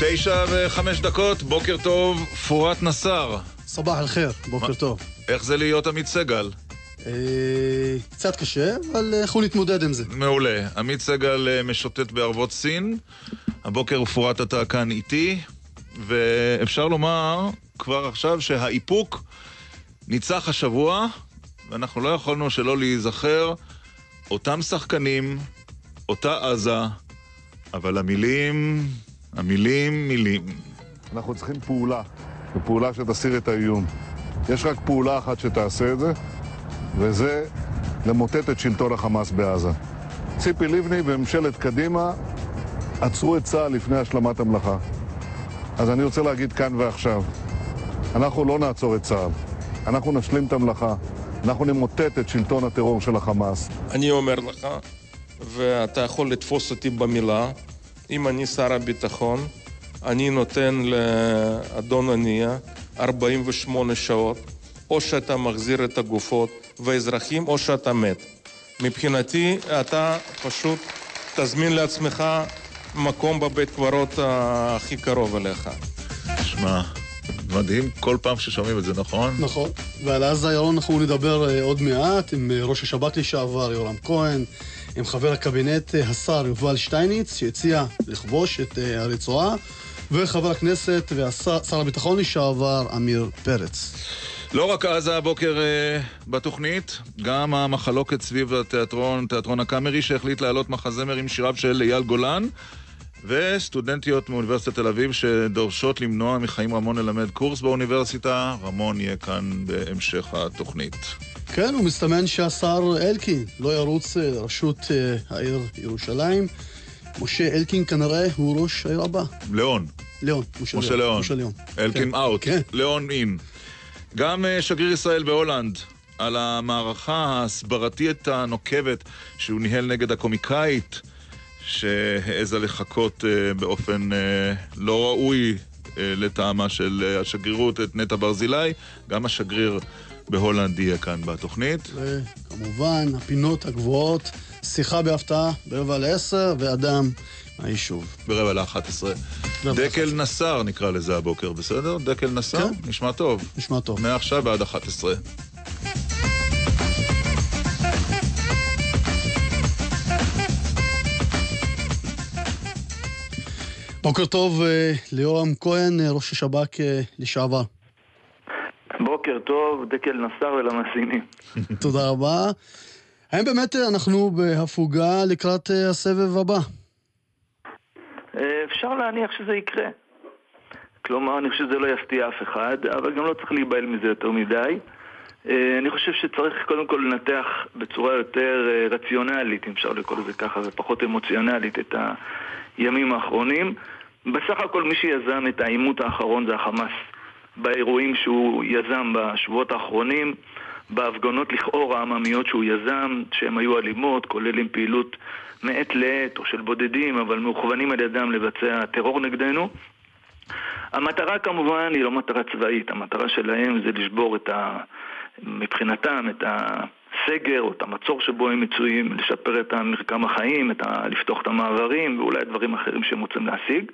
9:05, בוקר טוב, פורט נסר. סבח אל חיר, בוקר טוב. איך זה להיות עמית סגל? קצת קשה, אבל יכול להתמודד עם זה. מעולה. עמית סגל משוטט בערבות סין. הבוקר פורט אתה כאן איתי, ואפשר לומר כבר עכשיו שהאיפוק ניצח השבוע, ואנחנו לא יכולנו שלא להיזכר אותם שחקנים, אותה עזה, אבל המילים. אנחנו צריכים פעולה, ופעולה שתסיר את האיום. יש רק פעולה אחת שתעשה את זה, וזה למוטט את שלטון החמאס בעזה. ציפי לבני וממשלת קדימה עצרו את צה"ל לפני השלמת המלאכה. אז אני רוצה להגיד כאן ועכשיו, אנחנו לא נעצור את צה"ל, אנחנו נשלים את המלאכה, אנחנו נמוטט את שלטון הטרור של החמאס. אני אומר לך, ואתה יכול לתפוס אותי במילה, אם אני שר הביטחון, אני נותן לאדון עניה 48 שעות, או שאתה מחזיר את הגופות והאזרחים, או שאתה מת. מבחינתי, אתה פשוט תזמין לעצמך מקום בבית קברות הכי קרוב אליך. שמע, מדהים כל פעם ששומעים את זה, נכון? נכון, ועל עזה ירון אנחנו נדבר עוד מעט עם ראש השב"כ לשעבר יורם כהן, עם חבר הקבינט השר יובל שטייניץ, שהציע לכבוש את הרצועה, וחבר הכנסת ושר הביטחון לשעבר אמיר פרץ. לא רק עזה הבוקר בתוכנית, גם המחלוקת סביב התיאטרון, תיאטרון הקאמרי, שהחליט להעלות מחזמר עם שיריו של יעל גולן, וסטודנטיות מאוניברסיטת תל אביב שדורשות למנוע מחיים רמון ללמד קורס באוניברסיטה. רמון יהיה כאן בהמשך התוכנית. כן, הוא מסתמן שהשר אלקין לא ירוץ לראשות העיר ירושלים. משה אלקין כנראה הוא ראש העיר הבא. ליאון. משה ליאון. אלקין אאוט. כן. ליאון אין. גם שגריר ישראל בהולנד על המערכה ההסברתית הנוקבת שהוא ניהל נגד הקומיקאית שהעזה לחכות באופן לא ראוי לטעמה של השגרירות את נטע ברזילי. גם השגריר בהולנד יהיה כאן בתוכנית. וכמובן הפינות הגבוהות, שיחה בהפתעה ב9:45 ואדם היישוב ב10:45. דקל נסר נקרא לזה הבוקר, בסדר? דקל נסר? כן. נשמע טוב. נשמע טוב. מעכשיו ועד 11. בוקר טוב ליורם כהן, ראש השב"כ לשעבר. בוקר טוב, דקל נסר ולמסינים. תודה רבה. האם באמת אנחנו בהפוגה לקראת הסבב הבא? אפשר להניח שזה יקרה. כלומר, אני חושב שזה לא יפתיע אף אחד, אבל גם לא צריך להיבהל מזה יותר מדי. אני חושב שצריך קודם כל לנתח בצורה יותר רציונלית, אם אפשר לקרוא לזה ככה, ופחות אמוציונלית את הימים האחרונים. בסך הכל מי שיזם את העימות האחרון זה החמאס. באירועים שהוא יזם בשבועות האחרונים, בהפגנות לכאורה העממיות שהוא יזם, שהן היו אלימות, כולל עם פעילות מעט לעט או של בודדים, אבל מאוכוונים על ידם לבצע טרור נגדנו. המטרה כמובן היא לא מטרה צבאית, המטרה שלהם זה לשבור את מבחינתם, את הסגר או את המצור שבו הם מצויים, לשפר את מרקם החיים, לפתוח את המעברים ואולי דברים אחרים שהם רוצים להשיג.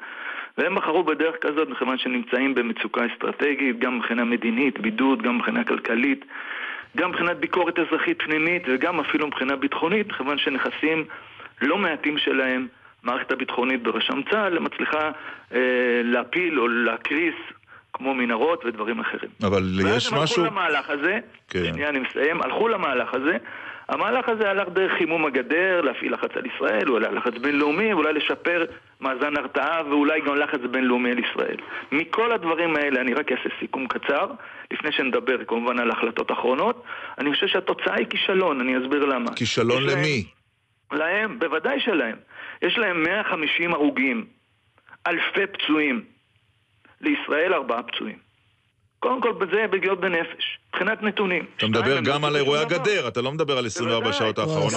והם בחרו בדרך כזאת מכיוון שנמצאים במצוקה אסטרטגית, גם מבחינה מדינית, בידוד, גם מבחינה כלכלית, גם מבחינת ביקורת אזרחית פנימית וגם אפילו מבחינה ביטחונית, מכיוון שנכסים לא מעטים שלהם, מערכת הביטחונית בראשם צה"ל, מצליחה להפיל או להקריס כמו מנהרות ודברים אחרים. אבל יש משהו... הלכו למהלך הזה, אני מסיים, הלכו למהלך הזה, המהלך הזה הלך דרך חימום הגדר, להפעיל לחץ על ישראל, אולי לחץ בינלאומי, אולי לשפר מאזן הרתעה, ואולי גם לחץ בינלאומי על ישראל. מכל הדברים האלה אני רק אעשה סיכום קצר, לפני שנדבר כמובן על החלטות אחרונות. אני חושב שהתוצאה היא כישלון, אני אסביר למה. כישלון למי? להם, בוודאי שלהם. יש להם 150 הרוגים, אלפי פצועים. לישראל 4 פצועים. קודם כל זה פגיעות בנפש, מבחינת נתונים. אתה מדבר גם על אירועי הגדר, אתה לא מדבר על 24 שעות האחרונות.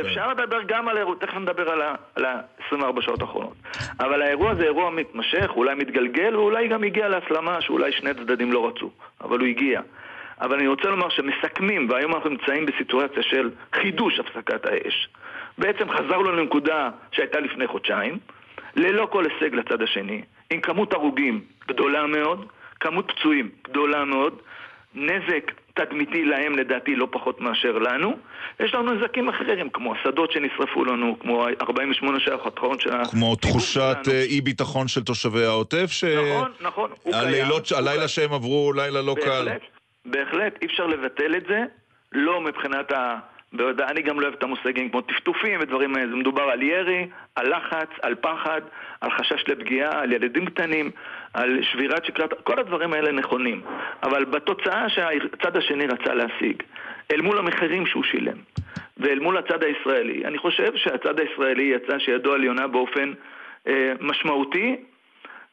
אפשר לדבר גם על אירוע, תכף נדבר על 24 שעות האחרונות. אבל האירוע זה אירוע מתמשך, אולי מתגלגל, ואולי גם הגיע להסלמה, שאולי שני צדדים לא רצו, אבל הוא הגיע. אבל אני רוצה לומר שמסכמים, והיום אנחנו נמצאים בסיטואציה של חידוש הפסקת האש. בעצם חזרנו לנקודה שהייתה לפני חודשיים, ללא כל הישג לצד השני, עם כמות הרוגים גדולה מאוד, כמות פצועים גדולה מאוד, נזק תדמיתי להם לדעתי לא פחות מאשר לנו. יש לנו נזקים אחרים, כמו השדות שנשרפו לנו, כמו 48 שעות האחרון של... כמו תחושת אי ביטחון של תושבי העוטף, נכון, הלילה שהם עברו, לילה לא קל. בהחלט, אי אפשר לבטל את זה, לא מבחינת ה... אני גם לא אוהב את המושגים כמו טפטופים ודברים, זה מדובר על ירי, על לחץ, על פחד, על חשש לפגיעה, על ילדים קטנים, על שבירת שקלת, כל הדברים האלה נכונים, אבל בתוצאה שהצד השני רצה להשיג, אל מול המחירים שהוא שילם, ואל מול הצד הישראלי, אני חושב שהצד הישראלי יצא שידו עליונה באופן משמעותי,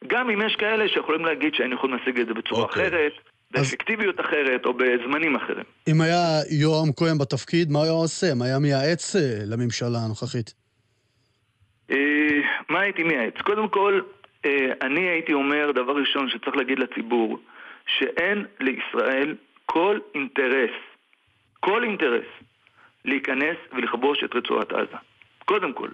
גם אם יש כאלה שיכולים להגיד שהיינו יכולים להשיג את זה בצורה אחרת, באפקטיביות אחרת או בזמנים אחרים. אם היה יורם כהן בתפקיד, מה היה עושה? מה היה מייעץ לממשלה הנוכחית? מה הייתי מייעץ? קודם כל, אני הייתי אומר דבר ראשון שצריך להגיד לציבור, שאין לישראל כל אינטרס, להיכנס ולכבוש את רצועת עזה. קודם כל.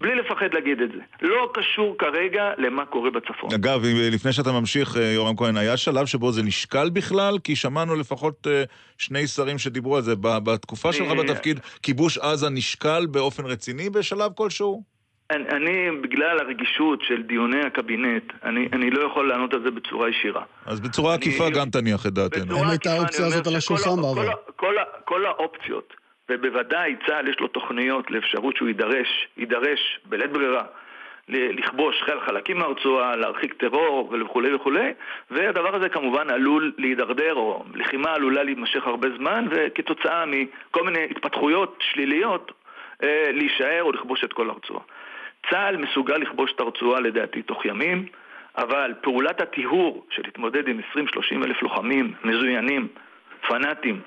בלי לפחד להגיד את זה. לא קשור כרגע למה קורה בצפון. אגב, לפני שאתה ממשיך, יורם כהן, היה שלב שבו זה נשקל בכלל, כי שמענו לפחות שני שרים שדיברו על זה. בתקופה שלך בתפקיד, כיבוש עזה נשקל באופן רציני בשלב כלשהו? אני, בגלל הרגישות של דיוני הקבינט, אני לא יכול לענות על זה בצורה ישירה. אז בצורה עקיפה גם תניח את דעתנו. אין הייתה האופציה הזאת על השולחן בעבר. כל האופציות... ובוודאי צה"ל יש לו תוכניות לאפשרות שהוא יידרש בלית ברירה לכבוש חלקים מהרצועה, להרחיק טרור וכולי וכולי, והדבר הזה כמובן עלול להידרדר, או לחימה עלולה להימשך הרבה זמן, וכתוצאה מכל מיני התפתחויות שליליות להישאר או לכבוש את כל הרצועה. צה"ל מסוגל לכבוש את הרצועה לדעתי תוך ימים, אבל פעולת הטיהור שתתמודד עם 20-30 אלף לוחמים מזוינים, פנאטים,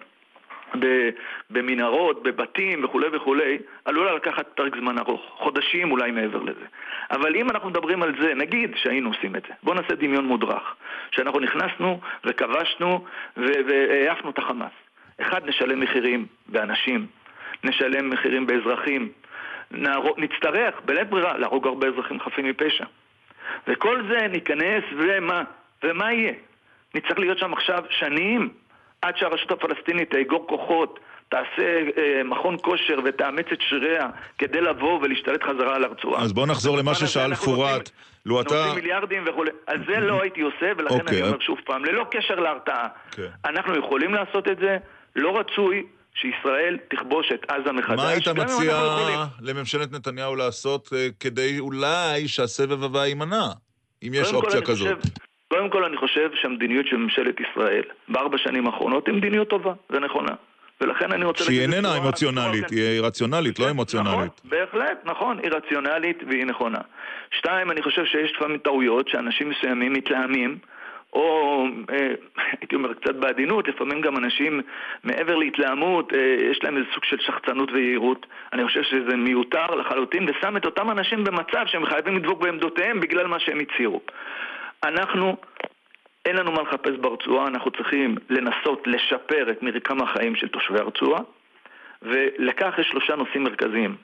במנהרות, בבתים וכו' וכו', עלולה לקחת פרק זמן ארוך, חודשים אולי מעבר לזה. אבל אם אנחנו מדברים על זה, נגיד שהיינו עושים את זה, בואו נעשה דמיון מודרך, שאנחנו נכנסנו וכבשנו והעפנו את החמאס. אחד, נשלם מחירים באנשים, נשלם מחירים באזרחים, נצטרך בלית ברירה להרוג הרבה אזרחים חפים מפשע. וכל זה ניכנס ומה יהיה? נצטרך להיות שם עכשיו שנים, עד שהרשות הפלסטינית תאגור כוחות, תעשה מכון כושר ותאמץ את שריעה כדי לבוא ולהשתלט חזרה על הרצועה. אז בוא נחזור למה ששאל פורט. נוציא מיליארדים וכו'. אז זה לא הייתי עושה, ולכן אני אומר שוב פעם, ללא קשר להרתעה. אנחנו יכולים לעשות את זה, לא רצוי שישראל תכבוש את עזה מחדש. מה היית מציע לממשלת נתניהו לעשות כדי אולי שהסבב הבא יימנע, אם יש אופציה כזאת? קודם כל אני חושב שהמדיניות של ממשלת ישראל בארבע שנים האחרונות היא מדיניות טובה, זה נכונה. ולכן אני רוצה... שהיא איננה אמוציונלית, היא רציונלית, לא אמוציונלית. בהחלט, נכון, היא רציונלית והיא נכונה. שתיים, אני חושב שיש פעמים טעויות שאנשים מסוימים מתלהמים, או הייתי אומר קצת בעדינות, לפעמים גם אנשים מעבר להתלהמות, יש להם איזה סוג של שחצנות ויהירות. אני חושב שזה מיותר לחלוטין, ושם את אותם אנשים במצב שהם חייבים לדבוק בעמדותיהם בגלל מה שהם הציעו. אנחנו, אין לנו מה לחפש ברצועה, אנחנו צריכים לנסות לשפר את מרקם החיים של תושבי הרצועה, ולכך יש שלושה נושאים מרכזיים.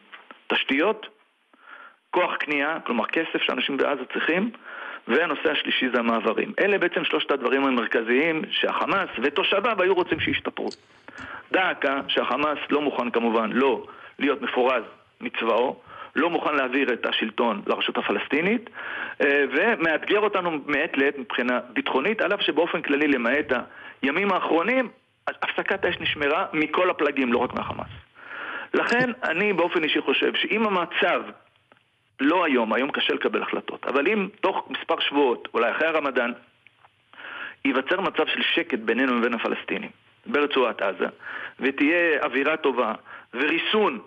תשתיות, כוח קנייה, כלומר כסף שאנשים בעזה צריכים, והנושא השלישי זה המעברים. אלה בעצם שלושת הדברים המרכזיים שהחמאס ותושביו היו רוצים שישתפרו. דאקה שהחמאס לא מוכן כמובן לא להיות מפורז מצבאו, לא מוכן להעביר את השלטון לרשות הפלסטינית, ומאתגר אותנו מעט לעת מבחינה ביטחונית, עליו שבאופן כללי למעט הימים האחרונים, הפסקת האש נשמרה מכל הפלגים, לא רק מהחמאס. לכן אני באופן אישי חושב שאם המצב, לא היום, היום קשה לקבל החלטות, אבל אם תוך מספר שבועות, אולי אחרי הרמדאן, ייווצר מצב של שקט בינינו ובין הפלסטינים, ברצועת עזה, ותהיה אווירה טובה, וריסון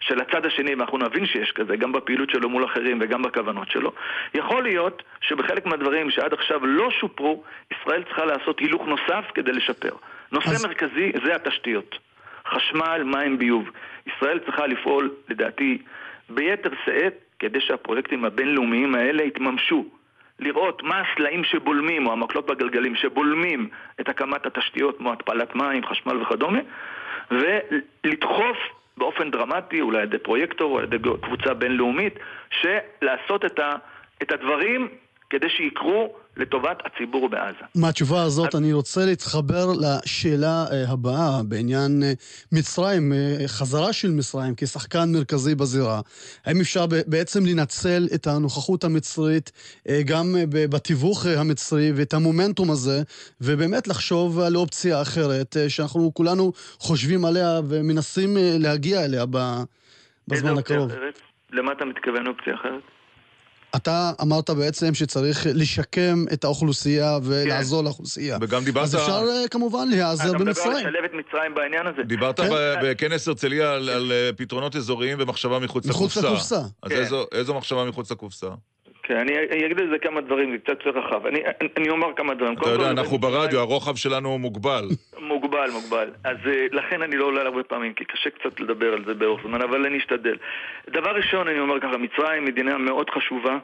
של הצד השני, ואנחנו נבין שיש כזה, גם בפעילות שלו מול אחרים וגם בכוונות שלו. יכול להיות שבחלק מהדברים שעד עכשיו לא שופרו, ישראל צריכה לעשות הילוך נוסף כדי לשפר. נושא מרכזי זה התשתיות. חשמל, מים, ביוב. ישראל צריכה לפעול, לדעתי, ביתר שאת, כדי שהפרויקטים הבינלאומיים האלה יתממשו. לראות מה הסלעים שבולמים, או המקלות בגלגלים שבולמים את הקמת התשתיות, כמו התפלת מים, חשמל וכדומה, ולדחוף באופן דרמטי, אולי על ידי פרויקטור, על ידי קבוצה בינלאומית, שלעשות את הדברים כדי שיקרו לטובת הציבור בעזה. מהתשובה הזאת אני רוצה להתחבר לשאלה הבאה בעניין מצרים, חזרה של מצרים כשחקן מרכזי בזירה. האם אפשר בעצם לנצל את הנוכחות המצרית גם בתיווך המצרי ואת המומנטום הזה, ובאמת לחשוב על אופציה אחרת שאנחנו כולנו חושבים עליה ומנסים להגיע אליה בזמן הקרוב? למה אתה מתכוון אופציה אחרת? אתה אמרת בעצם שצריך לשקם את האוכלוסייה ולעזור לאוכלוסייה. וגם דיברת... אז אפשר כמובן להיעזר במצרים. אתה מדבר לשלב את מצרים בעניין הזה. דיברת בכנס הרצליה על פתרונות אזוריים ומחשבה מחוץ לקופסה. אז איזו מחשבה מחוץ לקופסה? כן, אני אגיד לזה כמה דברים, זה קצת רחב. אני אומר כמה דברים. אתה יודע, אנחנו ברדיו, הרוחב שלנו מוגבל. מוגבל. אז לכן אני לא עולה הרבה פעמים, כי קשה קצת לדבר על זה באורך זמן, אבל אני אשתדל. דבר ראשון, אני אומר ככה, מצרים מדינה מאוד חשובה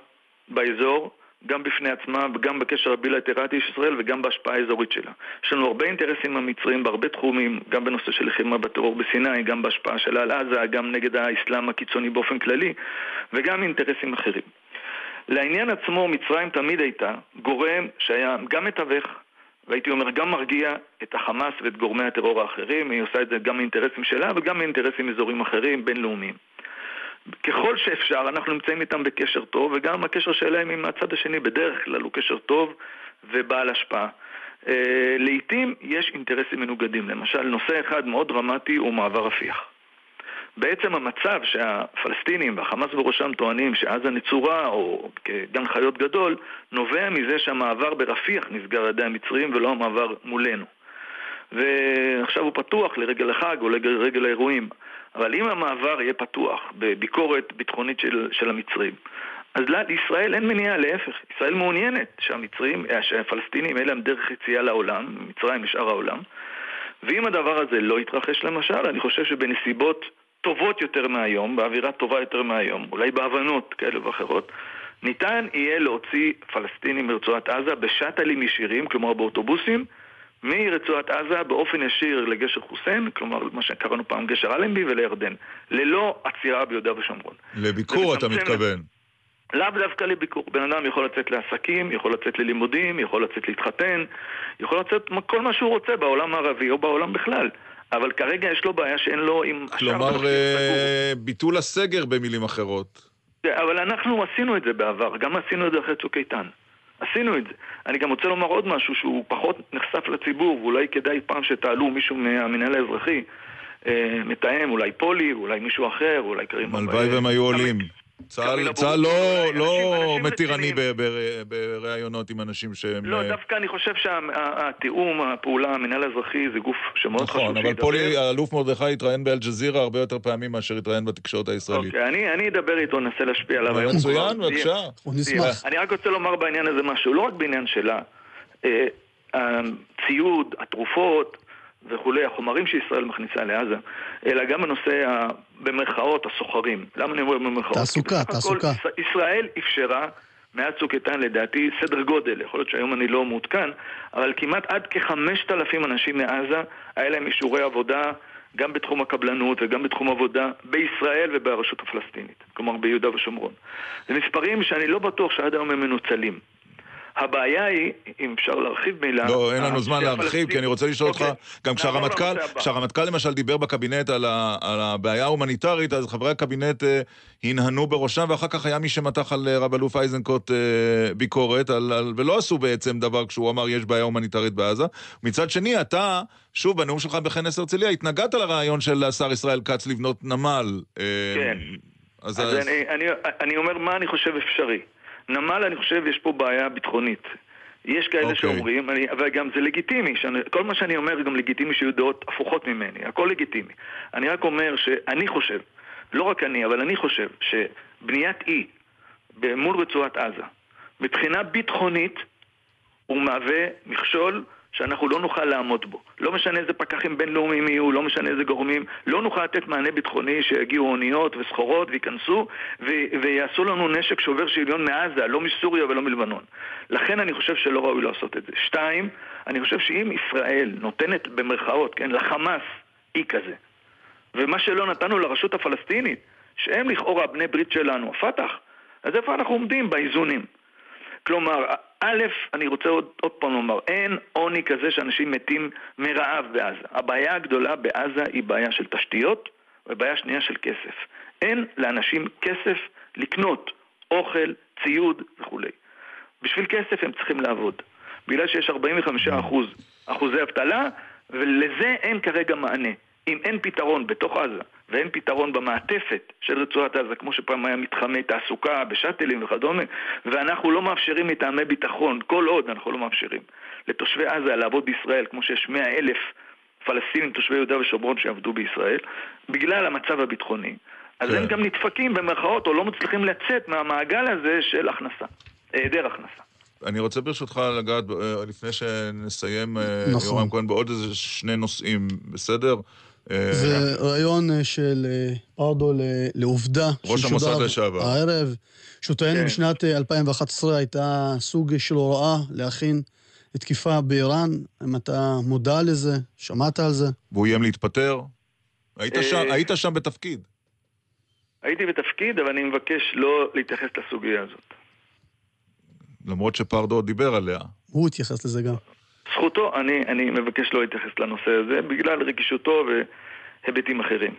באזור, גם בפני עצמה, וגם בקשר הבילטרלי של ישראל, וגם בהשפעה האזורית שלה. יש לנו הרבה אינטרסים המצרים, בהרבה תחומים, גם בנושא של לחימה בטרור בסיני, גם בהשפעה שלה על עזה, גם נגד האסלאם הקיצוני באופן כללי, וגם אינטרסים אחרים. לעניין עצמו, מצרים תמיד הייתה גורם שהיה גם מתווך, והייתי אומר גם מרגיע את החמאס ואת גורמי הטרור האחרים, היא עושה את זה גם מאינטרסים שלה וגם מאינטרסים אזוריים אחרים, בינלאומיים. ככל שאפשר, אנחנו נמצאים איתם בקשר טוב, וגם הקשר שלהם עם הצד השני בדרך כלל הוא קשר טוב ובעל השפעה. לעתים יש אינטרסים מנוגדים, למשל נושא אחד מאוד דרמטי הוא מעבר רפיח. בעצם המצב שהפלסטינים והחמאס בראשם טוענים שעזה נצורה או גן חיות גדול, נובע מזה שהמעבר ברפיח נסגר על ידי המצרים ולא המעבר מולנו. ועכשיו הוא פתוח לרגל החג או לרגל האירועים. אבל אם המעבר יהיה פתוח בביקורת ביטחונית של המצרים, אז לישראל אין מניעה, להפך. ישראל מעוניינת שהפלסטינים אין להם דרך יציאה לעולם, מצרים לשאר העולם. ואם הדבר הזה לא יתרחש למשל, אני חושב שבנסיבות טובות יותר מהיום, באווירה טובה יותר מהיום, אולי בהבנות כאלה ואחרות, ניתן יהיה להוציא פלסטינים מרצועת עזה בשטלים ישירים, כלומר באוטובוסים, מרצועת עזה באופן ישיר לגשר חוסיין, כלומר מה שקראנו פעם גשר אלנבי ולירדן, ללא עצירה ביהודה ושומרון. לביקור אתה מתכוון? לאו דווקא לביקור. בן אדם יכול לצאת לעסקים, יכול לצאת ללימודים, יכול לצאת להתחתן, יכול לצאת כל מה שהוא רוצה בעולם הערבי או בעולם בכלל. אבל כרגע יש לו בעיה שאין לו עם... כלומר, ביטול הסגר במילים אחרות. אבל אנחנו עשינו את זה בעבר, גם עשינו את זה אחרי צוק איתן. עשינו את זה. אני גם רוצה לומר עוד משהו שהוא פחות נחשף לציבור, ואולי כדאי פעם שתעלו מישהו מהמנהל האזרחי, מתאם, אולי פולי, אולי מישהו אחר, אולי קרים... מלוואי והם היו עולים. צהל לא מתירני ברעיונות עם אנשים שהם... לא, דווקא אני חושב שהתיאום, הפעולה, המנהל האזרחי זה גוף שמאוד חשוב. נכון, אבל פולי, האלוף מרדכי התראיין באלג'זירה הרבה יותר פעמים מאשר התראיין בתקשורת הישראלית. אוקיי, אני אדבר איתו, נסה להשפיע עליו היום. מצוין, בבקשה. אני רק רוצה לומר בעניין הזה משהו, לא רק בעניין שלה. הציוד, התרופות... וכולי, החומרים שישראל מכניסה לעזה, אלא גם הנושא במרכאות, הסוחרים. למה אני אומר במרכאות? תעסוקה. ישראל אפשרה מעט צוק איתן, לדעתי, סדר גודל, יכול להיות שהיום אני לא מעודכן, אבל כמעט עד כ-5,000 אנשים מעזה, היה להם אישורי עבודה, גם בתחום הקבלנות וגם בתחום עבודה, בישראל וברשות הפלסטינית, כלומר ביהודה ושומרון. זה מספרים שאני לא בטוח שעד היום הם מנוצלים. הבעיה היא, אם אפשר להרחיב מילה... לא, אין לנו זמן להרחיב, כי אני רוצה לשאול אותך, גם כשהרמטכ"ל למשל דיבר בקבינט על הבעיה ההומניטרית, אז חברי הקבינט הנהנו בראשם, ואחר כך היה מי שמתח על רב אלוף אייזנקוט ביקורת, ולא עשו בעצם דבר כשהוא אמר, יש בעיה הומניטרית בעזה. מצד שני, אתה, שוב, בנאום שלך בכנס הרצליה, התנגדת לרעיון של השר ישראל כץ לבנות נמל. כן. אז אני אומר מה אני חושב אפשרי. נמל, אני חושב, יש פה בעיה ביטחונית. יש כאלה שאומרים, אבל גם זה לגיטימי. כל מה שאני אומר גם לגיטימי שיהיו דעות הפוכות ממני. הכל לגיטימי. אני רק אומר שאני חושב, לא רק אני, אבל אני חושב שבניית אי מול רצועת עזה, מבחינה ביטחונית, הוא מהווה מכשול שאנחנו לא נוכל לעמוד בו. לא משנה איזה פקחים בינלאומיים יהיו, לא משנה איזה גורמים, לא נוכל לתת מענה ביטחוני שיגיעו אוניות וסחורות ויכנסו ויעשו לנו נשק שובר שוויון מעזה, לא מסוריה ולא מלבנון. לכן אני חושב שלא ראוי לעשות את זה. 2, אני חושב שאם ישראל נותנת במרכאות, כן, לחמאס אי כזה, ומה שלא נתנו לרשות הפלסטינית, שהם לכאורה בני ברית שלנו, הפתח, אז איפה אנחנו עומדים באיזונים? כלומר, א', אני רוצה עוד פעם לומר, אין עוני כזה שאנשים מתים מרעב בעזה. הבעיה הגדולה בעזה היא בעיה של תשתיות, ובעיה שנייה של כסף. אין לאנשים כסף לקנות, אוכל, ציוד וכו'. בשביל כסף הם צריכים לעבוד. בגלל שיש 45% אבטלה, ולזה אין כרגע מענה. אם אין פתרון בתוך עזה, ואין פתרון במעטפת של רצועת עזה, כמו שפעם היה מתחמי תעסוקה בשטלים וכדומה, ואנחנו לא מאפשרים מטעמי ביטחון, כל עוד אנחנו לא מאפשרים, לתושבי עזה לעבוד בישראל, כמו שיש 100,000 פלסטינים תושבי יהודה ושומרון שעבדו בישראל, בגלל המצב הביטחוני. אז הם גם נדפקים במרכאות, או לא מצליחים לצאת מהמעגל הזה של הכנסה, היעדר הכנסה. אני רוצה ברשותך לגעת, לפני שנסיים, יורם כהן, בעוד איזה שני נושאים, בסדר? זה רעיון של פרדו לעובדה. ראש המוסד לשעבר. הערב, שהוא טוען בשנת 2011 הייתה סוג של הוראה להכין לתקיפה באיראן. אם אתה מודע לזה, שמעת על זה? והוא יים להתפטר? היית שם בתפקיד? הייתי בתפקיד, אבל אני מבקש לא להתייחס לסוגיה הזאת. למרות שפרדו דיבר עליה. הוא התייחס לזה גם. זכותו, אני מבקש לא להתייחס לנושא הזה, בגלל רגישותו והיבטים אחרים.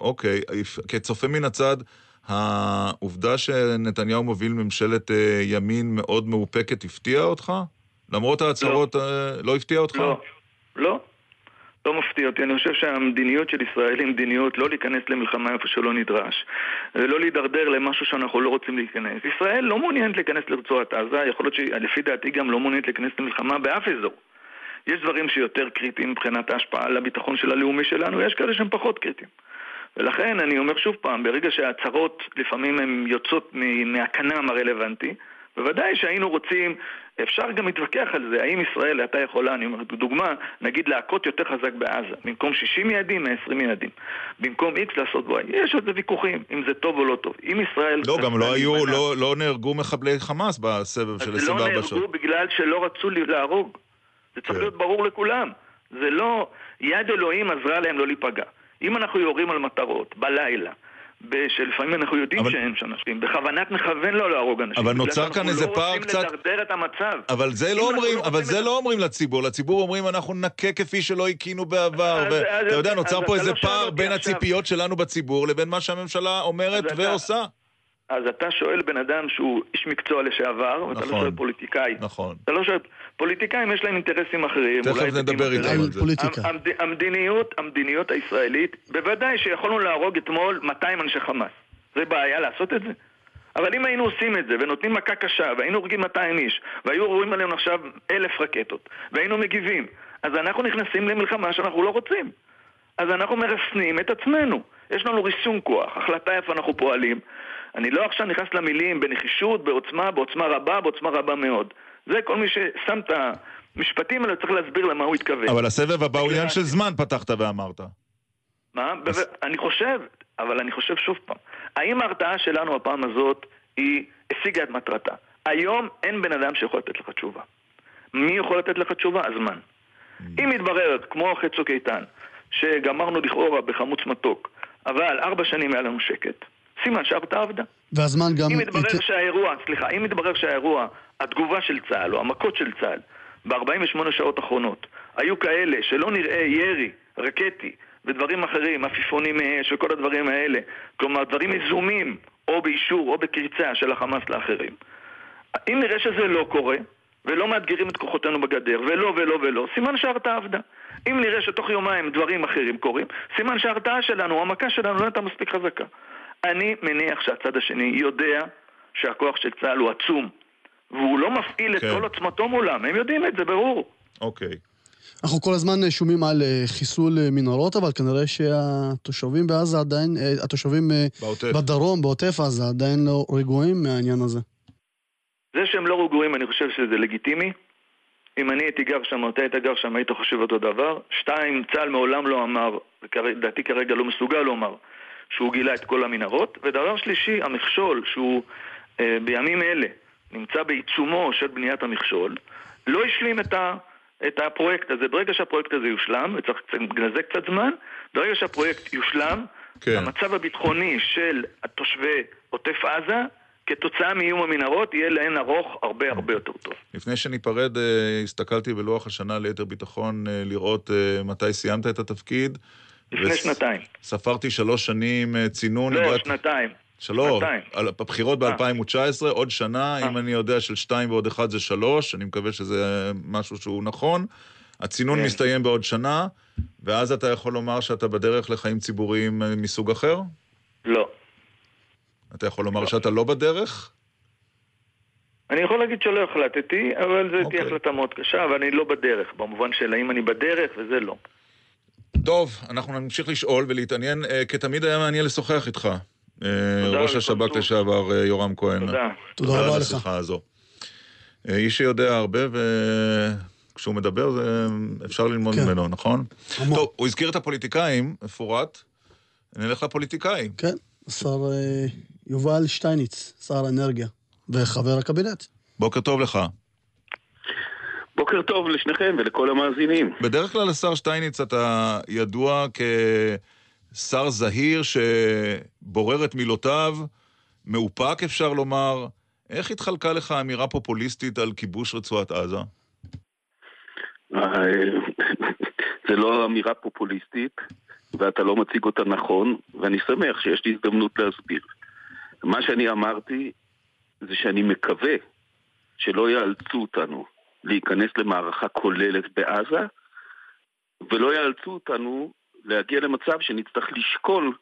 אוקיי, כצופה מן הצד, העובדה שנתניהו מוביל ממשלת ימין מאוד מאופקת, הפתיעה אותך? למרות ההצהרות, לא הפתיעה אותך? לא מפתיע אותי. אני חושב שהמדיניות של ישראל היא מדיניות לא להיכנס למלחמה איפה שלא נדרש, ולא להידרדר למשהו שאנחנו לא רוצים להיכנס. ישראל לא מעוניינת להיכנס לרצועת עזה, יכול להיות שלפי דעתי גם לא מעוניינת להיכנס למלחמה באף אזור. יש דברים שיותר קריטיים מבחינת ההשפעה על הביטחון של הלאומי שלנו, יש כאלה שהם פחות קריטיים. ולכן אני אומר שוב פעם, ברגע שההצהרות לפעמים הן יוצאות מהקנם הרלוונטי, בוודאי שהיינו רוצים, אפשר גם להתווכח על זה, האם ישראל, אתה יכולה, אני אומר, בדוגמה, נגיד להכות יותר חזק בעזה, במקום 60 יעדים, 20 יעדים, במקום X לעשות בו, יש עוד ויכוחים, אם זה טוב או לא טוב. אם ישראל... לא, גם לא היו, לא נהרגו מחבלי חמאס בסבב של 24 שעות. לא נהרגו בגלל שלא רצו להרוג. זה צריך להיות ברור לכולם. זה לא... יד אלוהים עזרה להם לא להיפגע. אם אנחנו יורים על מטרות, בלילה, שלפעמים אנחנו יודעים שהם אנשים, בכוונת מכוון לא להרוג אנשים. אבל נוצר כאן איזה פער קצת... אבל זה לא אומרים לציבור, לציבור אומרים אנחנו נקה כפי שלא הכינו בעבר, ואתה יודע, נוצר פה איזה פער בין הציפיות שלנו בציבור לבין מה שהממשלה אומרת ועושה. אז אתה שואל בן אדם שהוא איש מקצוע לשעבר, ואתה לא שואל פוליטיקאי. נכון. אתה לא שואל... פוליטיקאים יש להם אינטרסים אחרים. תכף נדבר איתם על זה. המדיניות הישראלית, בוודאי שיכולנו להרוג אתמול 200 אנשי חמאס. זה בעיה לעשות את זה. אבל אם היינו עושים את זה, ונותנים מכה קשה, והיינו הורגים 200 איש, והיו רואים עליהם עכשיו 1,000 רקטות, והיינו מגיבים, אז אנחנו נכנסים למלחמה שאנחנו לא רוצים. אז אנחנו מרסנים את עצמנו. יש לנו ריסון כוח, החלטה איפה אנחנו פועלים. אני לא עכשיו נכנס למילים בנחישות, בעוצמה רבה מאוד. זה כל מי ששם את המשפטים האלה צריך להסביר למה הוא התכוון. אבל הסבב הבא הוא עניין של זמן פתחת ואמרת. מה? אני חושב שוב פעם. האם ההרתעה שלנו הפעם הזאת היא השיגה את מטרתה? היום אין בן אדם שיכול לתת לך תשובה. מי יכול לתת לך תשובה? הזמן. אם מתברר, כמו אחרי צוק איתן, שגמרנו לכאורה בחמוץ מתוק, אבל 4 שנים היה לנו שקט, סימן שההרתעה עבדה. והזמן גם... אם מתברר שהאירוע, התגובה של צהל או המכות של צהל ב-48 שעות האחרונות היו כאלה שלא נראה ירי, רקטי ודברים אחרים, עפיפונים מאש וכל הדברים האלה, כלומר דברים מזומים או באישור או בקריצה של החמאס לאחרים. אם נראה שזה לא קורה ולא מאתגרים את כוחותינו בגדר ולא ולא ולא, סימן שההרתעה עבדה. אם נראה שתוך יומיים דברים אחרים קורים, סימן שההרתעה שלנו או המכה שלנו לא הייתה מספיק חזקה. אני מניח שהצד השני יודע שהכוח של צה"ל הוא עצום, והוא לא מפעיל את כל עצמתו מולם. הם יודעים את זה, ברור. אוקיי. אנחנו כל הזמן שומעים על חיסול מנהרות, אבל כנראה שהתושבים בעזה עדיין, התושבים בדרום, בעוטף עזה, עדיין לא רגועים מהעניין הזה. זה שהם לא רגועים, אני חושב שזה לגיטימי. אם אני הייתי גר שם, אתה היית גר שם, היית חושב אותו דבר. 2, צה"ל מעולם לא אמר, דעתי כרגע לא מסוגל לומר, שהוא גילה את כל המנהרות, ודבר שלישי, המכשול, שהוא בימים אלה נמצא בעיצומו של בניית המכשול, לא השלים את את הפרויקט הזה. ברגע שהפרויקט הזה יושלם, וצריך לגנזק קצת זמן, ברגע שהפרויקט יושלם, המצב הביטחוני של התושבי עוטף עזה, כתוצאה מאיום המנהרות, יהיה להן ארוך הרבה הרבה יותר טוב. לפני שניפרד, הסתכלתי בלוח השנה ליתר ביטחון, לראות מתי סיימת את התפקיד. לפני שנתיים. ספרתי 3 שנים צינון. לא, שנתיים. שלום, הבחירות ב-2019, עוד שנה, אם אני יודע של 2 ועוד 1 זה 3, אני מקווה שזה משהו שהוא נכון, הצינון מסתיים בעוד שנה, ואז אתה יכול לומר שאתה בדרך לחיים ציבוריים מסוג אחר? לא. אתה יכול לומר שאתה לא בדרך? אני יכול להגיד שלא החלטתי, אבל זה תהיה החלטה מאוד קשה, אבל אני לא בדרך, במובן של האם אני בדרך, וזה לא. טוב, אנחנו נמשיך לשאול ולהתעניין, כתמיד היה מעניין לשוחח איתך. ראש השב"כ לשעבר יורם כהן, תודה רבה לך. איש שיודע הרבה, וכשהוא מדבר אפשר ללמוד ממנו, נכון? טוב, הוא הזכיר את הפוליטיקאים, פורט, נלך לפוליטיקאים. כן, השר יובל שטייניץ, שר אנרגיה וחבר הקבינט. בוקר טוב לך. בוקר טוב לשניכם ולכל המאזינים. בדרך כלל השר שטייניץ אתה ידוע כ... שר זהיר שבורר את מילותיו, מאופק אפשר לומר. איך התחלקה לך אמירה פופוליסטית על כיבוש רצועת עזה? זה לא אמירה פופוליסטית, ואתה לא מציג אותה נכון, ואני שמח שיש לי הזדמנות להסביר. מה שאני אמרתי זה שאני מקווה שלא יאלצו אותנו להיכנס למערכה כוללת בעזה, ולא יאלצו אותנו להגיע למצב שנצטרך לשקול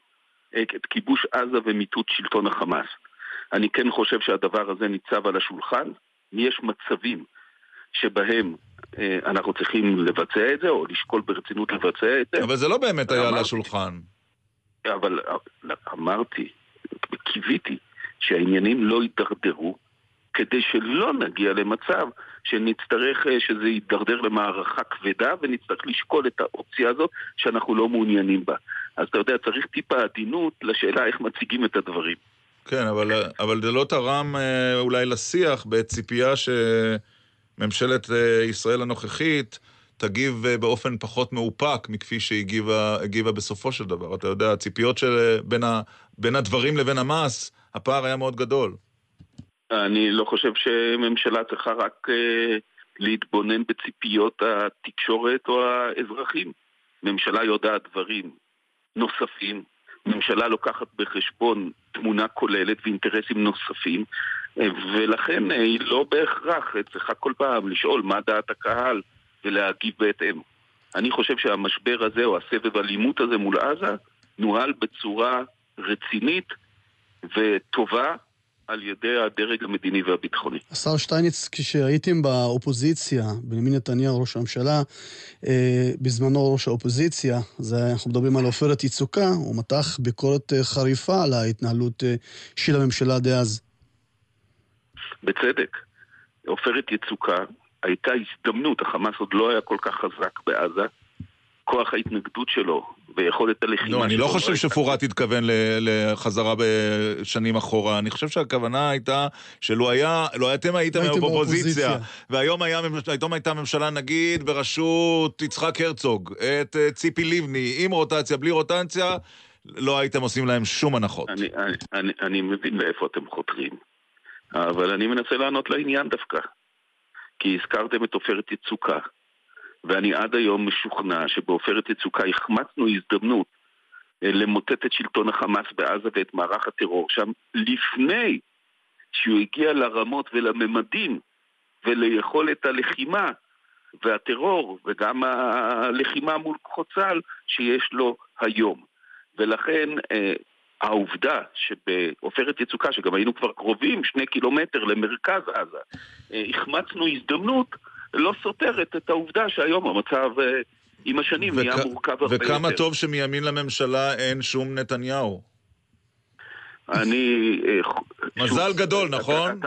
את כיבוש עזה ומיטוט שלטון החמאס. אני כן חושב שהדבר הזה ניצב על השולחן. יש מצבים שבהם אנחנו צריכים לבצע את זה, או לשקול ברצינות לבצע את זה. אבל זה לא באמת היה על השולחן. אבל אמרתי, קיוויתי, שהעניינים לא יידרדרו, כדי שלא נגיע למצב שנצטרך שזה יידרדר למערכה כבדה, ונצטרך לשקול את האופציה הזאת שאנחנו לא מעוניינים בה. אז אתה יודע, צריך טיפה עדינות לשאלה איך מציגים את הדברים. כן, אבל זה לא תרם אולי לשיח בציפייה שממשלת ישראל הנוכחית תגיב באופן פחות מאופק מכפי שהגיבה בסופו של דבר. אתה יודע, הציפיות בין הדברים לבין המס, הפער היה מאוד גדול. אני לא חושב שממשלה צריכה רק להתבונן בציפיות התקשורת או האזרחים. ממשלה יודעת דברים נוספים. ממשלה לוקחת בחשבון תמונה כוללת ואינטרסים נוספים, ולכן היא לא בהכרח צריכה כל פעם לשאול מה דעת הקהל ולהגיב בהתאם. אני חושב שהמשבר הזה או הסבב הלימות הזה מול עזה נוהל בצורה רצינית וטובה, על ידי הדרג המדיני והביטחוני. השר שטייניץ, כשהייתם באופוזיציה, בנימין נתניהו, ראש הממשלה, בזמנו ראש האופוזיציה, אנחנו מדברים על עופרת יצוקה, הוא מתח ביקורת חריפה על ההתנהלות של הממשלה דאז. בצדק. עופרת יצוקה הייתה הזדמנות, החמאס עוד לא היה כל כך חזק בעזה, כוח ההתנגדות שלו ויכולת הלחימה שלו. לא, אני לא חושב שפורט התכוון לחזרה בשנים אחורה. אני חושב שהכוונה הייתה שלא היה, לא אתם הייתם באופוזיציה, והיום הייתה ממשלה נגיד בראשות יצחק הרצוג, את ציפי לבני, עם רוטציה, בלי רוטציה, לא הייתם עושים להם שום הנחות. אני מבין לאיפה אתם חותרים, אבל אני מנסה לענות לעניין דווקא, כי הזכרתם את עופרת יצוקה. ואני עד היום משוכנע שבעופרת יצוקה החמצנו הזדמנות למוטט את שלטון החמאס בעזה ואת מערך הטרור שם, לפני שהוא הגיע לרמות ולממדים וליכולת הלחימה והטרור וגם הלחימה מול כוחות צה"ל שיש לו היום. ולכן העובדה שבעופרת יצוקה, שגם היינו כבר קרובים 2 קילומטר למרכז עזה, החמצנו הזדמנות, לא סותרת את העובדה שהיום המצב עם השנים נהיה מורכב הרבה יותר. וכמה טוב שמימין לממשלה אין שום נתניהו. אני... מזל גדול, נכון?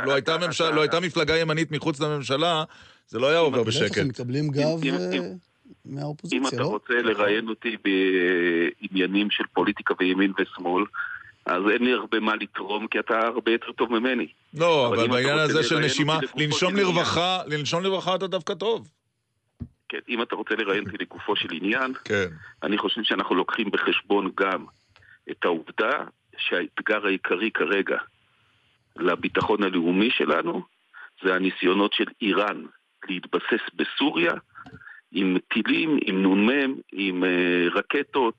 לא הייתה מפלגה ימנית מחוץ לממשלה, זה לא היה עובר בשקט. אנחנו מקבלים גב מהאופוזיציה, לא? אם אתה רוצה לראיין אותי בעניינים של פוליטיקה וימין ושמאל, אז אין לי הרבה מה לתרום, כי אתה הרבה יותר טוב ממני. לא, אבל בעניין הזה של נשימה, לנשום לרווחה אתה דווקא טוב. כן, אם אתה רוצה לראיין אותי לגופו של עניין, כן. אני חושב שאנחנו לוקחים בחשבון גם את העובדה שהאתגר העיקרי כרגע לביטחון הלאומי שלנו זה הניסיונות של איראן להתבסס בסוריה עם טילים, עם נונמם, עם רקטות,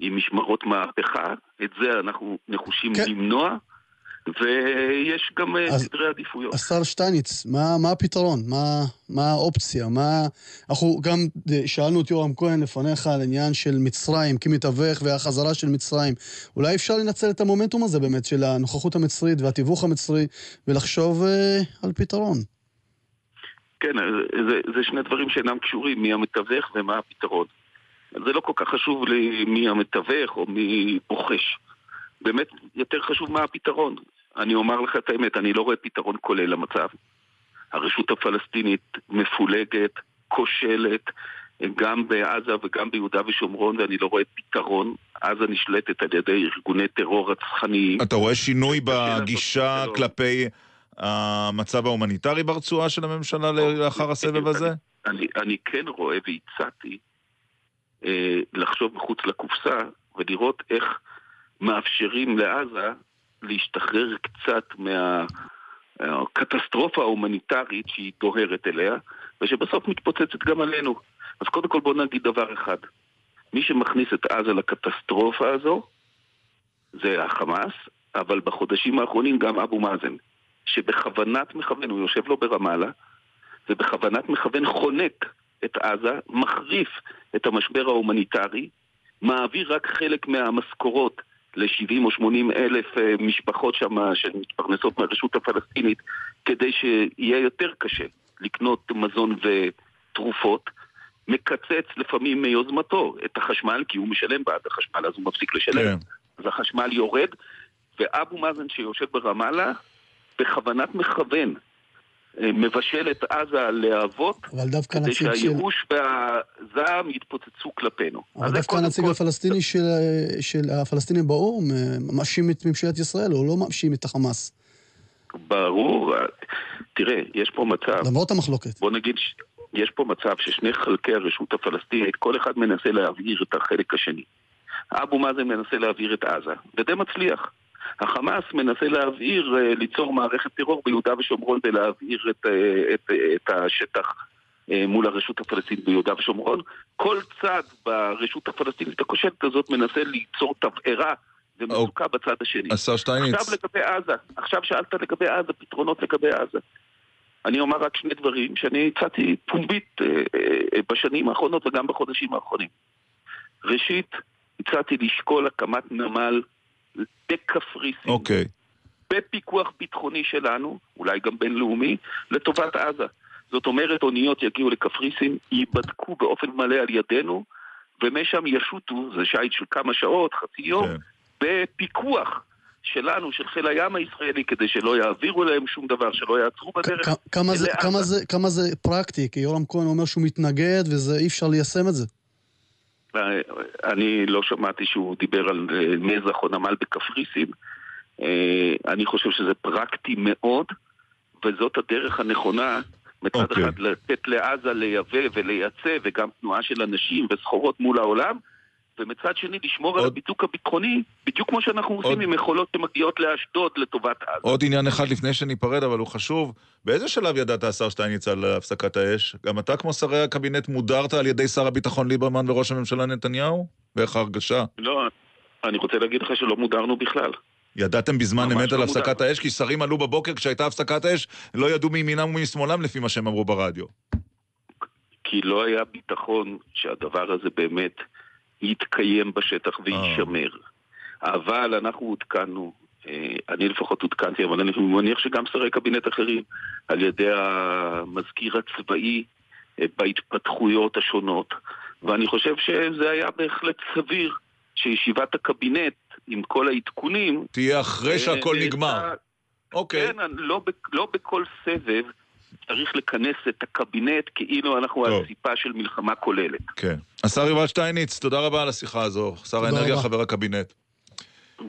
עם משמרות מהפכה. את זה אנחנו נחושים כן. למנוע, ויש גם סדרי עדיפויות. השר שטייניץ, מה הפתרון? מה האופציה? אנחנו גם שאלנו את יורם כהן לפניך על עניין של מצרים, כמתווך והחזרה של מצרים. אולי אפשר לנצל את המומנטום הזה באמת של הנוכחות המצרית והתיווך המצרי ולחשוב על פתרון. כן, זה שני דברים שאינם קשורים, מי המתווך ומה הפתרון. זה לא כל כך חשוב למי המתווך או מי בוחש. באמת יותר חשוב מה הפתרון. אני אומר לך את האמת, אני לא רואה פתרון כולל למצב. הרשות הפלסטינית מפולגת, כושלת, גם בעזה וגם ביהודה ושומרון, ואני לא רואה פתרון. עזה נשלטת על ידי ארגוני טרור רצחניים. אתה רואה שינוי בגישה כלפי המצב ההומניטרי ברצועה של הממשלה לאחר הסבב הזה? אני כן רואה והצעתי לחשוב מחוץ לקופסה ולראות איך מאפשרים לעזה להשתחרר קצת מהקטסטרופה ההומניטרית שהיא דוהרת אליה, ושבסוף מתפוצצת גם עלינו. אז קודם כל בוא נגיד דבר אחד. מי שמכניס את עזה לקטסטרופה הזו, זה החמאס, אבל בחודשים האחרונים גם אבו מאזן, שבכוונת מכוון, הוא יושב לו ברמאללה, ובכוונת מכוון חונק את עזה, מחריף את המשבר ההומניטרי, מעביר רק חלק מהמשכורות ל-70 או 80 אלף משפחות שם שמתפרנסות מהרשות הפלסטינית, כדי שיהיה יותר קשה לקנות מזון ותרופות. מקצץ לפעמים מיוזמתו את החשמל, כי הוא משלם בעד החשמל, אז הוא מפסיק לשלם. אז החשמל יורד, ואבו מאזן שיושב ברמאללה, בכוונת מכוון, מבשל את עזה להבות, כדי שהייאוש והזעם יתפוצצו כלפינו. אבל דווקא הנציג הפלסטיני של הפלסטינים באו"ם מאשים את ממשלת ישראל, או לא מאשים את החמאס? ברור. תראה, יש פה מצב, למרות המחלוקת, בוא נגיד, יש פה מצב ששני חלקי הרשות הפלסטינית, כל אחד מנסה להעביר את החלק השני. אבו מאזן מנסה להעביר את עזה, וזה מצליח. החמאס מנסה להעביר, ליצור מערכת טרור ביהודה ושומרון ולהעביר את השטח מול הרשות הפלסטינית ביהודה ושומרון. כל צד ברשות הפלסטינית הכושלת הזאת מנסה ליצור תבערה ומסוקה בצד השני. עכשיו שאלת לגבי עזה, פתרונות לגבי עזה. אני אומר רק שני דברים שאני הצעתי פומבית בשנים האחרונות וגם בחודשים האחרונים. ראשית, הצעתי לשקול הקמת נמל בקפריסין, okay. בפיקוח ביטחוני שלנו, אולי גם בינלאומי, לטובת עזה. זאת אומרת, אוניות יגיעו לקפריסין, ייבדקו באופן מלא על ידינו, ומשם ישוטו, זה שייט של כמה שעות, חצי יום, okay. בפיקוח שלנו, של חיל הים הישראלי, כדי שלא יעבירו להם שום דבר, שלא יעצרו בדרך. כמה זה פרקטי? כי יורם כהן אומר שהוא מתנגד, וזה אי אפשר ליישם את זה. אני לא שמעתי שהוא דיבר על מזח או נמל בקפריסין. אני חושב שזה פרקטי מאוד, וזאת הדרך הנכונה מצד אחד לתת לעזה לייבא ולייצא, וגם תנועה של אנשים וסחורות מול העולם, ומצד שני לשמור על הבידוק הביטחוני, בדיוק כמו שאנחנו עושים עם יכולות שמגיעות לאשדוד לטובת עזה. עוד עניין אחד לפני שניפרד, אבל הוא חשוב. באיזה שלב ידעת, השר שטייניץ, על הפסקת האש? גם אתה כמו שרי הקבינט מודרת על ידי שר הביטחון ליברמן וראש הממשלה נתניהו? ואיך ההרגשה? לא, אני רוצה להגיד לך שלא מודרנו בכלל. ידעתם בזמן אמת על הפסקת האש? כי שרים עלו בבוקר כשהייתה הפסקת האש, לא ידעו מימינם ומשמאלם לפי מה שהם אמרו ברדיו. כי לא היה ביטחון שהדבר הזה באמת יתקיים בשטח וישמר. אבל אנחנו הותקנו, אני לפחות הותקנתי, אבל אני מניח שגם שרי קבינט אחרים, על ידי המזכיר הצבאי בהתפתחויות השונות, ואני חושב שזה היה בהחלט סביר שישיבת הקבינט עם כל העדכונים תהיה אחרי שהכל נגמר. אוקיי. כן, לא בכל סבב צריך לכנס את הקבינט כאילו אנחנו על סיפה של מלחמה כוללת. כן. השר יובל שטייניץ, תודה רבה על השיחה הזו. שר האנרגיה, חבר הקבינט.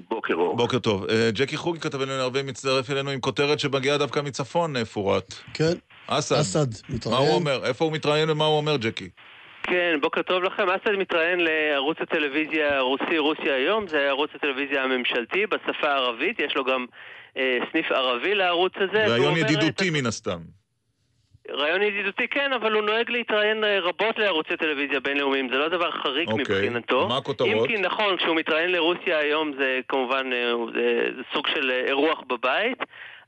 בוקר אור. בוקר טוב. ג'קי חוגי כתב אלינו הרבה, מצטרף אלינו עם כותרת שמגיעה דווקא מצפון, פורט. כן. אסד מתראיין. מה הוא אומר? איפה הוא מתראיין ומה הוא אומר, ג'קי? כן, בוקר טוב לכם. אסד מתראיין לערוץ הטלוויזיה הרוסי, רוסיה היום. זה ערוץ הטלוויזיה הממשלתי בשפה הערבית. יש לו גם סניף ערבי לערוץ הזה. רעיון ידידותי מן הסתם. רעיון ידידותי כן, אבל הוא נוהג להתראיין רבות לערוצי טלוויזיה בינלאומיים, זה לא דבר חריג מבחינתו. מה הכותרות? אם כי נכון, כשהוא מתראיין לרוסיה היום זה כמובן סוג של אירוח בבית,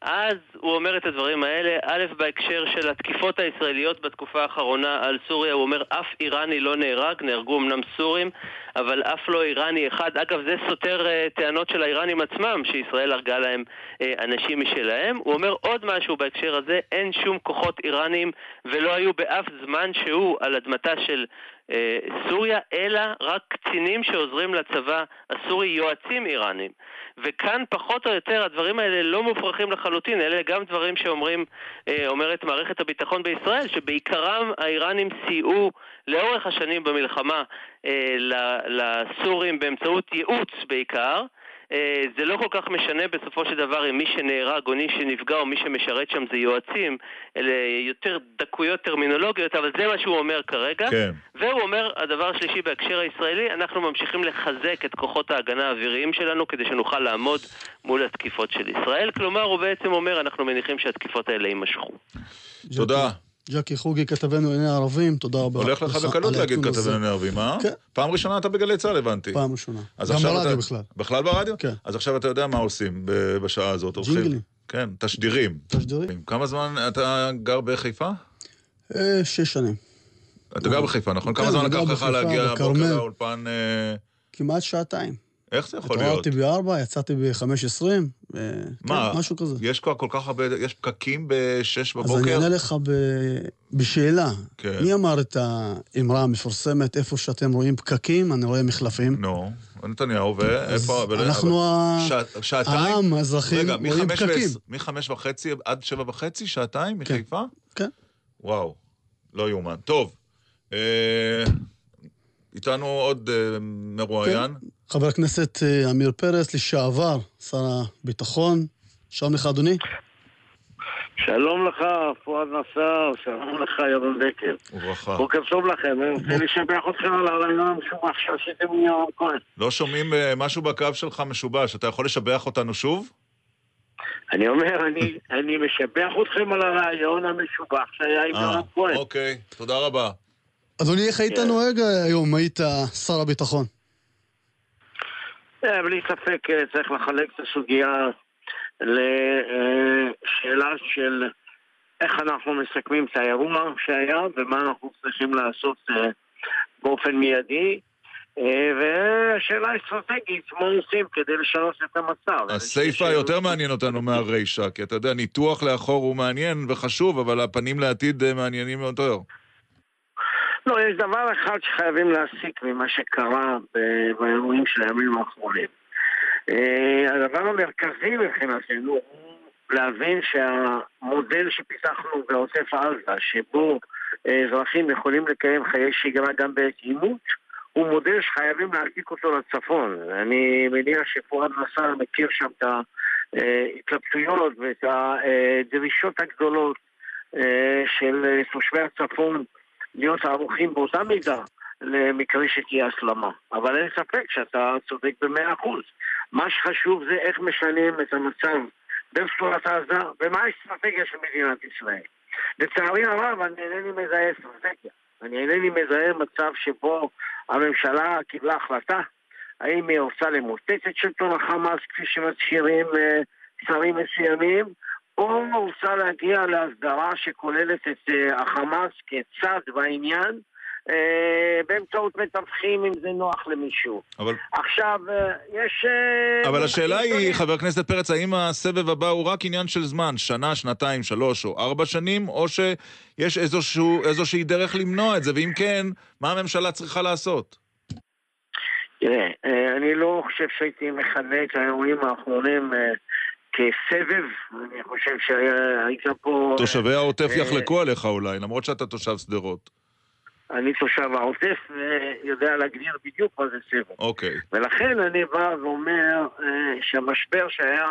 אז הוא אומר את הדברים האלה, א' בהקשר של התקיפות הישראליות בתקופה האחרונה על סוריה, הוא אומר אף איראני לא נהרג, נהרגו אמנם סורים, אבל אף לא איראני אחד. אגב, זה סותר טענות של האיראנים עצמם, שישראל הרגה להם אנשים משלהם. הוא אומר עוד משהו בהקשר הזה, אין שום כוחות איראנים ולא היו באף זמן שהוא על אדמתה של סוריה, אלא רק קצינים שעוזרים לצבא הסורי, יועצים איראנים. וכאן פחות או יותר הדברים האלה לא מופרכים לחלוטין, אלה גם דברים שאומרים, אומרת מערכת הביטחון בישראל, שבעיקרם האיראנים סייעו לאורך השנים במלחמה לסורים באמצעות ייעוץ בעיקר. זה לא כל כך משנה בסופו של דבר אם מי שנהרג או מי שנפגע או מי שמשרת שם זה יועצים, אלה יותר דקויות טרמינולוגיות, אבל זה מה שהוא אומר כרגע. כן. והוא אומר, הדבר השלישי בהקשר הישראלי, אנחנו ממשיכים לחזק את כוחות ההגנה האוויריים שלנו כדי שנוכל לעמוד מול התקיפות של ישראל. כלומר, הוא בעצם אומר, אנחנו מניחים שהתקיפות האלה יימשכו. תודה. ג'קי חוגי, כתבנו עיני הערבים, תודה רבה. הולך לך בקלות להגיד כתבנו עיני הערבים, אה? כן. פעם ראשונה אתה בגלי צה"ל, הבנתי. פעם ראשונה. גם ברדיו בכלל. בכלל ברדיו? כן. אז עכשיו אתה יודע מה עושים בשעה הזאת. ג'ינגלים. כן, תשדירים. תשדירים. כמה זמן אתה גר בחיפה? 6 שנים. אתה גר בחיפה, נכון? כמה זמן לקח לך להגיע בוקר לאולפן? כמעט שעתיים. איך זה יכול להיות? התעוררתי ב-4, יצאתי ב-5:20, משהו כזה. יש כל כך הרבה, יש פקקים ב-6 בבוקר? אז אני אענה לך בשאלה. מי אמר את האמרה המפורסמת, איפה שאתם רואים פקקים, אני רואה מחלפים? נו, נתניהו, ואיפה? אנחנו העם, האזרחים, רואים פקקים. מ-5:30 עד 7:30, שעתיים, מחיפה? כן. וואו, לא יאומן. טוב, איתנו עוד מרואיין. חבר הכנסת אמיר פרץ, לשעבר, שר הביטחון. שלום לך, אדוני. שלום לך, פואד נסר, שלום לך, יורם דקל. וברכה. בוקר טוב לכם, אני רוצה לשבח אתכם על הרעיון המשובח שעשיתם עם יורם כהן. לא שומעים משהו בקו שלך משובש, אתה יכול לשבח אותנו שוב? אני אומר, אני משבח אתכם על הרעיון המשובח שהיה עם יורם כהן. אוקיי, תודה רבה. אדוני, איך היית נוהג היום? היית שר הביטחון? בלי ספק צריך לחלק את הסוגיה לשאלה של איך אנחנו מסכמים את האירוע שהיה ומה אנחנו צריכים לעשות באופן מיידי, ושאלה אסטרטגית מה עושים כדי לשנות את המצב. הסייפה יותר מעניין אותנו מהרישה, כי אתה יודע, ניתוח לאחור הוא מעניין וחשוב, אבל הפנים לעתיד מעניינים יותר. לא, יש דבר אחד שחייבים להסיק ממה שקרה באירועים של הימים האחרונים. הדבר המרכזי מבחינתנו הוא להבין שהמודל שפיתחנו בעוטף עזה, שבו אזרחים יכולים לקיים חיי שגרה גם בעת עימות, הוא מודל שחייבים להעתיק אותו לצפון. אני מניח שפואד נסר מכיר שם את ההתלבטויות ואת הדרישות הגדולות של תושבי הצפון, להיות ערוכים באותה מידה למקרה שתהיה הסלמה. אבל אין ספק שאתה צודק ב100%. מה שחשוב זה איך משנים את המצב ברצועת עזה, ומה האסטרטגיה של מדינת ישראל. לצערי הרב, אני אינני מזהה אסטרטגיה. אני אינני מזהה מצב שבו הממשלה קיבלה החלטה, האם היא רוצה למוטט את שלטון החמאס, כפי שמצהירים שרים מסוימים, או רוצה להגיע להסדרה שכוללת את החמאס כצד בעניין, באמצעות מתווכים אם זה נוח למישהו. עכשיו, יש... אבל השאלה היא, חבר הכנסת פרץ, האם הסבב הבא הוא רק עניין של זמן, שנה, שנתיים, 3 או 4 שנים, או שיש איזושהי דרך למנוע את זה, ואם כן, מה הממשלה צריכה לעשות? תראה, אני לא חושב שהייתי מכנה את האירועים האחרונים... כסבב, אני חושב שהייתה פה... תושבי העוטף יחלקו עליך אולי, למרות שאתה תושב שדרות. אני תושב העוטף ויודע להגדיר בדיוק מה זה סבב. אוקיי. ולכן אני בא ואומר שהמשבר שהיה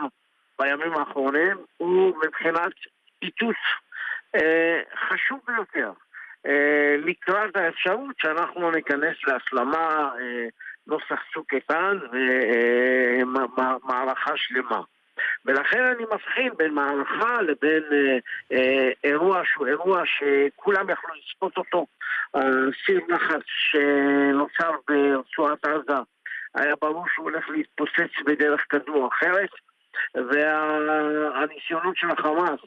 בימים האחרונים הוא מבחינת איתות חשוב ביותר, לקראת האפשרות שאנחנו ניכנס להסלמה נוסח צוק איתן ומערכה שלמה. ולכן אני מבחין בין מערכה לבין אירוע שהוא אירוע שכולם יכלו לצפות אותו. סיר נחץ שנוצר ברצועת עזה היה ברור שהוא הולך להתפוצץ בדרך כזו או אחרת, והניסיונות של החמאס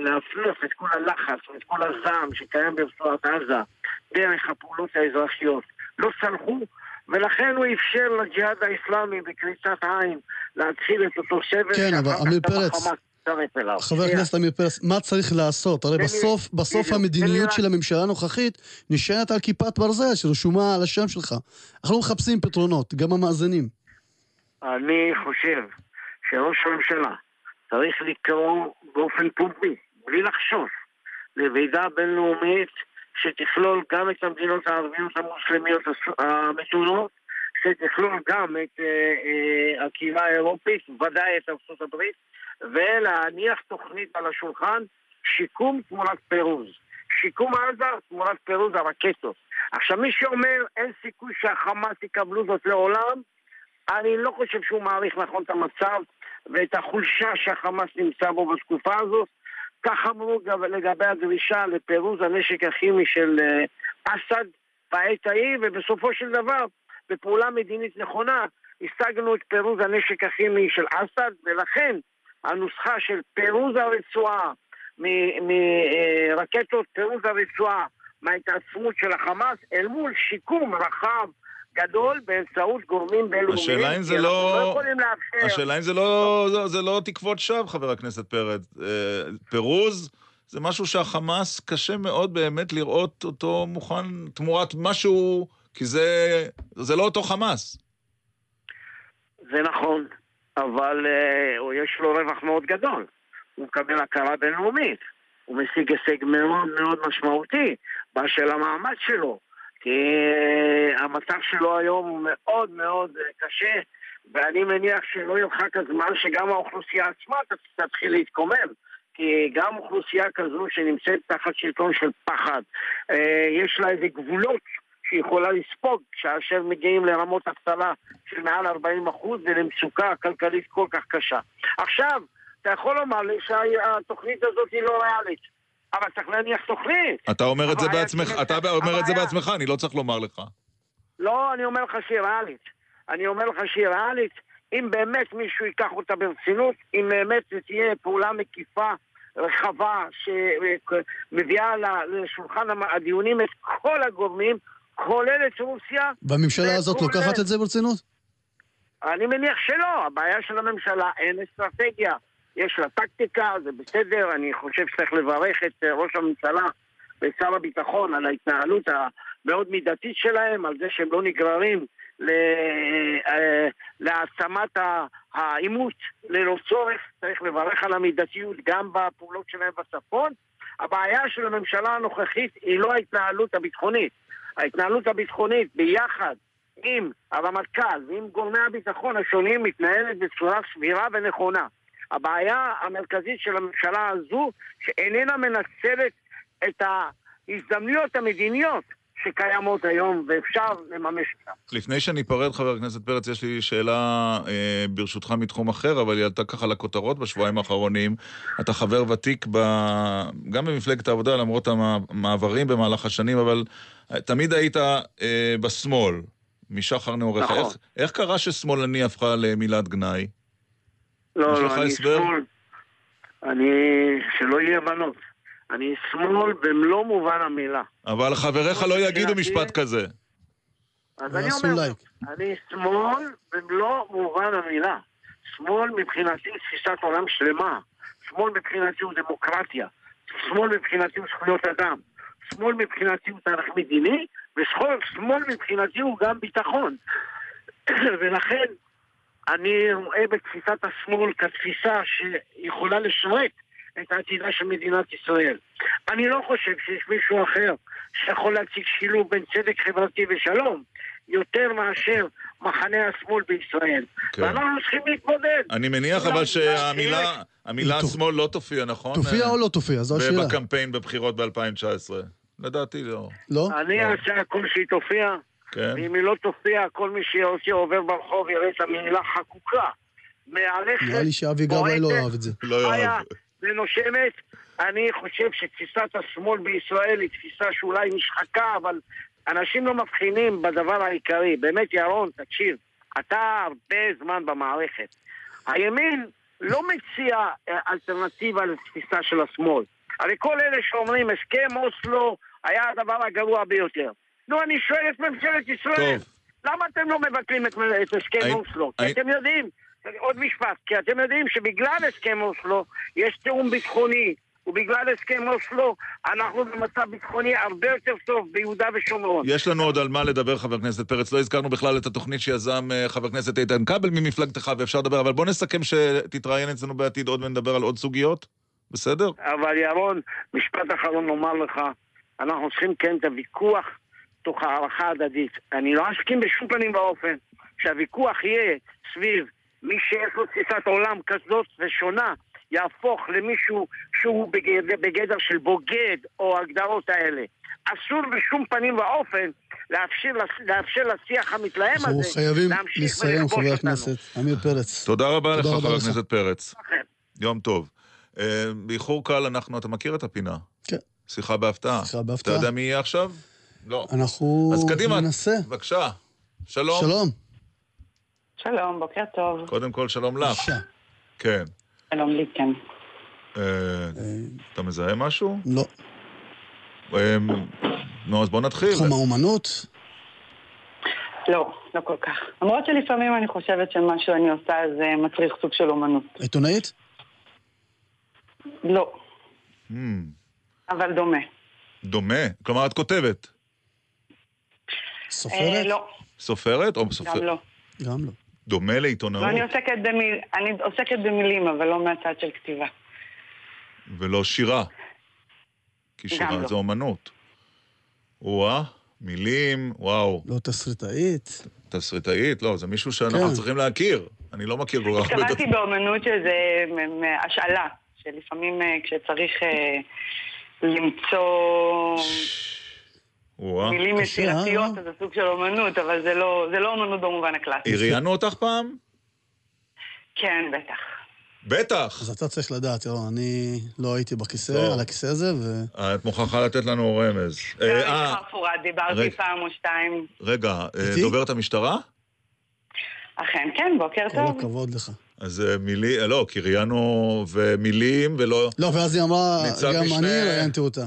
להפלוף את כל הלחץ ואת כל הזעם שקיים ברצועת עזה דרך הפעולות האזרחיות לא סלחו, ולכן הוא אפשר לג'יהאד האסלאמי בקריצת עין להתחיל את אותו סבל. כן, אבל אמיר פרץ, חבר הכנסת אמיר פרץ, מה צריך לעשות? הרי בסוף המדיניות של הממשלה הנוכחית נשענת על כיפת ברזל שרשומה על השם שלך. אנחנו מחפשים פתרונות, גם המאזינים. אני חושב שראש הממשלה צריך לקרוא באופן פומבי, בלי לחשוב, לוועידה בינלאומית שתכלול גם את המדינות הערביות המוסלמיות המתונות, שתכלול גם את הקהילה האירופית, ודאי את ארצות הברית, ולהניח תוכנית על השולחן, שיקום תמורת פירוז. שיקום עזה תמורת פירוז הרקטות. עכשיו מי שאומר אין סיכוי שהחמאס יקבלו זאת לעולם, אני לא חושב שהוא מעריך נכון את המצב ואת החולשה שהחמאס נמצא בו בתקופה הזאת. כך אמרו לגבי הדרישה לפירוז הנשק הכימי של אסד בעת ההיא, ובסופו של דבר, בפעולה מדינית נכונה, השגנו את פירוז הנשק הכימי של אסד, ולכן הנוסחה של פירוז הרצועה מרקטות, פירוז הרצועה מההתעצמות של החמאס, אל מול שיקום רחב גדול באמצעות גורמים בינלאומיים. השאלה אם זה לא... השאלה אם זה לא תקוות שווא, חבר הכנסת פרץ. פירוז זה משהו שהחמאס קשה מאוד באמת לראות אותו מוכן תמורת משהו, כי זה לא אותו חמאס. זה נכון, אבל יש לו רווח מאוד גדול. הוא מקבל הכרה בינלאומית. הוא משיג הישג מאוד מאוד משמעותי בשל המעמד שלו. כי המצב שלו היום הוא מאוד מאוד קשה, ואני מניח שלא יוחק הזמן שגם האוכלוסייה עצמה תתחיל להתקומם, כי גם אוכלוסייה כזו שנמצאת תחת שלטון של פחד, יש לה איזה גבולות שיכולה לספוג, כאשר מגיעים לרמות אבטלה של מעל 40% ולמצוקה כלכלית כל כך קשה. עכשיו, אתה יכול לומר לי שהתוכנית הזאת היא לא ריאלית, אבל צריך להניח תוכנית. אתה אומר את זה בעצמך, אני לא צריך לומר לך. לא, אני אומר לך שהיא ריאלית. אם באמת מישהו ייקח אותה ברצינות, אם באמת זה תהיה פעולה מקיפה, רחבה, שמביאה לשולחן הדיונים את כל הגורמים, כולל את רוסיה. והממשלה הזאת לוקחת את זה ברצינות? אני מניח שלא. הבעיה של הממשלה אין אסטרטגיה. יש לה טקטיקה, זה בסדר, אני חושב שצריך לברך את ראש הממשלה ושר הביטחון על ההתנהלות המאוד מידתית שלהם, על זה שהם לא נגררים להעצמת האימות ללא צורך, צריך לברך על המידתיות גם בפעולות שלהם בצפון. הבעיה של הממשלה הנוכחית היא לא ההתנהלות הביטחונית. ההתנהלות הביטחונית ביחד עם הרמטכ"ל ועם גורמי הביטחון השונים מתנהלת בצורה סבירה ונכונה. הבעיה המרכזית של הממשלה הזו שאיננה מנצלת את ההזדמנויות המדיניות שקיימות היום ואפשר לממש אותה. לפני שאני פרד, חבר הכנסת פרץ, יש לי שאלה ברשותך מתחום אחר, אבל היא עלתה ככה לכותרות בשבועיים האחרונים. אתה חבר ותיק גם במפלגת העבודה, למרות המעברים במהלך השנים, אבל תמיד היית בשמאל, משחר נעורך. נכון. איך קרה ששמאלני הפכה למילת גנאי? לא, אני שמאל, שלא יהיה בנות, אני שמאל במלוא מובן המילה. אבל חבריך לא יגידו משפט כזה. אז אני אומר, אני שמאל במלוא מובן המילה. שמאל מבחינתי תפיסת עולם שלמה, שמאל מבחינתי הוא דמוקרטיה, שמאל מבחינתי הוא זכויות אדם, שמאל מבחינתי הוא תהליך מדיני, ושמאל מבחינתי הוא גם ביטחון. ולכן אני רואה בתפיסת השמאל כתפיסה שיכולה לשרת את העתידה של מדינת ישראל. אני לא חושב שיש מישהו אחר שיכול להציג שילוב בין צדק חברתי ושלום יותר מאשר מחנה השמאל בישראל. ואנחנו צריכים להתמודד. אני מניח אבל שהמילה השמאל לא תופיע, נכון? תופיע או לא תופיע, זו השאלה. ובקמפיין בבחירות ב-2019. לדעתי לא. לא? אני אעשה הכל שהיא תופיע. אם היא לא תופיע, כל מי שעובר ברחוב יראה את המילה חקוקה. נראה לי שאביגדור לא אוהב את זה. ונושמת, אני חושב שתפיסת השמאל בישראל היא תפיסה שאולי נשחקה, אבל אנשים לא מבחינים בדבר העיקרי. באמת, ירון, תקשיב, אתה הרבה זמן במערכת. הימין לא מציע אלטרנטיבה לתפיסה של השמאל. הרי כל אלה שאומרים, הסכם אוסלו היה הדבר הגרוע ביותר. נו, אני שואל את ממשלת ישראל, למה אתם לא מבטלים את הסכם אוסלו? כי אתם יודעים, עוד משפט, כי אתם יודעים שבגלל הסכם אוסלו יש תיאום ביטחוני, ובגלל הסכם אוסלו אנחנו במצב ביטחוני הרבה יותר טוב ביהודה ושומרון. יש לנו עוד על מה לדבר, חבר כנסת פרץ. לא הזכרנו בכלל את התוכנית שיזם חבר כנסת איתן כבל ממפלגתך, ואפשר לדבר, אבל בוא נסכם שתתראיין אצלנו בעתיד עוד ונדבר על עוד סוגיות, בסדר? אבל ירון, משפט אחרון נאמר לך, אנחנו צריכים כן את הוויכוח תוך הערכה הדדית. אני לא אסכים בשום פנים באופן שהוויכוח יהיה סביב מי שיש לו תפיסת עולם כזאת ושונה, יהפוך למישהו שהוא בגדר של בוגד או הגדרות האלה. אסור בשום פנים ואופן לאפשר לשיח המתלהם הזה. אנחנו חייבים לסיים, חבר הכנסת אמיר פרץ. תודה רבה לך, חבר הכנסת פרץ. יום טוב. באיחור קל אנחנו, אתה מכיר את הפינה? כן. שיחה בהפתעה. אתה יודע מי יהיה עכשיו? לא. אנחנו ננסה. בבקשה. שלום. שלום, בוקר טוב. קודם כל, שלום לך. כן. שלום לי, כן. אתה מזהה משהו? לא. נו, אז בוא נתחיל. תחום האומנות? לא, לא כל כך. למרות שלפעמים אני חושבת שמה שאני עושה זה מצריך סוג של אומנות. עיתונאית? לא. אבל דומה. דומה? כלומר, את כותבת? סופרת? לא. סופרת? גם לא. גם לא. דומה לעיתונאות? אני עוסקת במילים, אבל לא מהצד של כתיבה. ולא שירה. כי שירה זה אומנות. וואה, מילים, וואו. לא תסריטאית. תסריטאית, לא, זה מישהו שאנחנו צריכים להכיר. אני לא מכיר. קראתי באומנות שזה השאלה, שלפעמים כשצריך למצוא מילים יצירתיות, זה סוג של אומנות, אבל זה לא אומנות במובן הקלאסי. הראיינו אותך פעם? כן, בטח. בטח? אז אתה צריך לדעת, אני לא הייתי בכיסא, על הכיסא הזה, את מוכרחה לתת לנו רמז. דיברתי פעם או שתיים. רגע, דוברת המשטרה? אכן, כן, בוקר טוב. כל הכבוד לך. אז מילים, לא, כי ראיינו ומילים ולא... לא, ואז היא אמרה, גם אני ראיינתי אותה.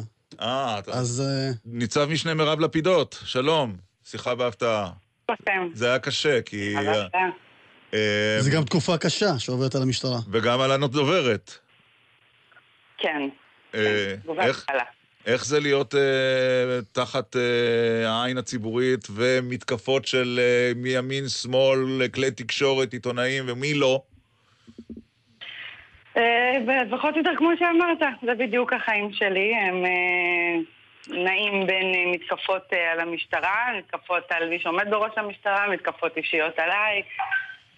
אז ניצב משנה מרב לפידות, שלום, שיחה בהפתעה. זה היה קשה, כי... זה גם תקופה קשה שעוברת על המשטרה. וגם על ענות דוברת. כן. איך זה להיות תחת העין הציבורית ומתקפות של מימין, שמאל, כלי תקשורת, עיתונאים ומי לא? פחות יותר כמו שאמרת, זה בדיוק החיים שלי, הם נעים בין מתקפות על המשטרה, מתקפות על מי שעומד בראש המשטרה, מתקפות אישיות עליי,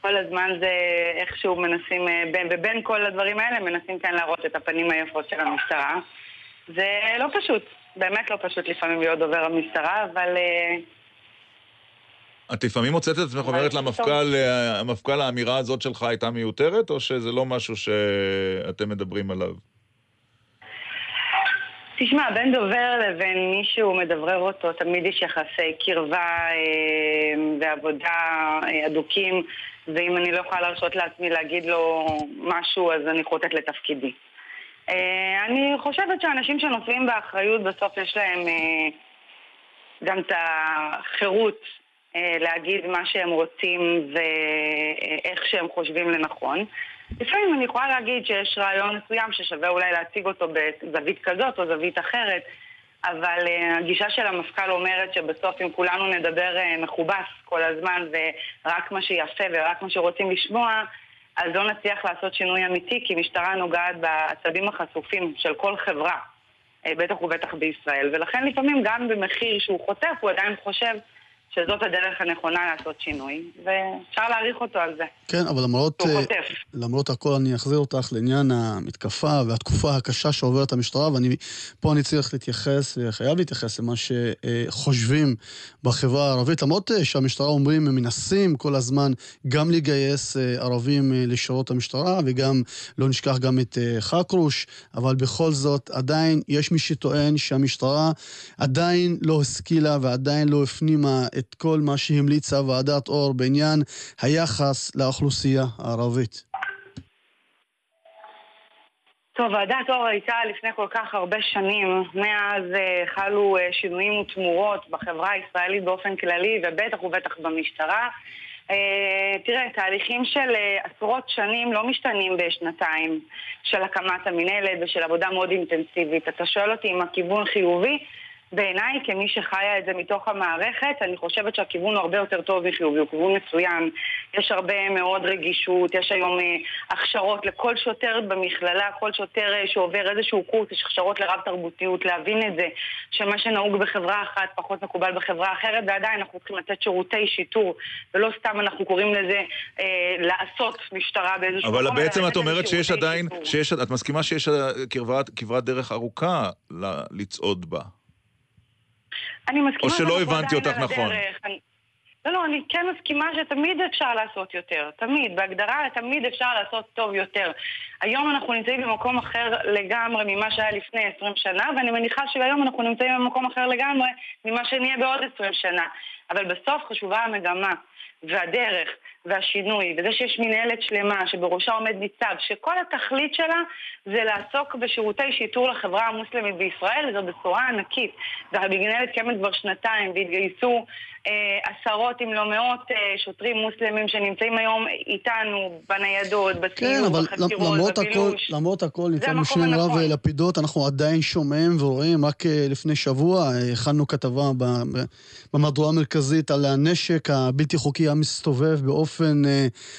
כל הזמן זה איכשהו מנסים, ובין כל הדברים האלה מנסים כאן להראות את הפנים היפות של המשטרה. זה לא פשוט, באמת לא פשוט לפעמים להיות דובר המשטרה, אבל... את לפעמים מוצאת את עצמך אומרת למפכ"ל, המפכ"ל האמירה הזאת שלך הייתה מיותרת, או שזה לא משהו שאתם מדברים עליו? תשמע, בין דובר לבין מישהו מדברר אותו, תמיד יש יחסי קרבה ועבודה אדוקים, ואם אני לא יכולה להרשות לעצמי להגיד לו משהו, אז אני חוטאת לתפקידי. אני חושבת שאנשים שנופלים באחריות, בסוף יש להם גם את החירות, להגיד מה שהם רוצים ואיך שהם חושבים לנכון. לפעמים אני יכולה להגיד שיש רעיון מסוים ששווה אולי להציג אותו בזווית כזאת או זווית אחרת, אבל הגישה של המפכ"ל אומרת שבסוף אם כולנו נדבר מכובס כל הזמן ורק מה שיפה ורק מה שרוצים לשמוע, אז לא נצליח לעשות שינוי אמיתי, כי משטרה נוגעת בעצבים החשופים של כל חברה, בטח ובטח בישראל. ולכן לפעמים גם במחיר שהוא חוטף, הוא עדיין חושב שזאת הדרך הנכונה לעשות שינוי, ואפשר להעריך אותו על זה. כן, אבל למרות הכל אני אחזיר אותך לעניין המתקפה והתקופה הקשה שעוברת המשטרה, ופה אני צריך להתייחס, וחייב להתייחס למה שחושבים בחברה הערבית, למרות שהמשטרה אומרים, הם מנסים כל הזמן גם לגייס ערבים לשירות המשטרה, וגם לא נשכח גם את חקרוש, אבל בכל זאת עדיין יש מי שטוען שהמשטרה עדיין לא השכילה ועדיין לא הפנימה את כל מה שהמליצה ועדת אור בעניין היחס לאוכלוסייה הערבית. טוב, ועדת אור הייתה לפני כל כך הרבה שנים, מאז חלו שינויים ותמורות בחברה הישראלית באופן כללי, ובטח ובטח במשטרה. תראה, תהליכים של עשרות שנים לא משתנים בשנתיים, של הקמת המנהלת ושל עבודה מאוד אינטנסיבית. אתה שואל אותי אם הכיוון חיובי, בעיניי, כמי שחיה את זה מתוך המערכת, אני חושבת שהכיוון הרבה יותר טוב וחיובי, הוא כיוון מצוין. יש הרבה מאוד רגישות, יש היום הכשרות לכל שוטר במכללה, כל שוטר שעובר איזשהו קורס, יש הכשרות לרב תרבותיות, להבין את זה, שמה שנהוג בחברה אחת פחות מקובל בחברה אחרת, ועדיין אנחנו צריכים לתת שירותי שיטור, ולא סתם אנחנו קוראים לזה לעשות משטרה באיזשהו... אבל בעצם את אומרת שיש עדיין, את מסכימה שיש כברת דרך ארוכה לצעוד בה. או שלא הבנתי אותך נכון. לא, אני כן מסכימה שתמיד אפשר לעשות יותר. תמיד, בהגדרה, תמיד אפשר לעשות טוב יותר. היום אנחנו נמצאים במקום אחר לגמרי ממה שהיה לפני 20 שנה, ואני מניחה שהיום אנחנו נמצאים במקום אחר לגמרי ממה שנהיה בעוד 20 שנה. אבל בסוף חשובה המגמה, והדרך, והשינוי, וזה שיש מנהלת שלמה שבראשה עומד ניצב, שכל התכלית שלה זה לעסוק בשירותי שיטור לחברה המוסלמית בישראל, זו בשורה ענקית. והמנהלת קיימת כבר שנתיים, והתגייסו עשרות אם לא מאות שוטרים מוסלמים שנמצאים היום איתנו בניידות, בסיור, בחקירות, בבילוש. למרות הכל, ניתנו שם רב לפידות, אנחנו עדיין שומעים ורואים, רק לפני שבוע הכנו כתבה במדורה המרכזית על הנשק הבלתי חוקי המסתובב באופן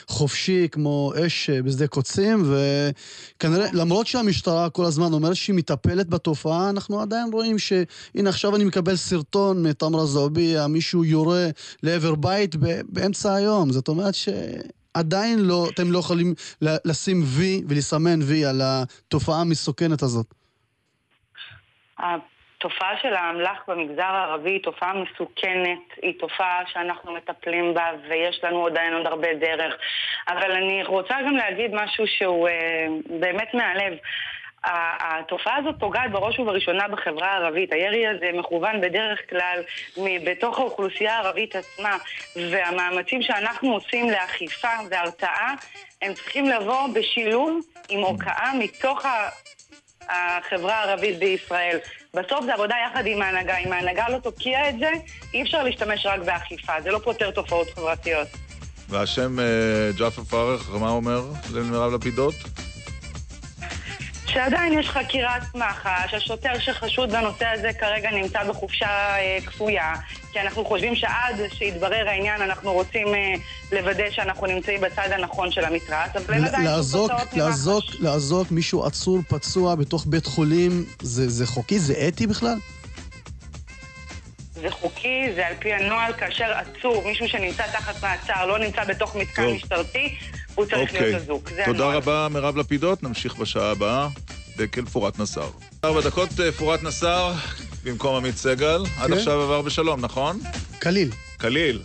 חופשי כמו אש בשדה קוצים, וכנראה למרות שהמשטרה כל הזמן אומרת שהיא מטפלת בתופעה, אנחנו עדיין רואים שהנה עכשיו אני מקבל סרטון מתמרה זעביה, מישהו יורה לעבר בית באמצע היום. זאת אומרת שעדיין לא, אתם לא יכולים לשים וי ולסמן וי על התופעה המסוכנת הזאת. התופעה של האמל"ח במגזר הערבי היא תופעה מסוכנת, היא תופעה שאנחנו מטפלים בה, ויש לנו עדיין עוד הרבה דרך. אבל אני רוצה גם להגיד משהו שהוא באמת מהלב. התופעה הזאת פוגעת בראש ובראשונה בחברה הערבית. הירי הזה מכוון בדרך כלל בתוך האוכלוסייה הערבית עצמה, והמאמצים שאנחנו עושים לאכיפה והרתעה, הם צריכים לבוא בשילום עם הוקעה מתוך החברה הערבית בישראל. בסוף זה עבודה יחד עם ההנהגה. אם ההנהגה לא תוקיע את זה, אי אפשר להשתמש רק באכיפה. זה לא פותר תופעות חברתיות. והשם ג'אפר פארך, מה אומר למרב לפידות? שעדיין יש חקירת מח"ש, השוטר שחשוד בנושא הזה כרגע נמצא בחופשה כפויה, כי אנחנו חושבים שעד שיתברר העניין אנחנו רוצים לוודא שאנחנו נמצאים בצד הנכון של המתרס. לעזוק מישהו עצור פצוע בתוך בית חולים, זה חוקי? זה אתי בכלל? זה חוקי, זה על פי הנוהל, כאשר עצור, מישהו שנמצא תחת מעצר, לא נמצא בתוך מתקן משטרתי, הוא צריך להיות אזוק. תודה רבה, מרב לפידות. נמשיך בשעה הבאה, דקל פורת נסר. 4 דקות פורת נסר, במקום עמית סגל. עד עכשיו עבר בשלום, נכון? קליל. קליל,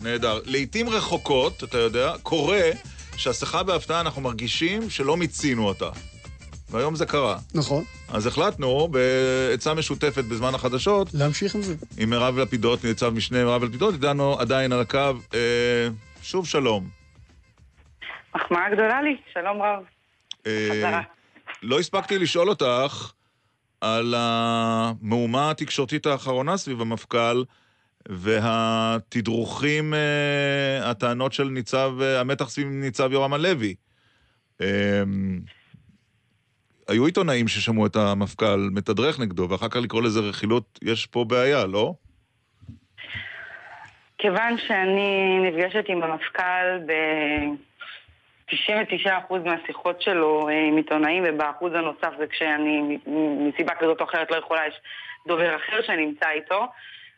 נהדר. לעתים רחוקות, אתה יודע, קורה שהשיחה בהפתעה אנחנו מרגישים שלא מיצינו אותה. והיום זה קרה. נכון. אז החלטנו בעצה משותפת בזמן החדשות. להמשיך עם זה. עם מרב לפידות, ניצב משנה מרב לפידות, ידענו עדיין על הקו. שוב שלום. מחמאה גדולה לי, שלום רב. חזרה. לא הספקתי לשאול אותך על המהומה התקשורתית האחרונה סביב המפכ"ל, והתדרוכים, הטענות של ניצב, המתח סביב ניצב יורם הלוי. היו עיתונאים ששמעו את המפכ"ל מתדרך נגדו, ואחר כך לקרוא לזה רכילות, יש פה בעיה, לא? כיוון שאני נפגשת עם המפכ"ל ב-99% מהשיחות שלו עם עיתונאים, ובאחוז הנוסף זה כשאני מסיבה כזאת או אחרת לא יכולה, יש דובר אחר שנמצא איתו,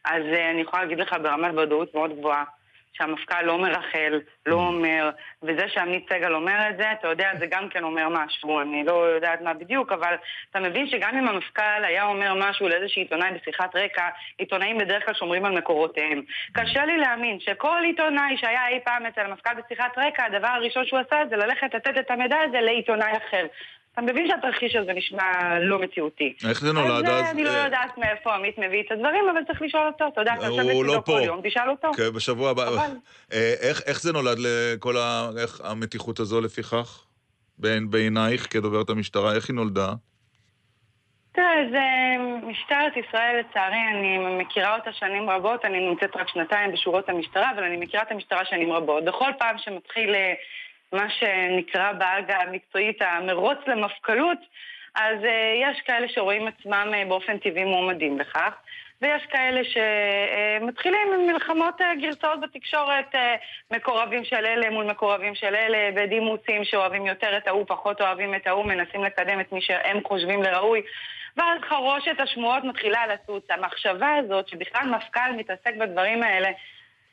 אז אני יכולה להגיד לך ברמת ודאות מאוד גבוהה, שהמפכ"ל לא מרחל, לא אומר, וזה שעמית סגל אומר את זה, אתה יודע, זה גם כן אומר משהו, אני לא יודעת מה בדיוק, אבל אתה מבין שגם אם המפכ"ל היה אומר משהו לאיזושהי עיתונאי בשיחת רקע, עיתונאים בדרך כלל שומרים על מקורותיהם. קשה לי להאמין שכל עיתונאי שהיה אי פעם אצל המפכ"ל בשיחת רקע, הדבר הראשון שהוא עשה זה ללכת לתת את המידע הזה לעיתונאי אחר. אתה מבין שהתרחיש הזה נשמע לא מציאותי. איך זה נולד? אז אני לא יודעת מאיפה עמית מביא את הדברים, אבל צריך לשאול אותו. אתה יודע, אתה שבת לו כל יום, תשאל אותו. כן, בשבוע הבא. איך זה נולד לכל המתיחות הזו לפיכך? בעינייך כדוברת המשטרה, איך היא נולדה? תראה, זה משטרת ישראל, לצערי, אני מכירה אותה שנים רבות, אני נמצאת רק שנתיים בשורות המשטרה, אבל אני מכירה את המשטרה שנים רבות. בכל פעם שמתחיל מה שנקרא בעגה המקצועית המרוץ למפכלות, אז יש כאלה שרואים עצמם באופן טבעי מועמדים לכך, ויש כאלה שמתחילים מלחמות גרסאות בתקשורת, מקורבים של אלה מול מקורבים של אלה, בדימוצים שאוהבים יותר את ההוא, פחות אוהבים את ההוא, מנסים לקדם את מי שהם חושבים לראוי, ואז חרושת השמועות מתחילה לצוץ. המחשבה הזאת שבכלל מפכ"ל מתעסק בדברים האלה,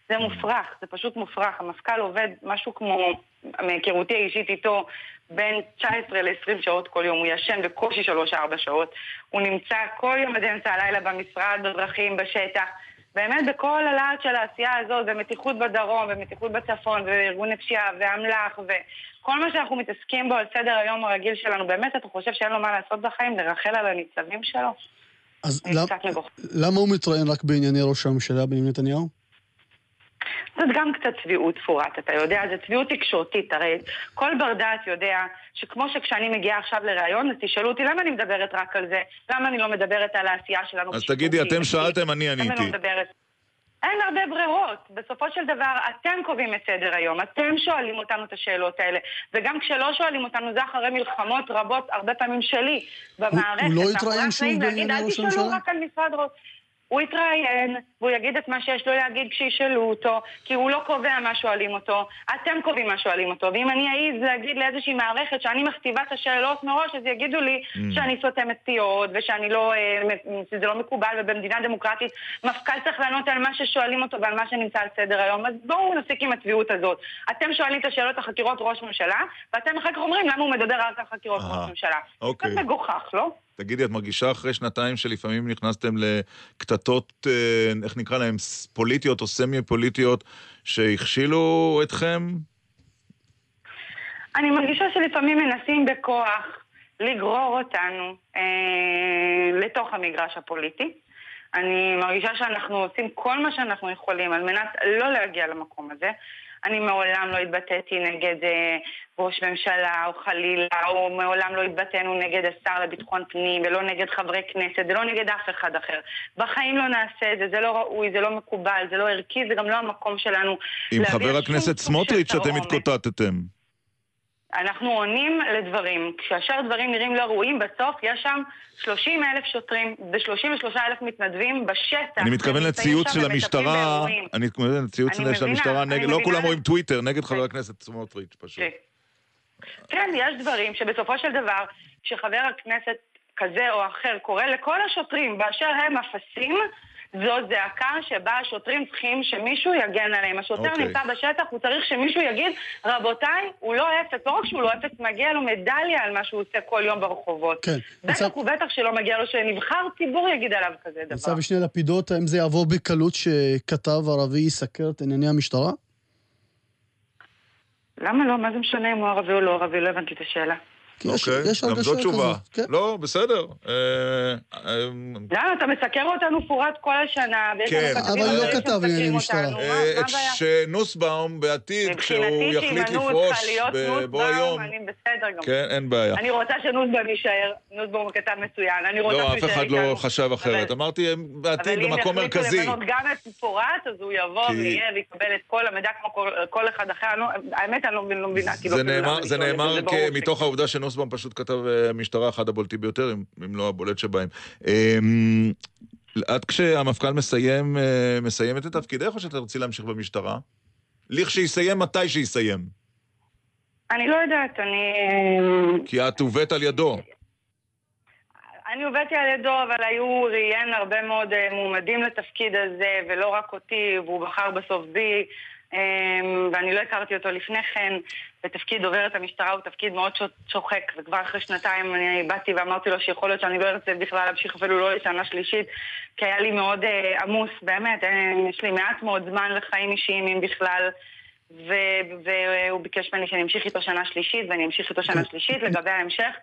זה מופרך, זה פשוט מופרך. המפכ"ל עובד משהו כמו, מהיכרותי האישית איתו, בין 19 ל-20 שעות כל יום. הוא ישן בקושי 3-4 שעות. הוא נמצא כל יום עד אמצע הלילה במשרד, בדרכים, בשטח. באמת בכל הלעד של העשייה הזאת, במתיחות בדרום, במתיחות בצפון, בארגון הפשיעה, והמלח, וכל מה שאנחנו מתעסקים בו על סדר היום הרגיל שלנו. באמת אתה חושב שאין לו מה לעשות בחיים, לרחל על הניצבים שלו? אז למה הוא מתראיין רק בענייני ראש הממשלה, בענייני נתניהו? זאת גם קצת צביעות פורט, אתה יודע, זה צביעות תקשורתית, הרי כל בר דעת יודע שכמו שכשאני מגיעה עכשיו לראיון, אז תשאלו אותי למה אני מדברת רק על זה, למה אני לא מדברת על העשייה שלנו. אז תגידי, אתם שאלתם, אני עניתי. אין הרבה ברירות, בסופו של דבר אתם קובעים את סדר היום, אתם שואלים אותנו את השאלות האלה, וגם כשלא שואלים אותנו זה אחרי מלחמות רבות, הרבה פעמים שלי, במערכת. הוא לא התראיין שוב בעניין ראש הממשלה? הוא יתראיין, והוא יגיד את מה שיש לו להגיד כשישאלו אותו, כי הוא לא קובע מה שואלים אותו, אתם קובעים מה שואלים אותו, ואם אני אעיז להגיד לאיזושהי מערכת שאני מכתיבה את השאלות מראש, אז יגידו לי שאני סותמת פיות, ושזה לא מקובל, ובמדינה דמוקרטית מפכ"ל צריך לענות על מה ששואלים אותו, ועל מה שנמצא על סדר היום, אז בואו נפסיק עם הצביעות הזאת. אתם שואלים את השאלות החקירות ראש ממשלה, ואתם אחר כך אומרים למה הוא מדבר רק על חקירות ראש ממשלה. אוקיי. זה מגוחך, לא? תגידי, את מרגישה אחרי שנתיים שלפעמים נכנסתם לקטטות, איך נקרא להם, פוליטיות או סמי-פוליטיות, שהכשילו אתכם? אני מרגישה שלפעמים מנסים בכוח לגרור אותנו לתוך המגרש הפוליטי. אני מרגישה שאנחנו עושים כל מה שאנחנו יכולים על מנת לא להגיע למקום הזה. אני מעולם לא התבטאתי נגד ראש ממשלה או חלילה, או מעולם לא התבטאנו נגד השר לביטחון פנים, ולא נגד חברי כנסת, ולא נגד אף אחד אחר. בחיים לא נעשה את זה, זה לא ראוי, זה לא מקובל, זה לא ערכי, זה גם לא המקום שלנו. עם חבר הכנסת סמוטריץ' שאתם התקוטטתם. אנחנו עונים לדברים. כשאשר דברים נראים לא ראויים, בסוף יש שם 30,000 שוטרים ו33,000 מתנדבים בשטח. אני מתכוון לציוץ של המשטרה, לא כולם רואים טוויטר, נגד חבר הכנסת סמוטריץ' פשוט. כן, יש דברים שבסופו של דבר, כשחבר הכנסת כזה או אחר קורא לכל השוטרים באשר הם אפסים, זו זעקה שבה השוטרים צריכים שמישהו יגן עליהם. השוטר נמצא בשטח, הוא צריך שמישהו יגיד, רבותיי, הוא לא אפס, לא רק שהוא לא אפס, מגיע לו מדליה על מה שהוא עושה כל יום ברחובות. בטח ובטח שלא מגיע לו שנבחר ציבור יגיד עליו כזה דבר. ניצב משנה לפידות, האם זה יעבור בקלות שכתב ערבי יסקר את ענייני המשטרה? למה לא? מה זה משנה אם הוא ערבי או לא ערבי? לא הבנתי את השאלה. אוקיי, גם זו תשובה. לא, בסדר. אתה מסקר אותנו פורט כל השנה. כן, אבל לא כתב לי משטרה. את שנוסבאום בעתיד, כשהוא יחליט לפרוש בו היום. אין בעיה. אני רוצה שנוסבאום יישאר. נוסבאום כתב מצוין. לא, אף אחד לא חשב אחרת. אמרתי, בעתיד במקום מרכזי. אבל אם יחליטו לבנות גם את פורט, אז הוא יבוא ויקבל את כל המדע כמו כל אחד אחר. האמת, אני לא מבינה. זה נאמר מתוך העובדה שנוסבאום נוסבאום פשוט כתב משטרה אחד הבולטי ביותר, אם לא הבולט שבהם. עד כשהמפכ"ל מסיים את התפקידך, או שאתה רוצה להמשיך במשטרה? לכשיסיים, מתי שיסיים? אני לא יודעת, כי את הובאת על ידו. אני עובדתי על ידו, אבל היו ראיין הרבה מאוד מועמדים לתפקיד הזה, ולא רק אותי, והוא בחר בסוף בי, ואני לא הכרתי אותו לפני כן. ותפקיד דוברת המשטרה הוא תפקיד מאוד שוחק, וכבר אחרי שנתיים אני באתי ואמרתי לו שיכול להיות שאני לא ארצה בכלל להמשיך, אפילו לא לשנה שלישית, כי היה לי מאוד עמוס, באמת, יש לי מעט מאוד זמן לחיים אישיים אם בכלל, והוא ביקש ממני שאני אמשיך איתו שנה שלישית, ואני אמשיך איתו שנה שלישית. לגבי ההמשך,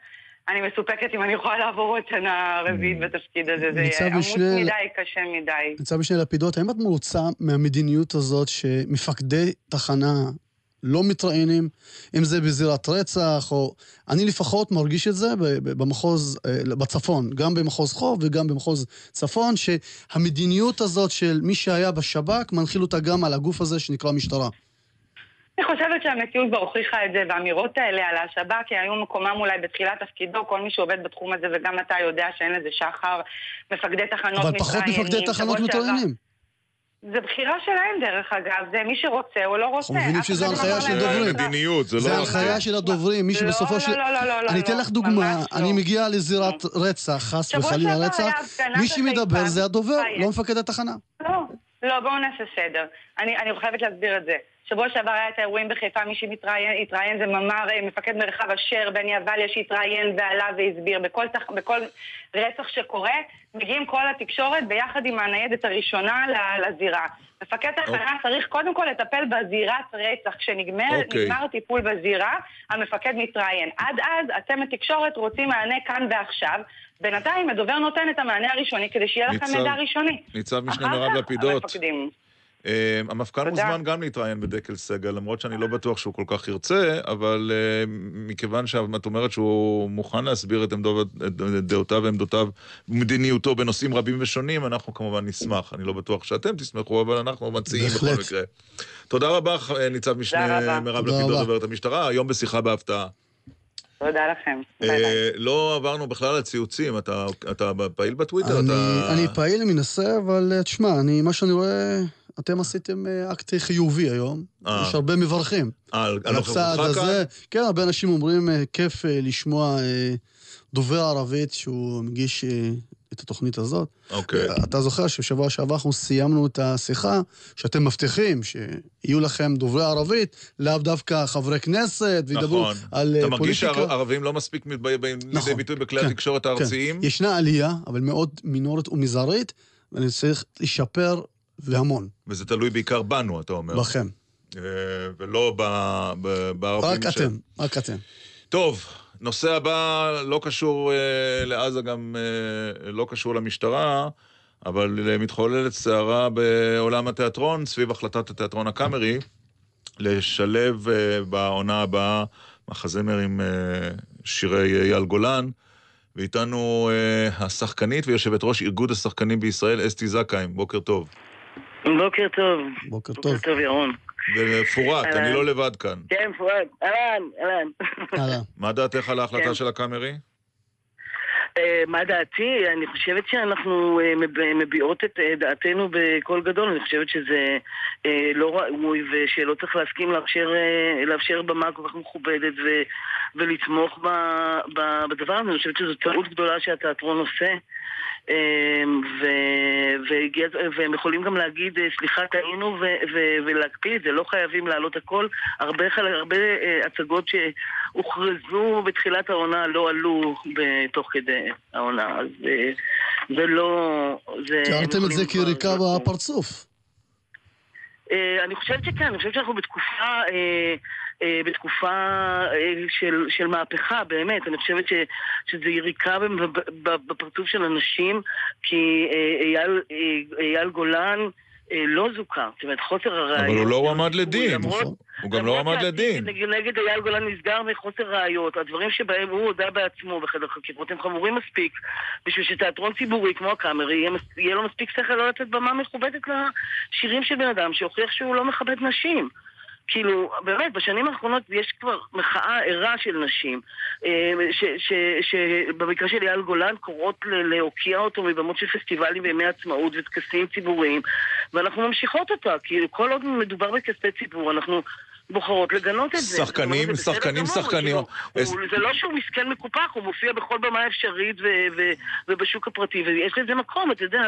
אני מסופקת אם אני יכולה לעבור את שנה הרביעית בתפקיד הזה, זה עמוס מדי, קשה מדי. נצא בשני לפידות, האם את מרוצה מהמדיניות הזאת שמפקדי תחנה לא מתראיינים, אם זה בזירת רצח, או... אני לפחות מרגיש את זה במחוז, בצפון, גם במחוז חוב וגם במחוז צפון, שהמדיניות הזאת של מי שהיה בשב"כ מנחיל אותה גם על הגוף הזה שנקרא משטרה. אני חושבת שהמציאות בה הוכיחה את זה, והאמירות האלה על השב"כ היו מקומם אולי בתחילת תפקידו, כל מי שעובד בתחום הזה, וגם אתה יודע שאין לזה שחר, מפקדי תחנות מתראיינים. אבל פחות מפקדי תחנות מתראיינים. זה בחירה שלהם דרך אגב, זה מי שרוצה או לא רוצה. אנחנו מבינים שזו הנחיה של דוברים. זה הנחיה של הדוברים, מי שבסופו של... אני אתן לך דוגמה, אני מגיע לזירת רצח, חס וחלילה רצח, מי שמדבר זה הדובר, לא מפקד התחנה. לא, בואו נעשה סדר. אני חייבת להסביר את זה. שבוע שעבר היה את האירועים בחיפה, מי שהתראיין זה ממ"ר, מפקד מרחב אשר, בני אבליה שהתראיין ועלה והסביר. בכל רצח שקורה, מגיעים כל התקשורת ביחד עם הניידת הראשונה לזירה. מפקד התחנה צריך קודם כל לטפל בזירת רצח. כשנגמר טיפול בזירה, המפקד מתראיין. עד אז, אתם התקשורת רוצים מענה כאן ועכשיו. בינתיים הדובר נותן את המענה הראשוני, כדי שיהיה לכם מידע ראשוני. ניצב משנה מרב לפידות. המפכ"ל מוזמן גם להתראיין בדקל סגל, למרות שאני לא בטוח שהוא כל כך ירצה, אבל מכיוון שאת אומרת שהוא מוכן להסביר את דעותיו ועמדותיו ומדיניותו בנושאים רבים ושונים, אנחנו כמובן נשמח. אני לא בטוח שאתם תשמחו, אבל אנחנו מציעים בכל מקרה. תודה רבה, ניצב משנה מרב לפידות, דוברת המשטרה, היום בשיחה בהפתעה. תודה לכם. לא עברנו בכלל לציוצים, אתה פעיל בטוויטר? אני פעיל, מנסה, אבל תשמע, מה שאני רואה... אתם עשיתם אקט חיובי היום, יש הרבה מברכים. על הצעד הזה, כן, הרבה אנשים אומרים, כיף לשמוע דובר ערבית שהוא מגיש את התוכנית הזאת. אתה זוכר שבשבוע שעבר אנחנו סיימנו את השיחה, שאתם מבטיחים שיהיו לכם דוברי ערבית, לאו דווקא חברי כנסת, וידברו על פוליטיקה. אתה מרגיש שהערבים לא מספיק מתבאים לידי ביטוי בכלי התקשורת הארציים? ישנה עלייה, אבל מאוד מינורית ומזערית, ואני צריך לשפר והמון. וזה תלוי בעיקר בנו, אתה אומר. בכם. ולא בערבים. רק אתם, רק אתם. טוב, נושא הבא לא קשור לעזה, גם לא קשור למשטרה, אבל מתחוללת סערה בעולם התיאטרון, סביב החלטת התיאטרון הקאמרי, לשלב בעונה הבאה מחזמר עם שירי יעל גולן, ואיתנו השחקנית ויושבת ראש ארגון השחקנים בישראל, אסתי זקאים. בוקר טוב. בוקר טוב. בוקר טוב. בוקר טוב, ירון. ופורט, אני לא לבד כאן. כן, פורט. אלן. מה דעתך על ההחלטה של הקאמרי? מה דעתי? אני חושבת שאנחנו מביאות את דעתנו בכל גדול. אני חושבת שזה לא ראוי ושלא צריך להסכים לאפשר במה כל כך מכובדת ולתמוך בדבר. אני חושבת שזו טעות גדולה שהתיאטרון עושה. והם יכולים גם להגיד סליחה טעינו ולהקפיד, זה לא חייבים לעלות הכל. הרבה הצגות שהוכרזו בתחילת העונה לא עלו בתוך כדי העונה, אז זה לא... תיארתם את זה כיריקה בפרצוף? אני חושבת שכן, אני חושבת שאנחנו בתקופה של מהפכה, באמת. אני חושבת שזה יריקה בפרצוף של אנשים, כי אייל גולן לא זוכה, זאת אומרת, חוסר הראיות. אבל הוא לא עמד לדין, הוא גם לא עמד לדין. נגד אייל גולן נסגר מחוסר ראיות, הדברים שבהם הוא הודה בעצמו בחדר חקירות, הם חמורים מספיק, בשביל שתיאטרון ציבורי כמו הקאמרי, יהיה לו מספיק שכל לא לתת במה מכובדת לשירים של בן אדם, שהוכיח שהוא לא מכבד נשים. כאילו, באמת, בשנים האחרונות יש כבר מחאה ערה של נשים שבמקרה של יעל גולן קוראות להוקיע אותו מבמות של פסטיבלים בימי עצמאות וטקסים ציבוריים, ואנחנו ממשיכות אותה, כי כל עוד מדובר בכספי ציבור, אנחנו בוחרות לגנות את זה. שחקנים, שחקנים, שחקנים. זה לא שהוא מסכן מקופח, הוא מופיע בכל במה אפשרית ובשוק הפרטי, ויש לזה מקום, אתה יודע,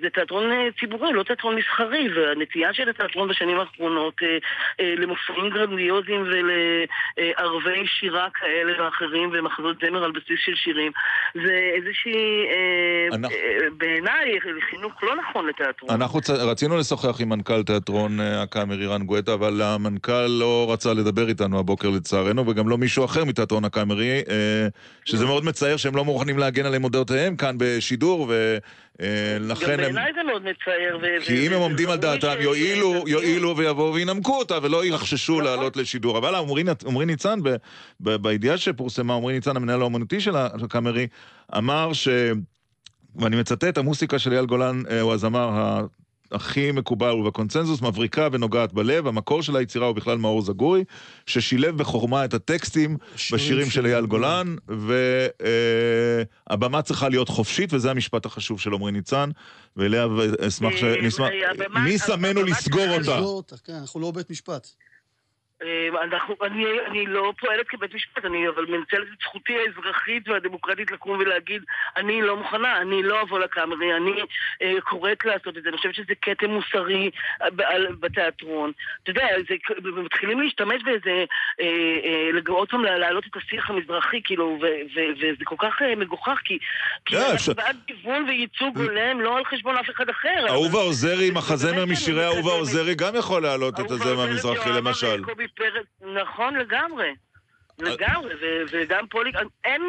זה תיאטרון ציבורי, לא תיאטרון מסחרי, והנטייה של התיאטרון בשנים האחרונות למופעים גרנדיוזים ולערבי שירה כאלה ואחרים, ומחזות זמר על בסיס של שירים, זה איזושהי, בעיניי, חינוך לא נכון לתיאטרון. אנחנו רצינו לשוחח עם מנכ"ל תיאטרון הקאמרי, רן גואטה, אבל המנכ"ל לא רצה לדבר איתנו הבוקר לצערנו, וגם לא מישהו אחר מתיאטרון הקאמרי, שזה מאוד מצער שהם לא מוכנים להגן עליהם מודעותיהם כאן בשידור, ולכן גם בעיניי זה מאוד מצער. כי אם הם עומדים על דעתם, יועילו ויבואו וינמקו אותה, ולא יחששו לעלות לשידור. אבל אומרי ניצן, בידיעה שפורסמה, אומרי ניצן, המנהל האומנותי של הקאמרי, אמר ש, ואני מצטט, המוסיקה של יעל גולן, הוא הזמר הכי מקובל ובקונצנזוס, מבריקה ונוגעת בלב, המקור של היצירה הוא בכלל מאור זגורי, ששילב בחוכמה את הטקסטים בשירים של אייל גולן, והבמה צריכה להיות חופשית, וזה המשפט החשוב של אומרי ניצן, ואליה אשמח שנשמע, מי שמנו לסגור אותה? כן, אנחנו לא בית משפט. אני לא פועלת כבית משפט, אבל מנצלת את זכותי האזרחית והדמוקרטית לקום ולהגיד, אני לא מוכנה, אני לא אבוא לקאמרי, אני קוראת לעשות את זה. אני חושבת שזה קטן מוסרי בתיאטרון. אתה יודע, מתחילים להשתמש באיזה, עוד פעם להעלות את השיח המזרחי, וזה כל כך מגוחך, כי אנחנו בעד גיוון וייצוג הולם, לא על חשבון אף אחד אחר. אהובה עוזרי, מחזמר משירי אהובה עוזרי, גם יכול להעלות את הזמר המזרחי, למשל. פרץ, נכון לגמרי. לגמרי, וגם פוליק, אין,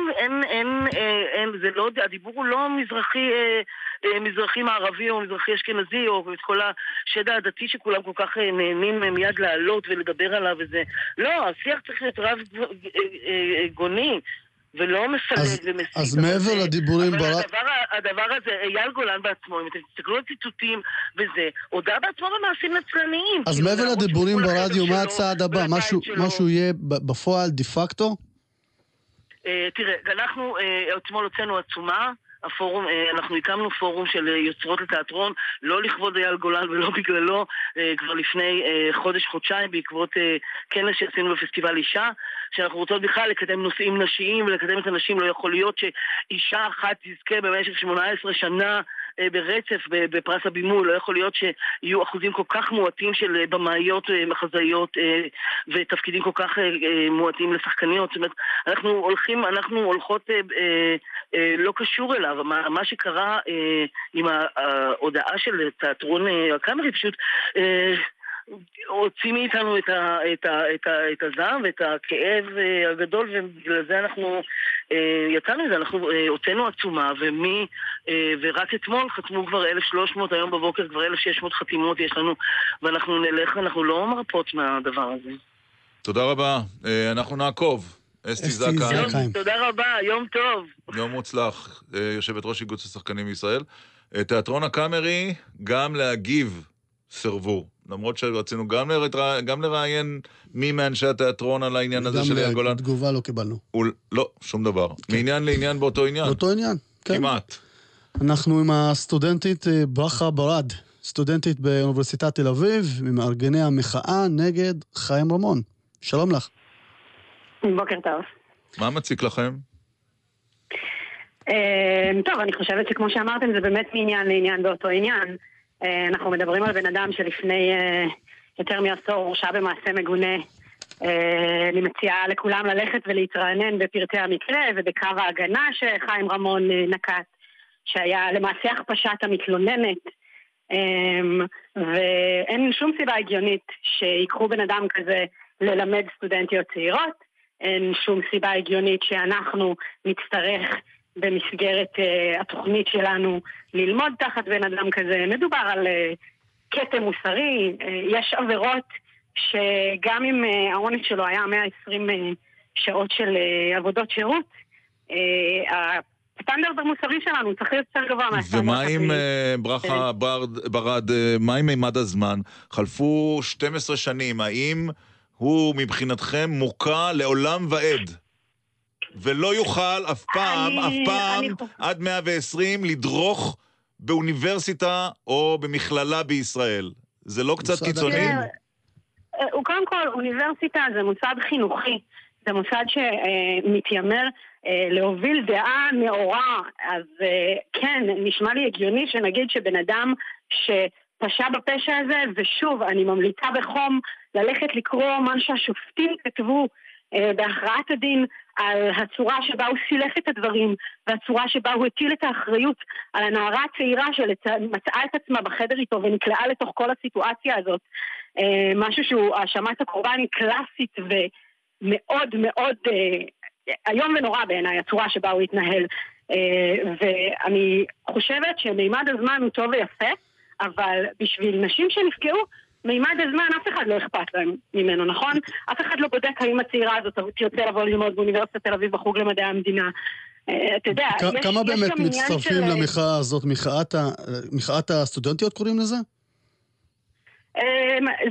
זה לא, הדיבור הוא לא מזרחי מערבי או מזרחי אשכנזי, או את כל השדע הדתי שכולם כל כך נהנים מיד לעלות ולדבר עליו וזה. לא, השיח צריך להיות רב גוני. ולא מסלג ומסיק. אז מעבר לדיבורים הדבר הזה, אייל גולן בעצמו, אם אתם תסתכלו על ציטוטים וזה, הודעה בעצמו במעשים נצלניים. אז מעבר לדיבורים ברדיו, מה הצעד הבא? משהו יהיה בפועל, דה פקטו? תראה, אנחנו עצמו הוצאנו עצומה, הפורום, אנחנו הקמנו פורום של יוצרות לתיאטרון, לא לכבוד אייל גולן ולא בגללו, כבר לפני חודש-חודשיים, בעקבות כנס שעשינו בפסטיבל אישה, שאנחנו רוצות בכלל לקדם נושאים נשיים, ולקדם את הנשים. לא יכול להיות שאישה אחת תזכה במשך 18 שנה ברצף בפרס הבימוי, לא יכול להיות שיהיו אחוזים כל כך מועטים של במאיות, מחזאיות ותפקידים כל כך מועטים לשחקניות. זאת אומרת, אנחנו הולכות לא קשור אליו. מה שקרה עם ההודעה של תיאטרון הקאמרי פשוט הוציא מאיתנו את הזעם ואת הכאב הגדול, ובגלל זה אנחנו יצאנו את זה, אנחנו הוצאנו עצומה, ורק אתמול חתמו כבר 1,300, היום בבוקר כבר 1,600 חתימות יש לנו, ואנחנו נלך, אנחנו לא מרפות מהדבר הזה. תודה רבה, אנחנו נעקוב. אסתי זקאים, תודה רבה, יום טוב. יום מוצלח, יושבת ראש איגוד השחקנים בישראל. תיאטרון הקאמרי, גם להגיב סרבו, למרות שרצינו גם לראיין מי מאנשי התיאטרון על העניין הזה של יעל גולן. תגובה לא קיבלנו. לא, שום דבר. מעניין לעניין באותו עניין. באותו עניין, כן. כמעט. אנחנו עם הסטודנטית ברכה ברד, סטודנטית באוניברסיטת תל אביב, ממארגני המחאה נגד חיים רמון. שלום לך. בוקר טוב. מה מציק לכם? טוב, אני חושבת שכמו שאמרתם, זה באמת מעניין לעניין באותו עניין. אנחנו מדברים על בן אדם שלפני יותר מעשור הורשע במעשה מגונה. אני מציעה לכולם ללכת ולהתרענן בפרטי המקרה ובקו ההגנה שחיים רמון נקט, שהיה למעשה הכפשת המתלוננת, ואין שום סיבה הגיונית שיקחו בן אדם כזה ללמד סטודנטיות צעירות. אין שום סיבה הגיונית שאנחנו נצטרך במסגרת התוכנית שלנו ללמוד תחת בן אדם כזה. מדובר על קטע מוסרי. יש עבירות שגם אם העונש שלו היה 120 שעות של עבודות שירות, הסטנדרט המוסרי שלנו צריך להיות יותר גבוה מהסטנדרט. ומה עם ברכה ברד, מה עם מימד הזמן? חלפו 12 שנים, האם הוא מבחינתכם מוקע לעולם ועד ולא יוכל אף פעם עד 120 לדרוך באוניברסיטה או במכללה בישראל? זה לא קצת קיצוני? הוא קודם כל, אוניברסיטה זה מוסד חינוכי, זה מוסד שמתיימר להוביל דעה נאורה, אז כן, נשמע לי הגיוני שנגיד שבן אדם שפשע בפשע הזה, ושוב, אני ממליצה בחום ללכת לקרוא מה שהשופטים כתבו בהכרעת הדין על הצורה שבה הוא סילף את הדברים, והצורה שבה הוא הטיל את האחריות על הנערה הצעירה שמצאה את עצמה בחדר איתו ונקלעה לתוך כל הסיטואציה הזאת. משהו שהוא האשמת הקורבן היא קלאסית ומאוד מאוד היום ונורא בעיניי הצורה שבה הוא התנהל. ואני חושבת שמימד הזמן הוא טוב ויפה, אבל בשביל נשים שנפגעו, מימד הזמן אף אחד לא אכפת להם ממנו, נכון? אף אחד לא בודק האם הצעירה הזאת תרצה לבוא ללמוד באוניברסיטת תל אביב בחוג למדעי המדינה. אתה יודע, כמה באמת מצטרפים למחאה הזאת? מחאת הסטודנטיות קוראים לזה?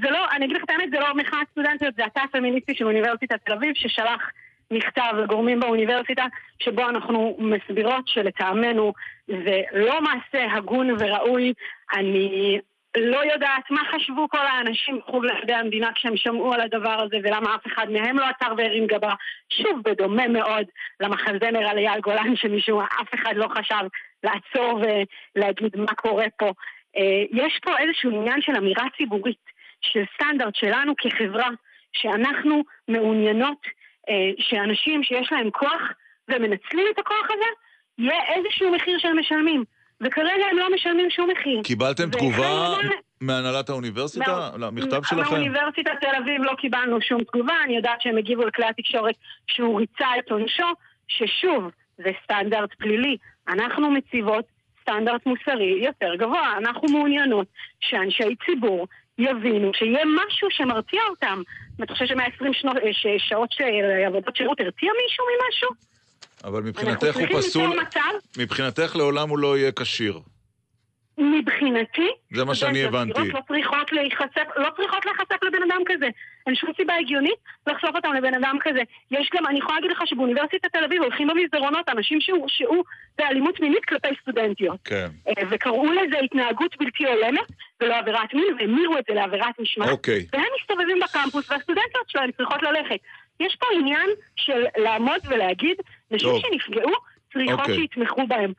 זה לא, אני אגיד לך את האמת, זה לא מחאת סטודנטיות, זה התא הפמיניסטי של אוניברסיטת תל אביב ששלח מכתב לגורמים באוניברסיטה שבו אנחנו מסבירות שלטעמנו זה לא מעשה הגון וראוי. אני לא יודעת מה חשבו כל האנשים בחוג למדעי המדינה כשהם שמעו על הדבר הזה ולמה אף אחד מהם לא עצר והרים גבה, שוב בדומה מאוד למחזמר על יעל גולן שמישהו אף אחד לא חשב לעצור ולהגיד מה קורה פה. יש פה איזשהו עניין של אמירה ציבורית, של סטנדרט שלנו כחברה, שאנחנו מעוניינות שאנשים שיש להם כוח ומנצלים את הכוח הזה, יהיה איזשהו מחיר של משלמים. וכרגע הם לא משלמים שום מחיר. קיבלתם תגובה מהנהלת האוניברסיטה? מכתב שלכם? מהאוניברסיטת תל אביב לא קיבלנו שום תגובה, אני יודעת שהם הגיבו לכלי התקשורת שהוא ריצה את עונשו, ששוב, זה סטנדרט פלילי. אנחנו מציבות סטנדרט מוסרי יותר גבוה. אנחנו מעוניינות שאנשי ציבור יבינו שיהיה משהו שמרתיע אותם. אתה חושב ש120 שעות של עבודות שירות הרתיע מישהו ממשהו? אבל מבחינתך הוא פסול, מבחינתך לעולם הוא לא יהיה כשיר. מבחינתי? זה מה שאני הבנתי. לא צריכות להיחשף לבן אדם כזה. אין שום סיבה הגיונית לחשוף אותם לבן אדם כזה. יש גם, אני יכולה להגיד לך שבאוניברסיטת תל אביב הולכים במסדרונות אנשים שהורשעו באלימות מינית כלפי סטודנטיות. כן. וקראו לזה התנהגות בלתי הולמת ולא עבירת מין, והמירו את זה לעבירת משמעת. אוקיי. והם מסתובבים בקמפוס והסטודנטיות שלהם צריכות ללכת. יש פה עניין של לעמוד ולהגיד, נשים שנפגעו צריכות שיתמכו בהם.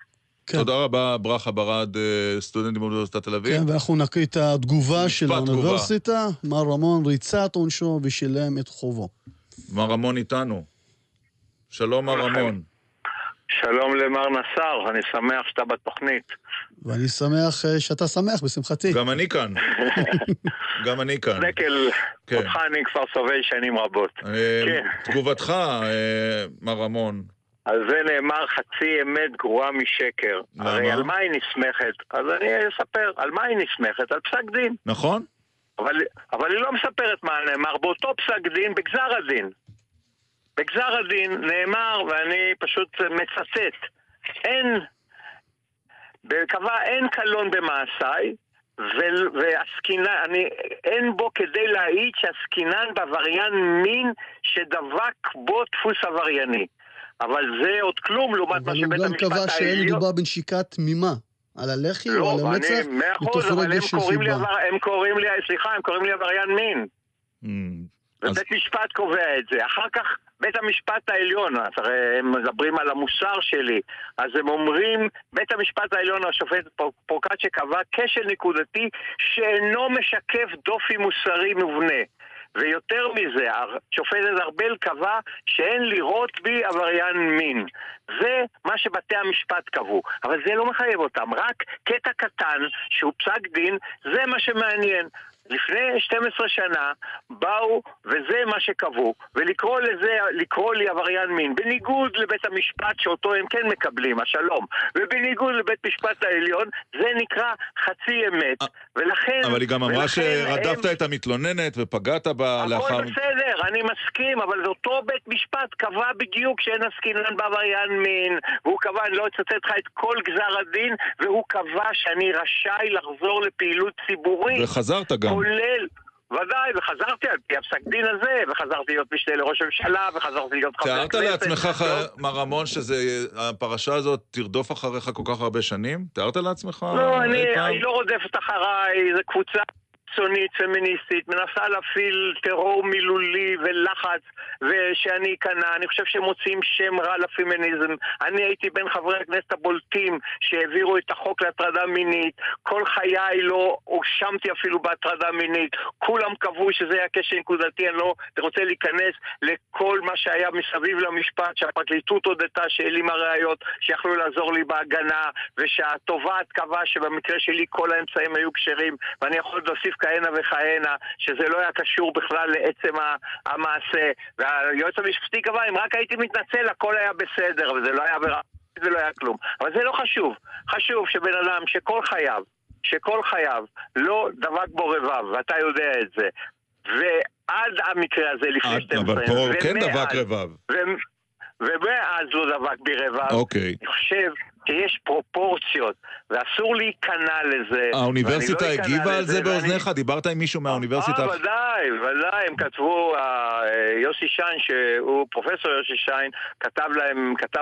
תודה רבה, ברכה ברד, סטודנטים באוניברסיטת תל אביב. כן, ואנחנו נקריא את התגובה של האוניברסיטה. מר רמון ריצה את עונשו ושילם את חובו. מר רמון איתנו. שלום, מר רמון. שלום למר נסר, אני שמח שאתה בתוכנית. ואני שמח שאתה שמח, בשמחתי. גם אני כאן. גם אני כאן. דקל, אותך אני כבר סובל שנים רבות. תגובתך, מר רמון. על זה נאמר חצי אמת גרועה משקר. הרי על מה היא נסמכת? אז אני אספר, על מה היא נסמכת? על פסק דין. נכון. אבל היא לא מספרת מה נאמר, באותו פסק דין, בגזר הדין. בגזר הדין נאמר, ואני פשוט מצטט, אין קלון במעשיי, אין בו כדי להעיד שהסכינן בעבריין מין שדבק בו דפוס עברייני. אבל זה עוד כלום, לעומת מה שבית המשפט העליון... אבל הוא גם קבע שאין מדובר בנשיקה תמימה. על הלחי או על המצח? לא, 100%, אבל הם קוראים לי עבריין מין. ובית משפט קובע את זה. אחר כך בית המשפט העליון, הם מדברים על המוסר שלי, אז הם אומרים, בית המשפט העליון השופט פרוקצ'ה קבע כשל נקודתי שאינו משקף דופי מוסרי מובנה. ויותר מזה, שופטת ארבל קבע שאין לראות בי עבריין מין. זה מה שבתי המשפט קבעו, אבל זה לא מחייב אותם, רק קטע קטן שהוא פסק דין, זה מה שמעניין. לפני 12 שנה באו, וזה מה שקבעו, ולקרוא לי עבריין מין, בניגוד לבית המשפט שאותו הם כן מקבלים, השלום, ובניגוד לבית משפט העליון, זה נקרא חצי אמת, ולכן... אבל היא גם אמרה שרדפת את המתלוננת ופגעת בה לאחר... הכל בסדר, אני מסכים, אבל אותו בית משפט קבע בדיוק שאין הסכינן בעבריין מין, והוא קבע, אני לא אצטט לך את כל גזר הדין, והוא קבע שאני רשאי לחזור לפעילות ציבורית. וחזרת גם. כולל, ודאי, וחזרתי על פי הפסק דין הזה, וחזרתי להיות משנה לראש הממשלה, וחזרתי להיות חבר הכנסת. תיארת לעצמך, מר רמון, שהפרשה הזאת תרדוף אחריך כל כך הרבה שנים? תיארת לעצמך? לא, אני לא רודפת אחריי, זה קבוצה קיצונית פמיניסטית, מנסה להפעיל טרור מילולי ולחץ ושאני אקנה. אני חושב שמוצאים שם רע לפמיניזם. אני הייתי בין חברי הכנסת הבולטים שהעבירו את החוק להטרדה מינית. כל חיי לא הושמתי אפילו בהטרדה מינית. כולם קבעו שזה היה קשר נקודתי, אני לא רוצה להיכנס לכל מה שהיה מסביב למשפט, שהפרקליטות הודתה שאלים הראיות שיכלו לעזור לי בהגנה, ושהתובעת קבעה שבמקרה שלי כל האמצעים היו קשרים, ואני יכול להוסיף כהנה וכהנה, שזה לא היה קשור בכלל לעצם המעשה. והיועץ המשפטי קבע, אם רק הייתי מתנצל, הכל היה בסדר, וזה לא היה ברע, זה לא היה כלום. אבל זה לא חשוב. חשוב שבן אדם שכל חייו לא דבק בו רבב, ואתה יודע את זה. ועד המקרה הזה לפני 12. אבל פה כן דבק רבב. ומאז לא דבק ברבב. אוקיי. אני חושב שיש פרופורציות, ואסור להיכנע לזה. האוניברסיטה הגיבה על זה באוזניך? דיברת עם מישהו מהאוניברסיטה? ודאי, הם כתבו, יוסי שיין, שהוא פרופסור יוסי שיין, כתב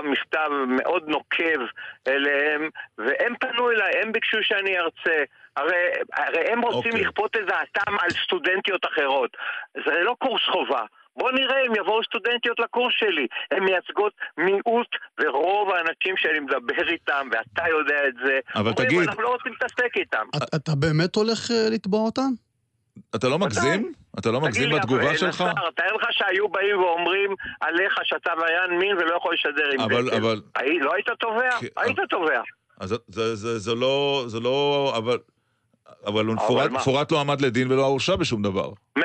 מכתב מאוד נוקב אליהם, והם פנו אליי, הם ביקשו שאני ארצה. הרי הם רוצים לכפות את דעתם על סטודנטיות אחרות. זה לא קורס חובה. בוא נראה אם יבואו סטודנטיות לקורס שלי. הן מייצגות מיעוט ורוב האנשים שאני מדבר איתם, ואתה יודע את זה. אבל תגיד... אומרים, אנחנו לא רוצים להתעסק איתם. אתה באמת הולך לתבוע אותם? אתה לא מגזים? אתה לא מגזים בתגובה שלך? תאר לך שהיו באים ואומרים עליך שאתה בעיין מין ולא יכול לשדר עם דקל. לא היית תובע? היית תובע. זה לא... אבל הוא מפורט לא עמד לדין ולא הורשע בשום דבר. 100%,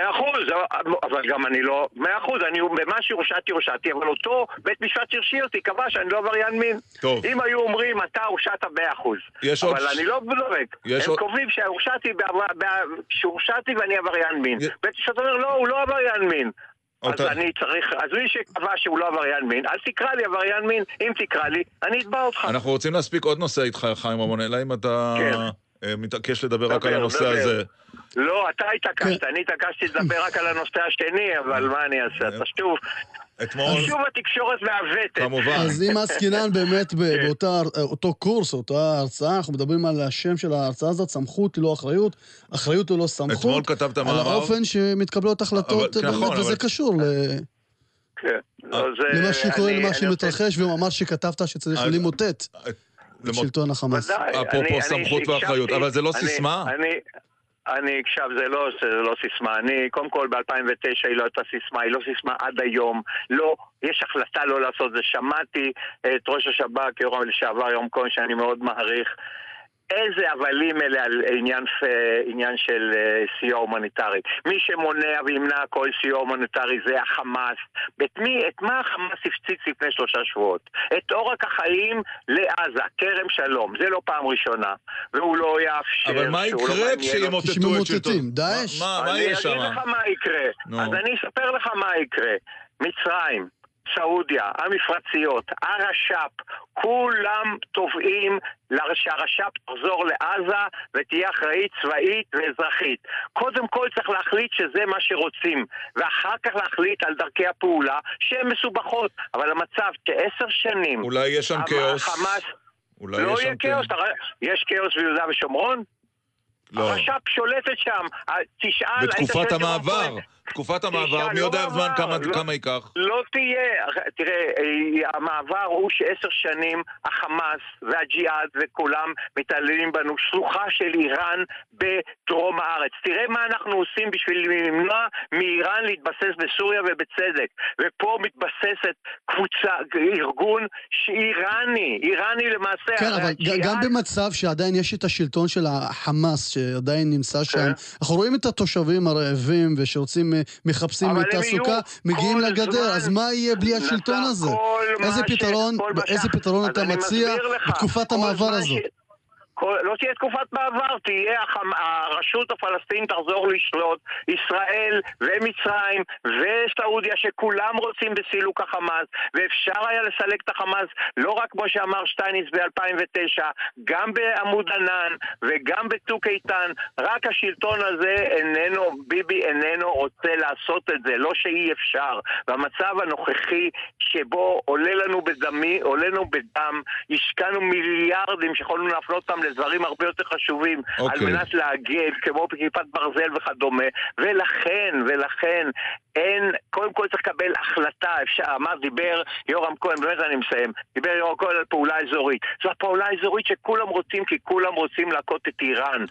אבל גם אני לא... 100%, אני במה שהורשעתי, אבל אותו בית משפט שהרשיע אותי קבע שאני לא עבריין מין. אם היו אומרים, אתה הורשעת 100%. אבל אני לא בנורק. הם קובעים שהורשעתי ואני עבריין מין. בית משפט אומר, לא, הוא לא עבריין מין. אז מי שקבע שהוא לא עבריין מין, אל תקרא לי עבריין מין, אם תקרא לי, אני אתבע אותך. אנחנו רוצים להספיק עוד נושא איתך, חיים רמון, אלא אם אתה... מתעקש לדבר רק על הנושא הזה. לא, אתה התעקשת, אני התעקשתי לדבר רק על הנושא השני, אבל מה אני אעשה? תשוב, תשוב התקשורת מהוותת. אז אם הסקינן באמת באותו קורס, אותה הרצאה, אנחנו מדברים על השם של ההרצאה הזאת, סמכות היא לא אחריות, אחריות היא לא סמכות. אתמול כתבת מאמר. על האופן שמתקבלות החלטות, באמת, וזה קשור ל... למה שקורה, למה שמתרחש, וממש שכתבת שצריך למוטט. שלטון החמאס. אפרופו סמכות ואחריות, אבל זה לא סיסמה? אני אקשב, זה לא סיסמה. אני, קודם כל, ב-2009 היא לא הייתה סיסמה, היא לא סיסמה עד היום. לא, יש החלטה לא לעשות זה. שמעתי את ראש השב"כ, לשעבר יורם כהן, שאני מאוד מעריך. איזה הבלים אלה על עניין של סיוע הומניטרי. מי שמונע וימנע כל סיוע הומניטרי זה החמאס. את מה החמאס הפציץ לפני 3 שבועות? את אורק החיים לעזה, כרם שלום. זה לא פעם ראשונה. והוא לא יאפשר. אבל מה יקרה כשימוטטו את שלטון? דאעש? מה יהיה שם? אני אגיד לך מה יקרה. אז אני אספר לך מה יקרה. מצרים, סעודיה, המפרציות, הרש"פ, כולם תובעים שהרש"פ תחזור לעזה ותהיה אחראית צבאית ואזרחית. קודם כל צריך להחליט שזה מה שרוצים, ואחר כך להחליט על דרכי הפעולה שהן מסובכות. אבל המצב כ10 שנים... אולי יש שם כאוס. החמאס... לא יהיה כאוס. יש כאוס ביהודה ושומרון? לא. הרש"פ שולטת שם. תשאל... בתקופת המעבר... תקופת המעבר, מי יודע זמן כמה ייקח? לא תהיה, תראה, המעבר הוא ש10 שנים החמאס והג'יהאד וכולם מתעללים בנו, שלוחה של איראן בדרום הארץ. תראה מה אנחנו עושים בשביל למנוע מאיראן להתבסס בסוריה ובצדק. ופה מתבססת קבוצה, ארגון שאיראני, איראני למעשה. כן, אבל גם במצב שעדיין יש את השלטון של החמאס שעדיין נמצא שם, אנחנו רואים את התושבים הרעבים ושרוצים מחפשים מתעסוקה, מגיעים לגדר, אז מה יהיה בלי השלטון הזה? איזה פתרון אתה מציע בתקופת המעבר הזו? לא תהיה תקופת מעבר, תהיה הרשות הפלסטינית תחזור לשלוט, ישראל ומצרים וסעודיה שכולם רוצים בסילוק החמאס, ואפשר היה לסלק את החמאס לא רק כמו שאמר שטייניץ ב-2009, גם בעמוד ענן וגם בצוק איתן. רק השלטון הזה איננו, ביבי איננו רוצה לעשות את זה, לא שאי אפשר. והמצב הנוכחי שבו עולה לנו בדם, השקענו מיליארדים שיכולנו להפנות אותם לדברים דברים הרבה יותר חשובים על מנת להגד, כמו כיפת ברזל וכדומה, ולכן אין, קודם כל צריך לקבל החלטה, אפשר, מה דיבר יורם כהן, באמת אני מסיים, דיבר יורם כהן על פעולה אזורית. זו הפעולה האזורית שכולם רוצים, כי כולם רוצים להכות את איראן.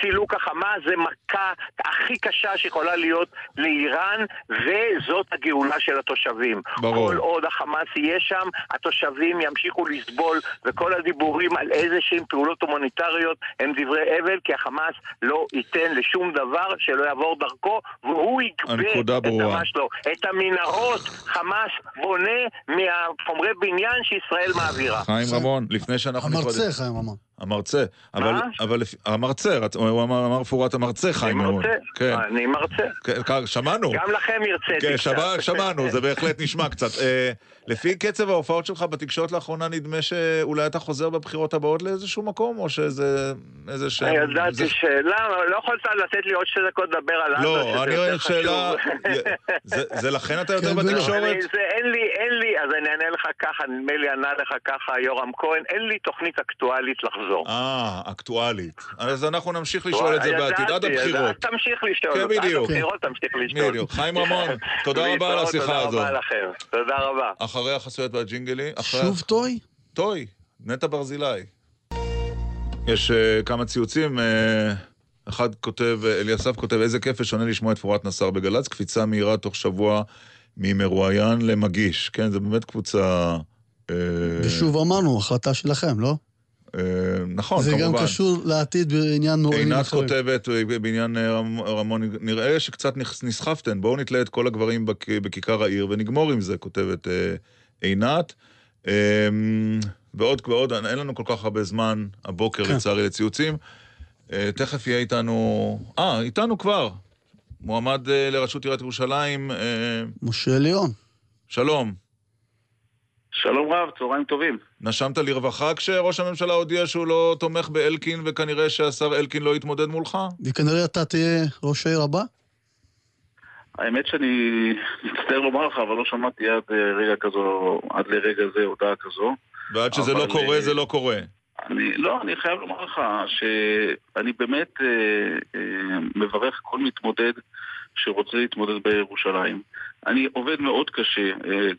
סילוק החמה זה מכה הכי קשה שיכולה להיות לאיראן, וזאת הגאולה של התושבים. כל עוד החמאס יהיה שם, התושבים ימשיכו לסבול, וכל הדיבורים על איזשהם פעולות הומניטריות הם דברי אבל, כי החמאס לא ייתן לשום דבר שלא יעבור דרכו, והוא יקבע את מה שלו. את המנהרות חמאס בונה מהחומרי בניין שישראל מעבירה. חיים רמון, לפני שאנחנו נפרדים. המרצה חיים רמון. המרצה, אבל המרצה, הוא אמר פורת המרצה חיים רמון. אני מרצה. שמענו. גם לכם ירצה. שמענו, זה בהחלט נשמע קצת. לפי קצב ההופעות שלך בתקשורת לאחרונה, נדמה שאולי אתה חוזר בבחירות הבאות לאיזשהו מקום, או שזה איזשהו... אני ידעתי שאלה, לא יכולת לתת לי עוד שתי דקות לדבר על זה. לא, אני רואה שאלה... זה לכן אתה יותר בתקשורת? אין לי, אז אני אענה לך ככה, נדמה לי ענה לך ככה, יורם כהן, אין לי תוכנית אקטואלית לחזור. אקטואלית. אז אנחנו נמשיך לשאול את זה בעתיד, עד הבחירות. תמשיך לשאול, עד הבחירות תמשיך לשאול. חיים רמון, תודה רבה על השיחה הזאת. תודה רבה. אחרי החסויות והג'ינגלי. שוב טוי? טוי, נטע ברזילאי. יש כמה ציוצים... אחד כותב, אליסף כותב, איזה כיף ושונה לשמוע את פורת נסר בגלץ, קפיצה מהירה תוך שבוע ממרואיין למגיש. כן, זה באמת קבוצה... ושוב אמרנו, החלטה שלכם, לא? נכון, זה כמובן. זה גם קשור לעתיד בעניין מרואיינים אחרים. עינת כותבת בעניין רמון, נראה שקצת נסחפתן, בואו נתלה את כל הגברים בכיכר העיר ונגמור עם זה, כותבת עינת. ועוד, אין לנו כל כך הרבה זמן הבוקר לצערי לציוצים, תכף יהיה איתנו כבר, מועמד לראשות עיריית ירושלים. משה ליאון. שלום. שלום רב, צהריים טובים. נשמת לרווחה כשראש הממשלה הודיע שהוא לא תומך באלקין, וכנראה שהשר אלקין לא יתמודד מולך? וכנראה אתה תהיה ראש העיר הבא? האמת שאני מצטער לומר לך, אבל לא שמעתי עד לרגע זה הודעה כזו. ועד שזה לא קורה, זה לא קורה. אני חייב לומר לך שאני באמת מברך כל מתמודד שרוצה להתמודד בירושלים. אני עובד מאוד קשה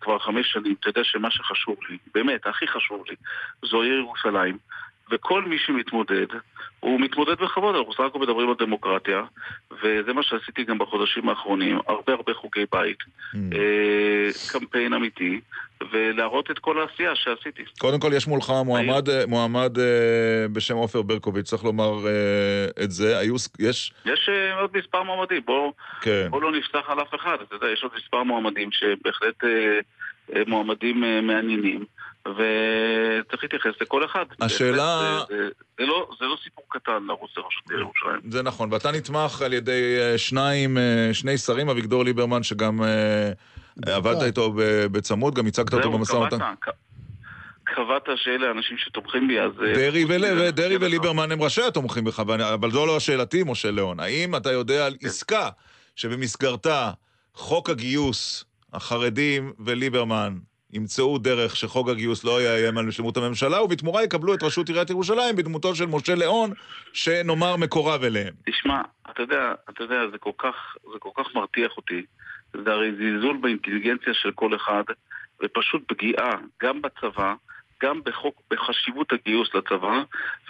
כבר 5 שנים, אתה יודע שמה שחשוב לי, באמת, הכי חשוב לי, זו ירושלים. וכל מי שמתמודד, הוא מתמודד בכבוד, אנחנו סך הכל מדברים על דמוקרטיה, וזה מה שעשיתי גם בחודשים האחרונים, הרבה חוגי בית, קמפיין אמיתי, ולהראות את כל העשייה שעשיתי. קודם כל יש מולך מועמד בשם אופר ברקוביץ', צריך לומר את זה, יש עוד מספר מועמדים, בואו לא נפתח על אף אחד, אתה יודע, יש עוד מספר מועמדים שבהחלט מועמדים מעניינים, וצריך להתייחס לכל אחד. השאלה... זה לא סיפור קטן לרוץ לראשות ירושלים. זה נכון, ואתה נתמך על ידי שני שרים, אביגדור ליברמן, שגם עבדת איתו בצמוד, גם הצגת אותו במשא ומתן. קבעת שאלה אנשים שתומכים בי, אז... דרי וליברמן הם ראשי התומכים בך, אבל זו לא השאלתי, משה ליאון. האם אתה יודע על עסקה שבמסגרתה חוק הגיוס, החרדים וליברמן, ימצאו דרך שחוק הגיוס לא יאיים על שלמות הממשלה, ובתמורה יקבלו את ראשות עיריית ירושלים בדמותו של משה ליאון, שנאמר מקורב אליהם. תשמע, אתה יודע, זה כל כך מרתיח אותי. זה הרי זלזול באינטליגנציה של כל אחד, ופשוט פגיעה גם בצבא, גם בחשיבות הגיוס לצבא,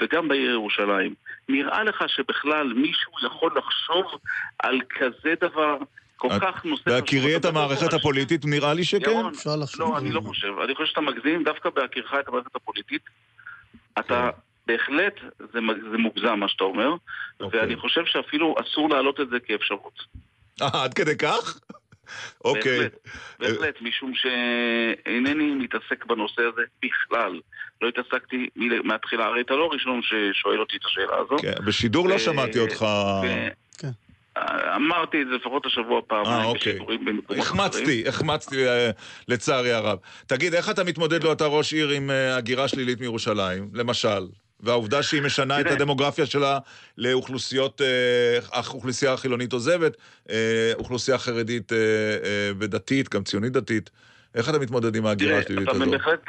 וגם בעיר ירושלים. נראה לך שבכלל מישהו יכול לחשוב על כזה דבר... בהכירי את המערכת הפוליטית נראה לי שכן. לא, אני לא חושב. אני חושב שאתה מגזים דווקא בהכירך את המערכת הפוליטית. אתה בהחלט, זה מוגזם מה שאתה אומר, ואני חושב שאפילו אסור להעלות את זה כאפשרות. עד כדי כך? בהחלט, משום שאינני מתעסק בנושא הזה בכלל. לא התעסקתי מהתחילה, הרי אתה לא ראשון ששואל אותי את השאלה הזו. בשידור לא שמעתי אותך... אמרתי את זה לפחות השבוע פעמיים. החמצתי לצערי הרב. תגיד, איך אתה מתמודד לו אתה ראש עיר עם הגירה שלילית מירושלים, למשל, והעובדה שהיא משנה את הדמוגרפיה שלה לאוכלוסיות, אוכלוסייה חילונית עוזבת, אוכלוסייה חרדית ודתית, גם ציונית דתית, איך אתה מתמודד עם ההגירה השלילית הזאת? אתה בהחלט,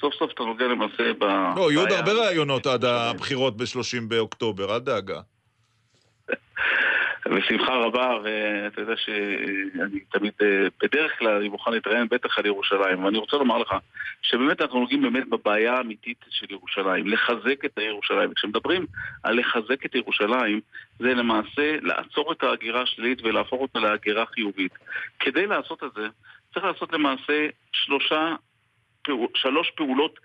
סוף סוף אתה נוגע למעשה ב... לא, יהיו עוד הרבה רעיונות עד הבחירות ב-30 באוקטובר, אל דאגה. בשמחה רבה, ואתה יודע שאני תמיד, בדרך כלל, אני מוכן להתראיין בטח על ירושלים, ואני רוצה לומר לך, שבאמת אנחנו נוגעים באמת בבעיה האמיתית של ירושלים, לחזק את ירושלים. וכשמדברים על לחזק את ירושלים, זה למעשה לעצור את ההגירה השלילית ולהפוך אותה להגירה חיובית. כדי לעשות את זה, צריך לעשות למעשה שלוש פעולות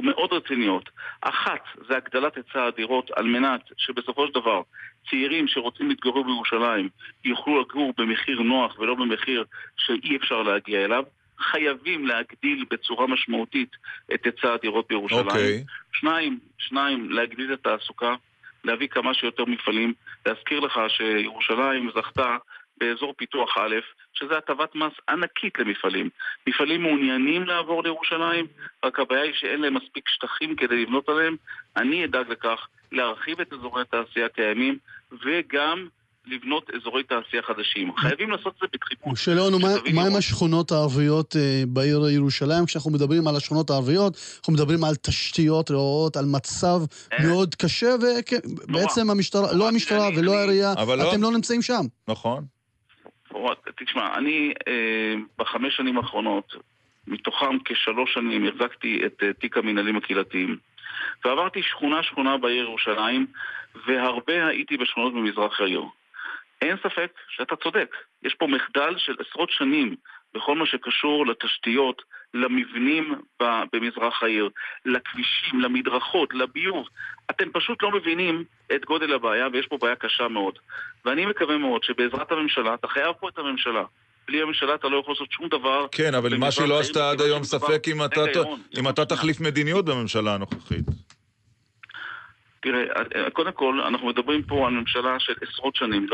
מאוד רציניות. אחת, זה הגדלת היצע הדירות על מנת שבסופו של דבר צעירים שרוצים להתגורר בירושלים יוכלו לגור במחיר נוח ולא במחיר שאי אפשר להגיע אליו. חייבים להגדיל בצורה משמעותית את היצע הדירות בירושלים. Okay. שניים, להגדיל את התעסוקה, להביא כמה שיותר מפעלים. להזכיר לך שירושלים זכתה באזור פיתוח א', שזה הטבת מס ענקית למפעלים. מפעלים מעוניינים לעבור לירושלים, רק הבעיה היא שאין להם מספיק שטחים כדי לבנות עליהם. אני אדאג לכך להרחיב את אזורי התעשייה הקיימים, וגם לבנות אזורי תעשייה חדשים. חייבים לעשות את זה בדחיפות. שלנו, מה עם השכונות הערביות בעיר ירושלים? כשאנחנו מדברים על השכונות הערביות, אנחנו מדברים על תשתיות רעות, על מצב מאוד קשה, ובעצם המשטרה, לא המשטרה ולא העירייה, אתם לא נמצאים שם. נכון. תשמע, אני בחמש שנים האחרונות, מתוכם כשלוש שנים, החזקתי את תיק המנהלים הקהילתיים, ועברתי שכונה בעיר ירושלים, והרבה הייתי בשכונות במזרח העיר. אין ספק שאתה צודק. יש פה מחדל של עשרות שנים בכל מה שקשור לתשתיות, למבנים במזרח העיר, לכבישים, למדרכות, לביוב. אתם פשוט לא מבינים את גודל הבעיה, ויש פה בעיה קשה מאוד. ואני מקווה מאוד שבעזרת הממשלה, אתה חייב פה את הממשלה. בלי הממשלה אתה לא יכול לעשות שום דבר. כן, אבל מה שלא עשתה עד היום, ספק אם אתה תחליף מדיניות בממשלה הנוכחית. תראה, קודם כל, אנחנו מדברים פה על ממשלה של עשרות שנים,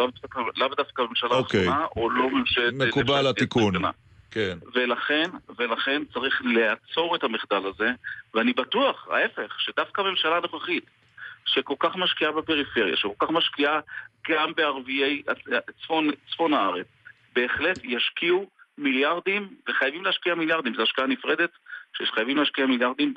לא דווקא ממשלה האחרונה, או לא ממשלת... מקובל התיקון. כן. ולכן צריך לעצור את המחדל הזה, ואני בטוח, ההפך, שדווקא הממשלה הנוכחית, שכל כך משקיעה בפריפריה, שכל כך משקיעה גם בערביי צפון הארץ, בהחלט ישקיעו מיליארדים, וחייבים להשקיע מיליארדים, זו השקעה נפרדת, שחייבים להשקיע מיליארדים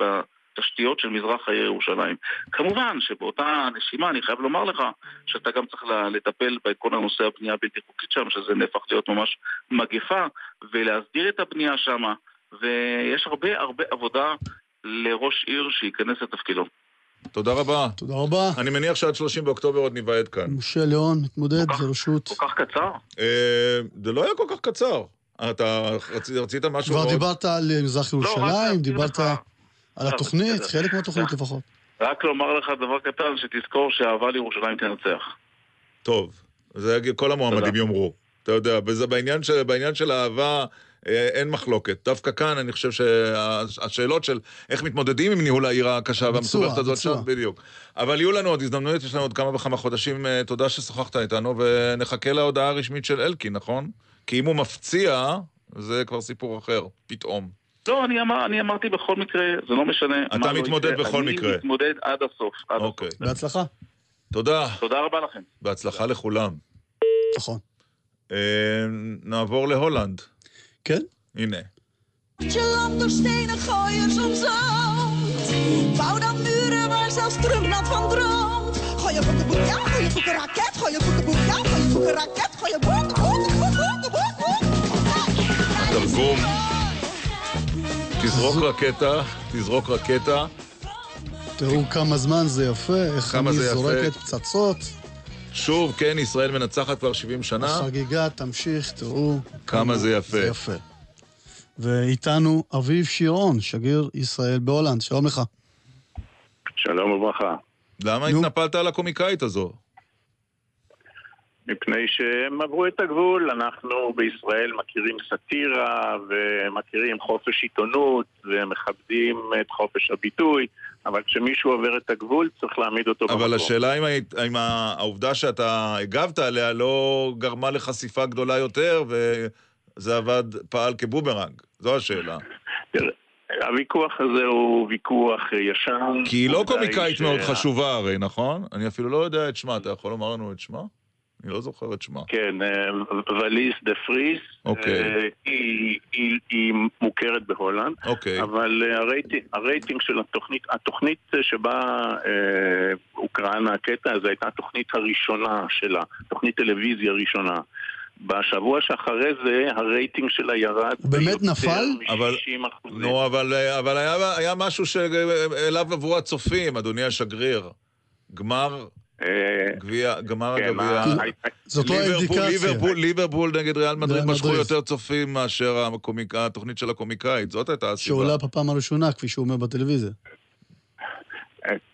תשתיות של מזרח העיר ירושלים. כמובן שבאותה נשימה אני חייב לומר לך שאתה גם צריך לטפל בכל הנושא הבנייה הבלתי חוקית שם, שזה נהפך להיות ממש מגפה, ולהסדיר את הבנייה שם, ויש הרבה עבודה לראש עיר שייכנס לתפקידו. תודה רבה. תודה רבה. אני מניח שעד 30 באוקטובר עוד ניוועד כאן. משה ליאון, מתמודד, זה רשות. כל כך קצר? זה לא היה כל כך קצר. אתה רצית משהו מאוד... כבר דיברת על מזרח ירושלים, דיברת... על התוכנית, חלק מהתוכנית לפחות. רק לומר לך דבר קטן, שתזכור שהאהבה לירושלים תנצח. טוב, זה כל המועמדים יאמרו. אתה יודע, בעניין של האהבה אין מחלוקת. דווקא כאן אני חושב שהשאלות של איך מתמודדים עם ניהול העיר הקשה והמסובכת הזאת שם, בדיוק. אבל יהיו לנו עוד הזדמנויות, יש לנו עוד כמה וכמה חודשים, תודה ששוחחת איתנו, ונחכה להודעה הרשמית של אלקין, נכון? כי אם הוא מפציע, זה כבר סיפור אחר, פתאום. לא, אני אמרתי בכל מקרה, זה לא משנה. אתה מתמודד בכל מקרה. אני מתמודד עד הסוף. אוקיי. בהצלחה. תודה. תודה רבה לכם. בהצלחה לכולם. נכון. נעבור להולנד. כן? הנה. שלום דושטיין החוייר שם זאת בואו דמורה ורסלס טרומנת פן דרום חוייר פוקה בוקה, חוייר פוקה רקט חוייר פוקה בוקה, חוייר פוקה רקט חוייר פוקה בוקה דרגום תזרוק רקטה. תראו כמה זמן זה יפה, איך אני זורקת פצצות. שוב, כן, ישראל מנצחת כבר 70 שנה. החגיגה תמשיך, תראו כמה זה יפה. זה יפה. ואיתנו אביב שירון, שגריר ישראל בהולנד. שלום לך. שלום וברכה. למה התנפלת על הקומיקאית הזו? מפני שהם עברו את הגבול, אנחנו בישראל מכירים סטירה ומכירים חופש עיתונות ומכבדים את חופש הביטוי, אבל כשמישהו עובר את הגבול צריך להעמיד אותו במקום. אבל השאלה אם העובדה שאתה הגבת עליה לא גרמה לחשיפה גדולה יותר וזה פעל כבומרנג, זו השאלה. הוויכוח הזה הוא ויכוח ישן. כי היא לא קומיקאית מאוד חשובה הרי, נכון? אני אפילו לא יודע את שמה, אתה יכול לומר לנו את שמה? אני לא זוכר את שמה. כן, וליס דה פריס, היא מוכרת בהולנד, אבל הרייטינג של התוכנית, התוכנית שבה אוקראינה הקטע, זו הייתה התוכנית הראשונה שלה, תוכנית טלוויזיה הראשונה. בשבוע שאחרי זה, הרייטינג שלה ירד. באמת נפל? אבל היה משהו שאליו עברו הצופים, אדוני השגריר. גמר הגביע. ליברפול נגד ריאל מדריד משכו יותר צופים מאשר התוכנית של הקומיקאית. זאת הייתה הסיבה. שעולה בפעם הראשונה, כפי שהוא אומר בטלוויזיה.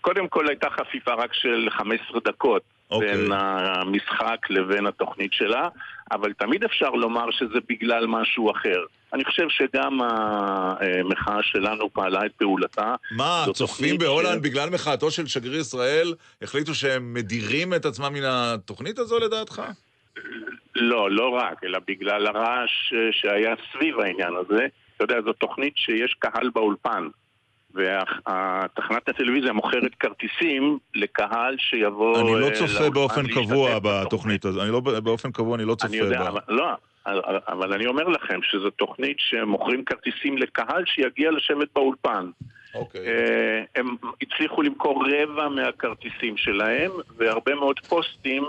קודם כל הייתה חפיפה רק של 15 דקות. בין המשחק לבין התוכנית שלה, אבל תמיד אפשר לומר שזה בגלל משהו אחר. אני חושב שגם המחאה שלנו פעלה את פעולתה. מה, צופים בהולנד בגלל מחאתו של שגריר ישראל החליטו שהם מדירים את עצמם מן התוכנית הזו לדעתך? לא, לא רק, אלא בגלל הרעש שהיה סביב העניין הזה. אתה יודע, זו תוכנית שיש קהל באולפן. והתחנת הטלוויזיה מוכרת כרטיסים לקהל שיבוא... אני לא צופה באופן קבוע בתוכנית הזאת, באופן קבוע אני לא צופה בה. לא, אבל אני אומר לכם שזו תוכנית שמוכרים כרטיסים לקהל שיגיע לשבת באולפן. הם הצליחו למכור רבע מהכרטיסים שלהם, והרבה מאוד פוסטים,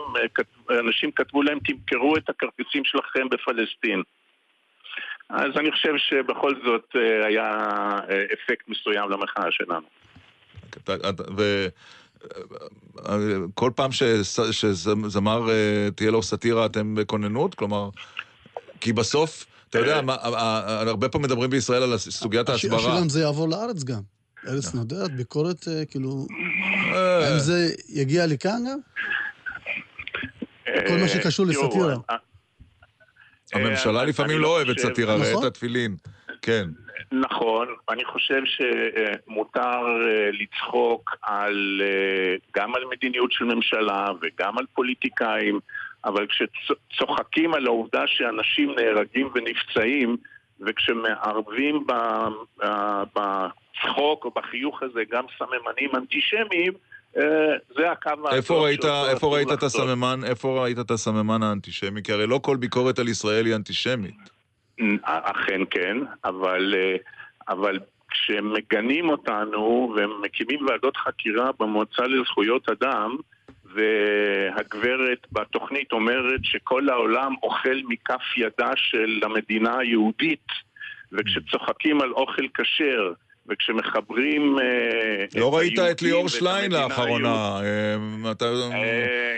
אנשים כתבו להם, תמכרו את הכרטיסים שלכם בפלסטין. אז אני חושב שבכל זאת היה אפקט מסוים למחאה שלנו. וכל פעם שזמר תהיה לו סתירה אתם בקוננות? כלומר, כי בסוף, אתה יודע, הרבה פעמים מדברים בישראל על סוגיית ההסברה. השאלה אם זה יעבור לארץ גם. ארץ נודעת, ביקורת, כאילו... האם זה יגיע לכאן גם? כל מה שקשור לסתירה. הממשלה לפעמים לא אוהבת סתירה, את התפילין. כן. נכון, אני חושב שמותר לצחוק גם על מדיניות של ממשלה וגם על פוליטיקאים, אבל כשצוחקים על העובדה שאנשים נהרגים ונפצעים, וכשמערבים בצחוק או בחיוך הזה גם סממנים אנטישמיים, זה הקו... איפה ראית את הסממן האנטישמי? כי הרי לא כל ביקורת על ישראל היא אנטישמית. אכן כן, אבל כשמגנים אותנו ומקימים ועדות חקירה במועצה לזכויות אדם, והגברת בתוכנית אומרת שכל העולם אוכל מכף ידה של המדינה היהודית, וכשצוחקים על אוכל כשר וכשמחברים... לא ראית את ליאור שליין לאחרונה.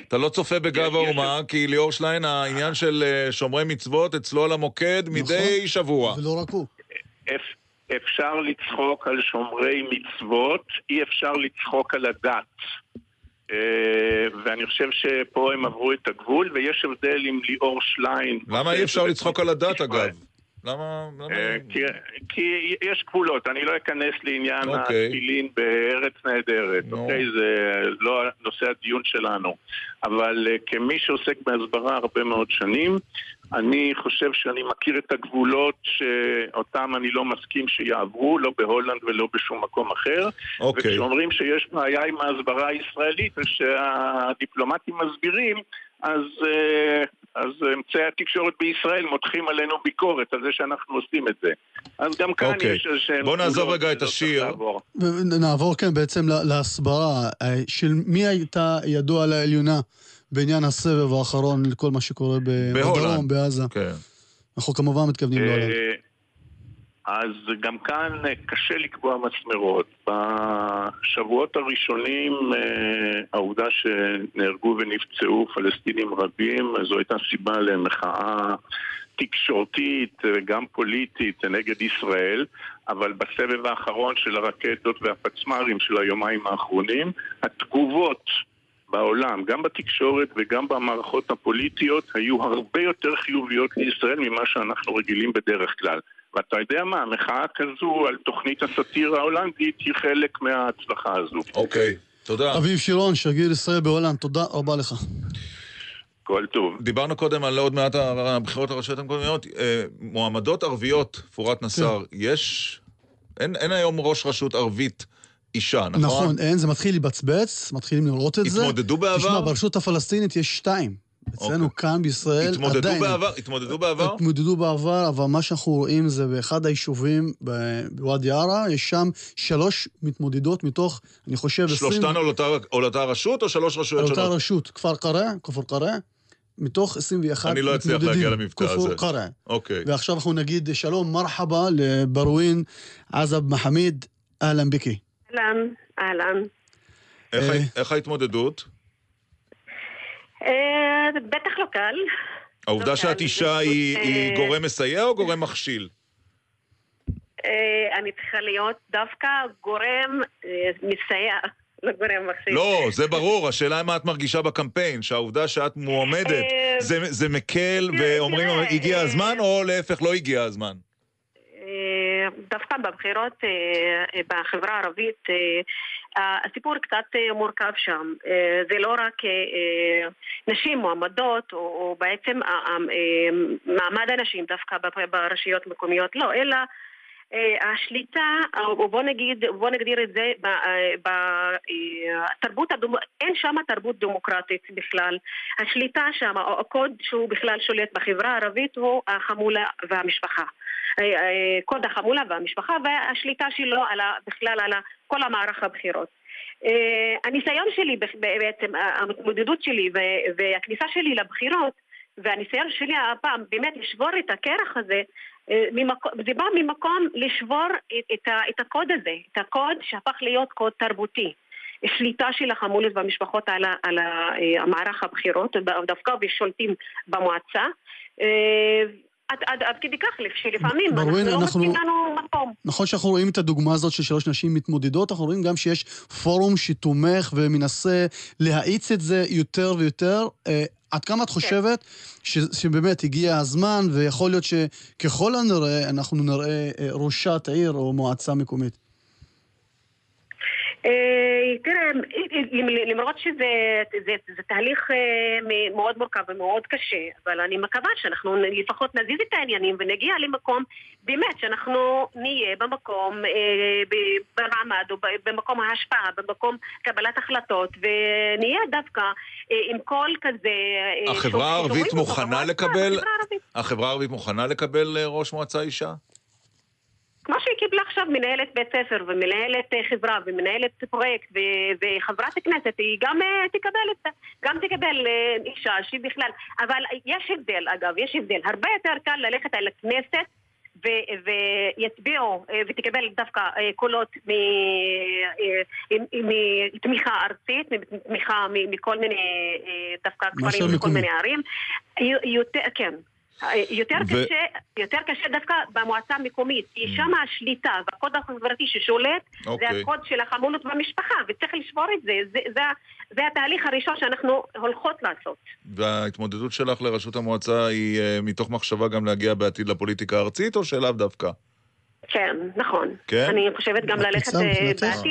אתה לא צופה בגב האומה, כי ליאור שליין, העניין של שומרי מצוות, אצלו על המוקד מדי שבוע. ולא רק הוא. אפשר לצחוק על שומרי מצוות, אי אפשר לצחוק על הדת. ואני חושב שפה הם עברו את הגבול, ויש הבדל עם ליאור שליין. למה אי אפשר לצחוק על הדת, אגב? כי יש גבולות, אני לא אכנס לעניין התפילין בארץ נהדרת, זה לא נושא הדיון שלנו, אבל כמי שעוסק בהסברה הרבה מאוד שנים, אני חושב שאני מכיר את הגבולות שאותם אני לא מסכים שיעברו, לא בהולנד ולא בשום מקום אחר. וכשאומרים שיש בעיה עם ההסברה הישראלית ושהדיפלומטים מסבירים, אז אמצעי התקשורת בישראל מותחים עלינו ביקורת על זה שאנחנו עושים את זה. אז גם כאן יש איזשהם... בוא נעזוב רגע את השיר. נעבור כן בעצם להסברה של מי הייתה ידוע לעליונה בעניין הסבב האחרון לכל מה שקורה בדרום, בעזה. אנחנו כמובן מתכוונים להולנד. אז גם כאן קשה לקבוע מסמרות. בשבועות הראשונים, העובדה שנהרגו ונפצעו פלסטינים רבים, זו הייתה סיבה למחאה תקשורתית, גם פוליטית, נגד ישראל, אבל בסבב האחרון של הרקטות והפצמרים של היומיים האחרונים, התגובות בעולם, גם בתקשורת וגם במערכות הפוליטיות, היו הרבה יותר חיוביות לישראל ממה שאנחנו רגילים בדרך כלל. ואתה יודע מה, המחאה כזו על תוכנית הסאטירה ההולנדית היא חלק מההצלחה הזו. אוקיי, תודה. אביב שירון, שגריר ישראל בהולנד, תודה רבה לך. כל טוב. דיברנו קודם על עוד מעט הבחירות לרשויות המקומיות, מועמדות ערביות, פורת נסר, יש? אין היום ראש רשות ערבית אישה, נכון? נכון, אין, זה מתחיל לבצבץ, מתחילים לראות את זה. התמודדו בעבר? תשמע, ברשות הפלסטינית יש 2. אצלנו כאן בישראל עדיין. התמודדו בעבר, אבל מה שאנחנו רואים זה באחד היישובים בוואדי יארה, יש שם 3 מתמודדות מתוך, אני חושב... 3 על אותה רשות או 3 רשויות שונות? על אותה רשות, כפר קרא, מתוך 21 מתמודדים. אני לא אצליח להגיע למבטא הזה. כפר קרא. אוקיי. ועכשיו אנחנו נגיד שלום, מרחבה לברווין עזב מחמיד, אהלן ביקי. אהלן. איך ההתמודדות? בטח לא קל. העובדה שאת אישה היא גורם מסייע או גורם מכשיל? אני צריכה להיות דווקא גורם מסייע, לא גורם מכשיל. לא, זה ברור, השאלה היא מה את מרגישה בקמפיין, שהעובדה שאת מועמדת, זה מקל ואומרים הגיע הזמן או להפך לא הגיע הזמן? דווקא בבחירות בחברה הערבית הסיפור קצת מורכב שם. זה לא רק נשים מועמדות או בעצם מעמד הנשים דווקא ברשויות מקומיות, לא, אלא השליטה, או בוא נגדיר את זה, אין שם תרבות דמוקרטית בכלל. השליטה שם, או הקוד שהוא בכלל שולט בחברה הערבית, הוא החמולה והמשפחה. קוד החמולה והמשפחה והשליטה שלו בכלל על כל המערך הבחירות. הניסיון שלי, בעצם המתמודדות שלי והכניסה שלי לבחירות והניסיון שלי הפעם באמת לשבור את הקרח הזה, זה בא ממקום לשבור את הקוד הזה, את הקוד שהפך להיות קוד תרבותי. שליטה של החמולות והמשפחות על המערך הבחירות, דווקא ושולטים במועצה. עד כדי כך, שלפעמים אנחנו לא מוצאים לנו מקום. נכון שאנחנו רואים את הדוגמה הזאת של 3 נשים מתמודדות, אנחנו רואים גם שיש פורום שתומך ומנסה להאיץ את זה יותר ויותר. עד כמה את חושבת שבאמת הגיע הזמן, ויכול להיות שככל הנראה אנחנו נראה ראשת עיר או מועצה מקומית? תראה, למרות שזה תהליך מאוד מורכב ומאוד קשה, אבל אני מקווה שאנחנו לפחות נזיז את העניינים ונגיע למקום באמת שאנחנו נהיה במקום ברעמד או במקום ההשפעה, במקום קבלת החלטות, ונהיה דווקא עם כל כזה... החברה הערבית מוכנה לקבל ראש מועצה אישה? כמו שהיא קיבלה עכשיו מנהלת בית ספר ומנהלת חברה ומנהלת פרויקט וחברת הכנסת, היא גם תקבל אישה שהיא בכלל. אבל יש הבדל, אגב, יש הבדל. הרבה יותר קל ללכת על הכנסת ויצביעו ותקבל דווקא קולות מתמיכה ארצית, מתמיכה מכל מיני דווקא כפרים וכל מיני ערים. כן. יותר קשה דווקא במועצה המקומית, היא שם השליטה והקוד החברתי ששולט זה הקוד של החמולות במשפחה, וצריך לשבור את זה. זה התהליך הראשון שאנחנו הולכות לעשות. וההתמודדות שלך לראשות המועצה היא מתוך מחשבה גם להגיע בעתיד לפוליטיקה הארצית או שלאו דווקא? כן, נכון. אני חושבת גם ללכת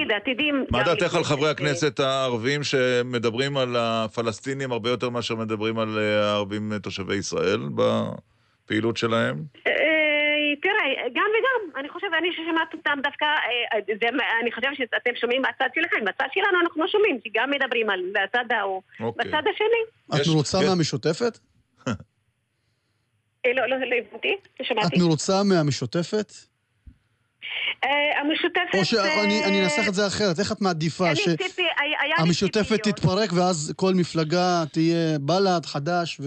בעתידים. מה דעתך על חברי הכנסת הערבים שמדברים על הפלסטינים הרבה יותר מאשר מדברים על הערבים תושבי ישראל בפעילות שלהם? תראה, גם וגם, אני חושבת, אני ששמעת אותם דווקא, אני חושבת שאתם שומעים מהצד שלכם, בצד שלנו אנחנו לא שומעים, שגם מדברים על הצד ההוא, בצד השני. את רוצה מהמשותפת? לא הבנתי, שמעתי. את רוצה מהמשותפת? המשותפת... או שאני אנסח את זה אחרת, איך את מעדיפה שהמשותפת תתפרק ואז כל מפלגה תהיה בלעד חדש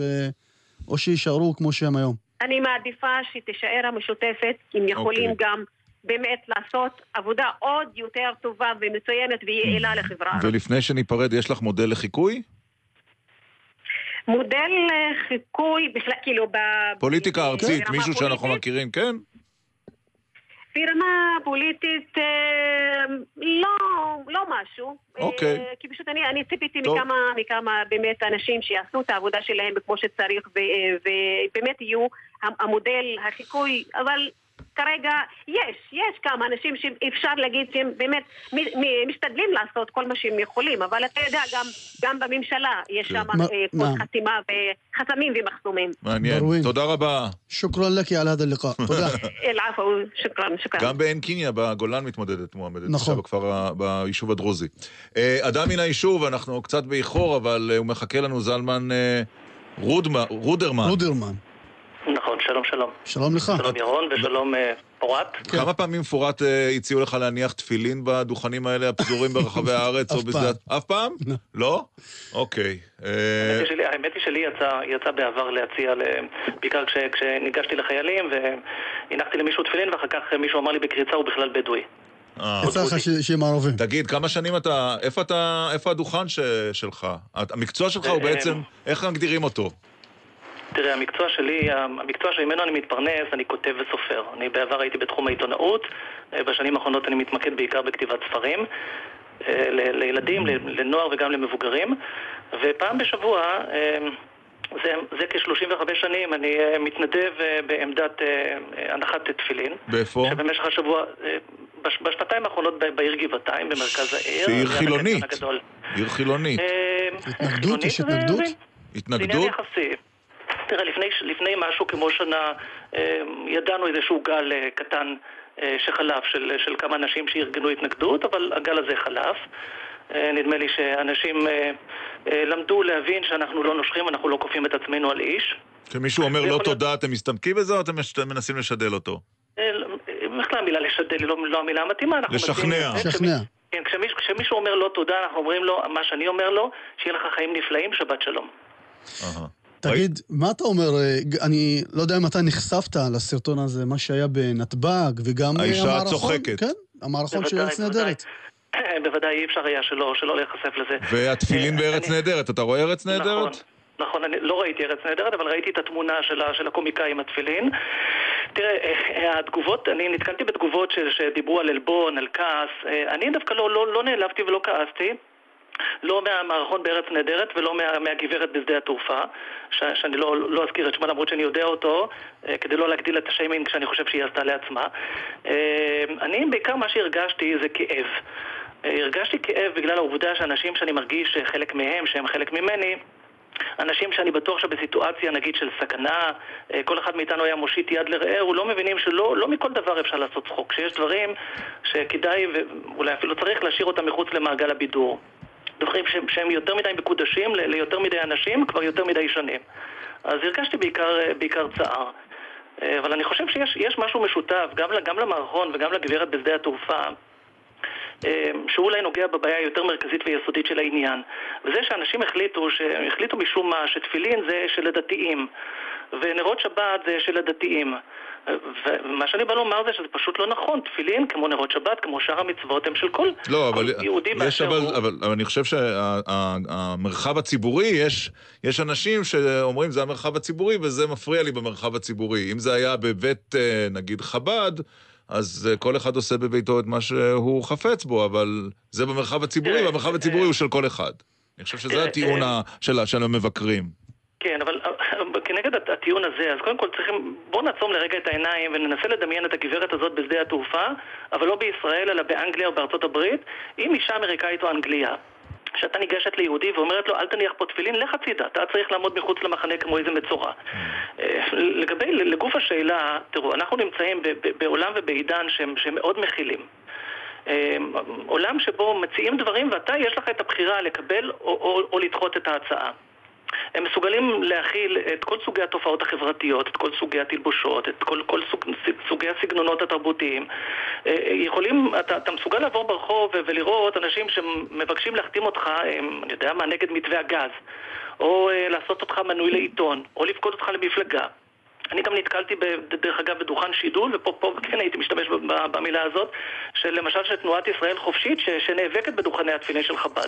או שישארו כמו שהם היום? אני מעדיפה שתישאר המשותפת, אם יכולים גם באמת לעשות עבודה עוד יותר טובה ומצוינת ויעילה לחברה. ולפני שניפרד, יש לך מודל לחיקוי? מודל לחיקוי, כאילו... פוליטיקה ארצית, מישהו שאנחנו מכירים, כן? פירמה פוליטית, לא משהו. כי פשוט אני ציפיתי מכמה באמת אנשים שיעשו את העבודה שלהם כמו שצריך, ובאמת יהיו המודל החיקוי, אבל כרגע יש כמה אנשים שאפשר להגיד שהם באמת משתדלים לעשות כל מה שהם יכולים, אבל אתה יודע, גם בממשלה יש שם חתימה וחסמים ומחסומים. מעניין, תודה רבה. שוקרן לכי על הדה ליקה. תודה. אלעפו, שוקרן. גם בעין קיניה, בגולן מתמודדת מועמדת. נכון. ביישוב הדרוזי. אדם מן היישוב, אנחנו קצת באיחור, אבל הוא מחכה לנו זלמן רודרמן. נכון, שלום שלום. שלום לך. שלום ירון ושלום פורט. כמה פעמים פורט הציעו לך להניח תפילין בדוכנים האלה הפזורים ברחבי הארץ? אף פעם? לא? אוקיי. האמת היא שלי יצא בעבר להציע, בעיקר כשניגשתי לחיילים והנחתי למישהו תפילין ואחר כך מישהו אמר לי בקריצה הוא בכלל בדואי. יצא לך שיהיה מערובים. תגיד, כמה שנים אתה, איפה הדוכן שלך? המקצוע שלך הוא בעצם, איך מגדירים אותו? תראה, המקצוע שממנו אני מתפרנס, אני כותב וסופר. אני בעבר הייתי בתחום העיתונאות, בשנים האחרונות אני מתמקד בעיקר בכתיבת ספרים, לילדים, לנוער וגם למבוגרים, ופעם בשבוע, זה כ-35 שנים, אני מתנדב בעמדת הנחת תפילין. באיפה? שבמשך השבוע, בשנתיים האחרונות בעיר גבעתיים, במרכז העיר. שעיר חילונית. עיר חילונית. התנגדות? יש התנגדות? התנגדות? עניין יחסי. תראה, לפני משהו כמו שנה ידענו איזשהו גל קטן שחלף של כמה אנשים שארגנו התנגדות, אבל הגל הזה חלף. נדמה לי שאנשים למדו להבין שאנחנו לא נושכים, אנחנו לא קופים את עצמנו על איש. כשמישהו אומר לא תודה, אתם מסתמכים בזה או אתם מנסים לשדל אותו? בכלל המילה לשדל, לא המילה המתאימה. לשכנע. כשמישהו אומר לא תודה, אנחנו אומרים לו, מה שאני אומר לו, שיהיה לך חיים נפלאים, שבת שלום. תגיד, מה אתה אומר? אני לא יודע אם אתה נחשפת לסרטון הזה, מה שהיה בנתב"ג, וגם המערכון של ארץ נהדרת. בוודאי אי אפשר היה שלא להיחשף לזה. והתפילין בארץ נהדרת, אתה רואה ארץ נהדרת? נכון, אני לא ראיתי ארץ נהדרת, אבל ראיתי את התמונה של הקומיקאי עם התפילין. תראה, התגובות, אני נתקנתי בתגובות שדיברו על אלבון, על כעס. אני דווקא לא נעלבתי ולא כעסתי. לא מהמערכון בארץ נהדרת ולא מהגברת בשדה התעופה, שאני לא אזכיר את שמה למרות שאני יודע אותו, כדי לא להגדיל את השיימינג שאני חושב שהיא עשתה לעצמה. אני בעיקר מה שהרגשתי זה כאב. הרגשתי כאב בגלל העובדה שאנשים שאני מרגיש חלק מהם, שהם חלק ממני, אנשים שאני בטוח שבסיטואציה נגיד של סכנה, כל אחד מאיתנו היה מושיט יד לרעהו, לא מבינים שלא מכל דבר אפשר לעשות צחוק, שיש דברים שכדאי ואולי אפילו צריך להשאיר אותם מחוץ למעגל הבידור. דברים שהם יותר מדי מקודשים ליותר מדי אנשים, כבר יותר מדי שנים. אז הרגשתי בעיקר צער. אבל אני חושב שיש משהו משותף, גם למערכון וגם לגברת בשדה התעופה, שהוא אולי נוגע בבעיה יותר מרכזית ויסודית של העניין. וזה שאנשים החליטו משום מה שתפילין זה של הדתיים, ונרות שבת זה של הדתיים. ומה שאני בא לומר זה שזה פשוט לא נכון. תפילין, כמו נרות שבת, כמו שאר המצוות, הם של כל יהודי באשר הוא. אבל אני חושב שהמרחב הציבורי, יש אנשים שאומרים זה המרחב הציבורי, וזה מפריע לי במרחב הציבורי. אם זה היה בבית, נגיד, חב"ד, אז כל אחד עושה בביתו את מה שהוא חפץ בו, אבל זה במרחב הציבורי, והמרחב הציבורי הוא של כל אחד. אני חושב שזה הטיעון של המבקרים. כן, אבל כנגד הטיעון הזה, אז קודם כל בואו נעצום לרגע את העיניים וננסה לדמיין את הגברת הזאת בשדה התעופה, אבל לא בישראל, אלא באנגליה או בארצות הברית, עם אישה אמריקאית או אנגליה, שאתה ניגשת ליהודי ואומרת לו, אל תניח פה תפילין, לך הצידה, אתה צריך לעמוד מחוץ למחנה כמו איזה מצורע. לגוף השאלה, תראו, אנחנו נמצאים בעולם ובעידן שהם מאוד מכילים. עולם שבו מציעים דברים ואתה יש לך את הבחירה לקבל או לדחות את ההצעה. הם מסוגלים להכיל את כל סוגי התופעות החברתיות, את כל סוגי התלבושות, את כל סוגי הסגנונות התרבותיים. אתה מסוגל לעבור ברחוב ולראות אנשים שמבקשים להחתים אותך, אני יודע מה, נגד מתווה הגז, או לעשות אותך מנוי לעיתון, או לפקוד אותך למפלגה. אני גם נתקלתי דרך אגב בדוכן שידול, ופה כן הייתי משתמש במילה הזאת, שלמשל שתנועת ישראל חופשית שנאבקת בדוכני התפילין של חב"ד.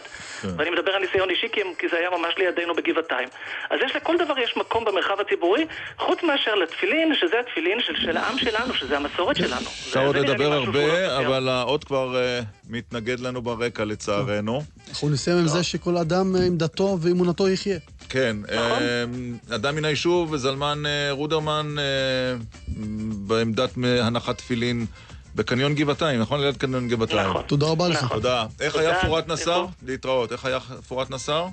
ואני מדבר על ניסיון אישי כי זה היה ממש לידינו בגבעתיים. אז יש לכל דבר יש מקום במרחב הציבורי, חוץ מאשר לתפילין, שזה התפילין של העם שלנו, שזה המסורת שלנו. אתה עוד לדבר הרבה, אבל העוד כבר מתנגד לנו ברקע לצערנו. אנחנו נסיים עם זה שכל אדם עם דתו ואמונתו יחיה. כן, אדם מן היישוב, זלמן רודרמן, בעמדת הנחת תפילין בקניון גבעתיים, נכון? ליד קניון גבעתיים. תודה רבה לך. תודה. איך היה פורט נסר? להתראות. איך היה פורט נסר?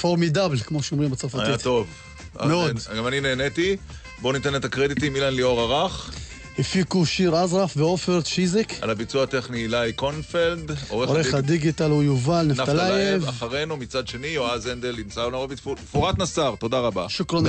פורמידאבל, כמו שאומרים בצרפתית. היה טוב. מאוד. גם אני נהניתי. בואו ניתן את הקרדיטים, אילן ליאור ערך. הפיקו שיר עזרף ואופר צ'יזיק. על הביצוע הטכני אילי קונפלד, עורך הדיגיטל הוא יובל נפתלייב. אחרינו מצד שני יועז הנדל, ניצן הורוביץ, פורת נסר, תודה רבה. שוקרון.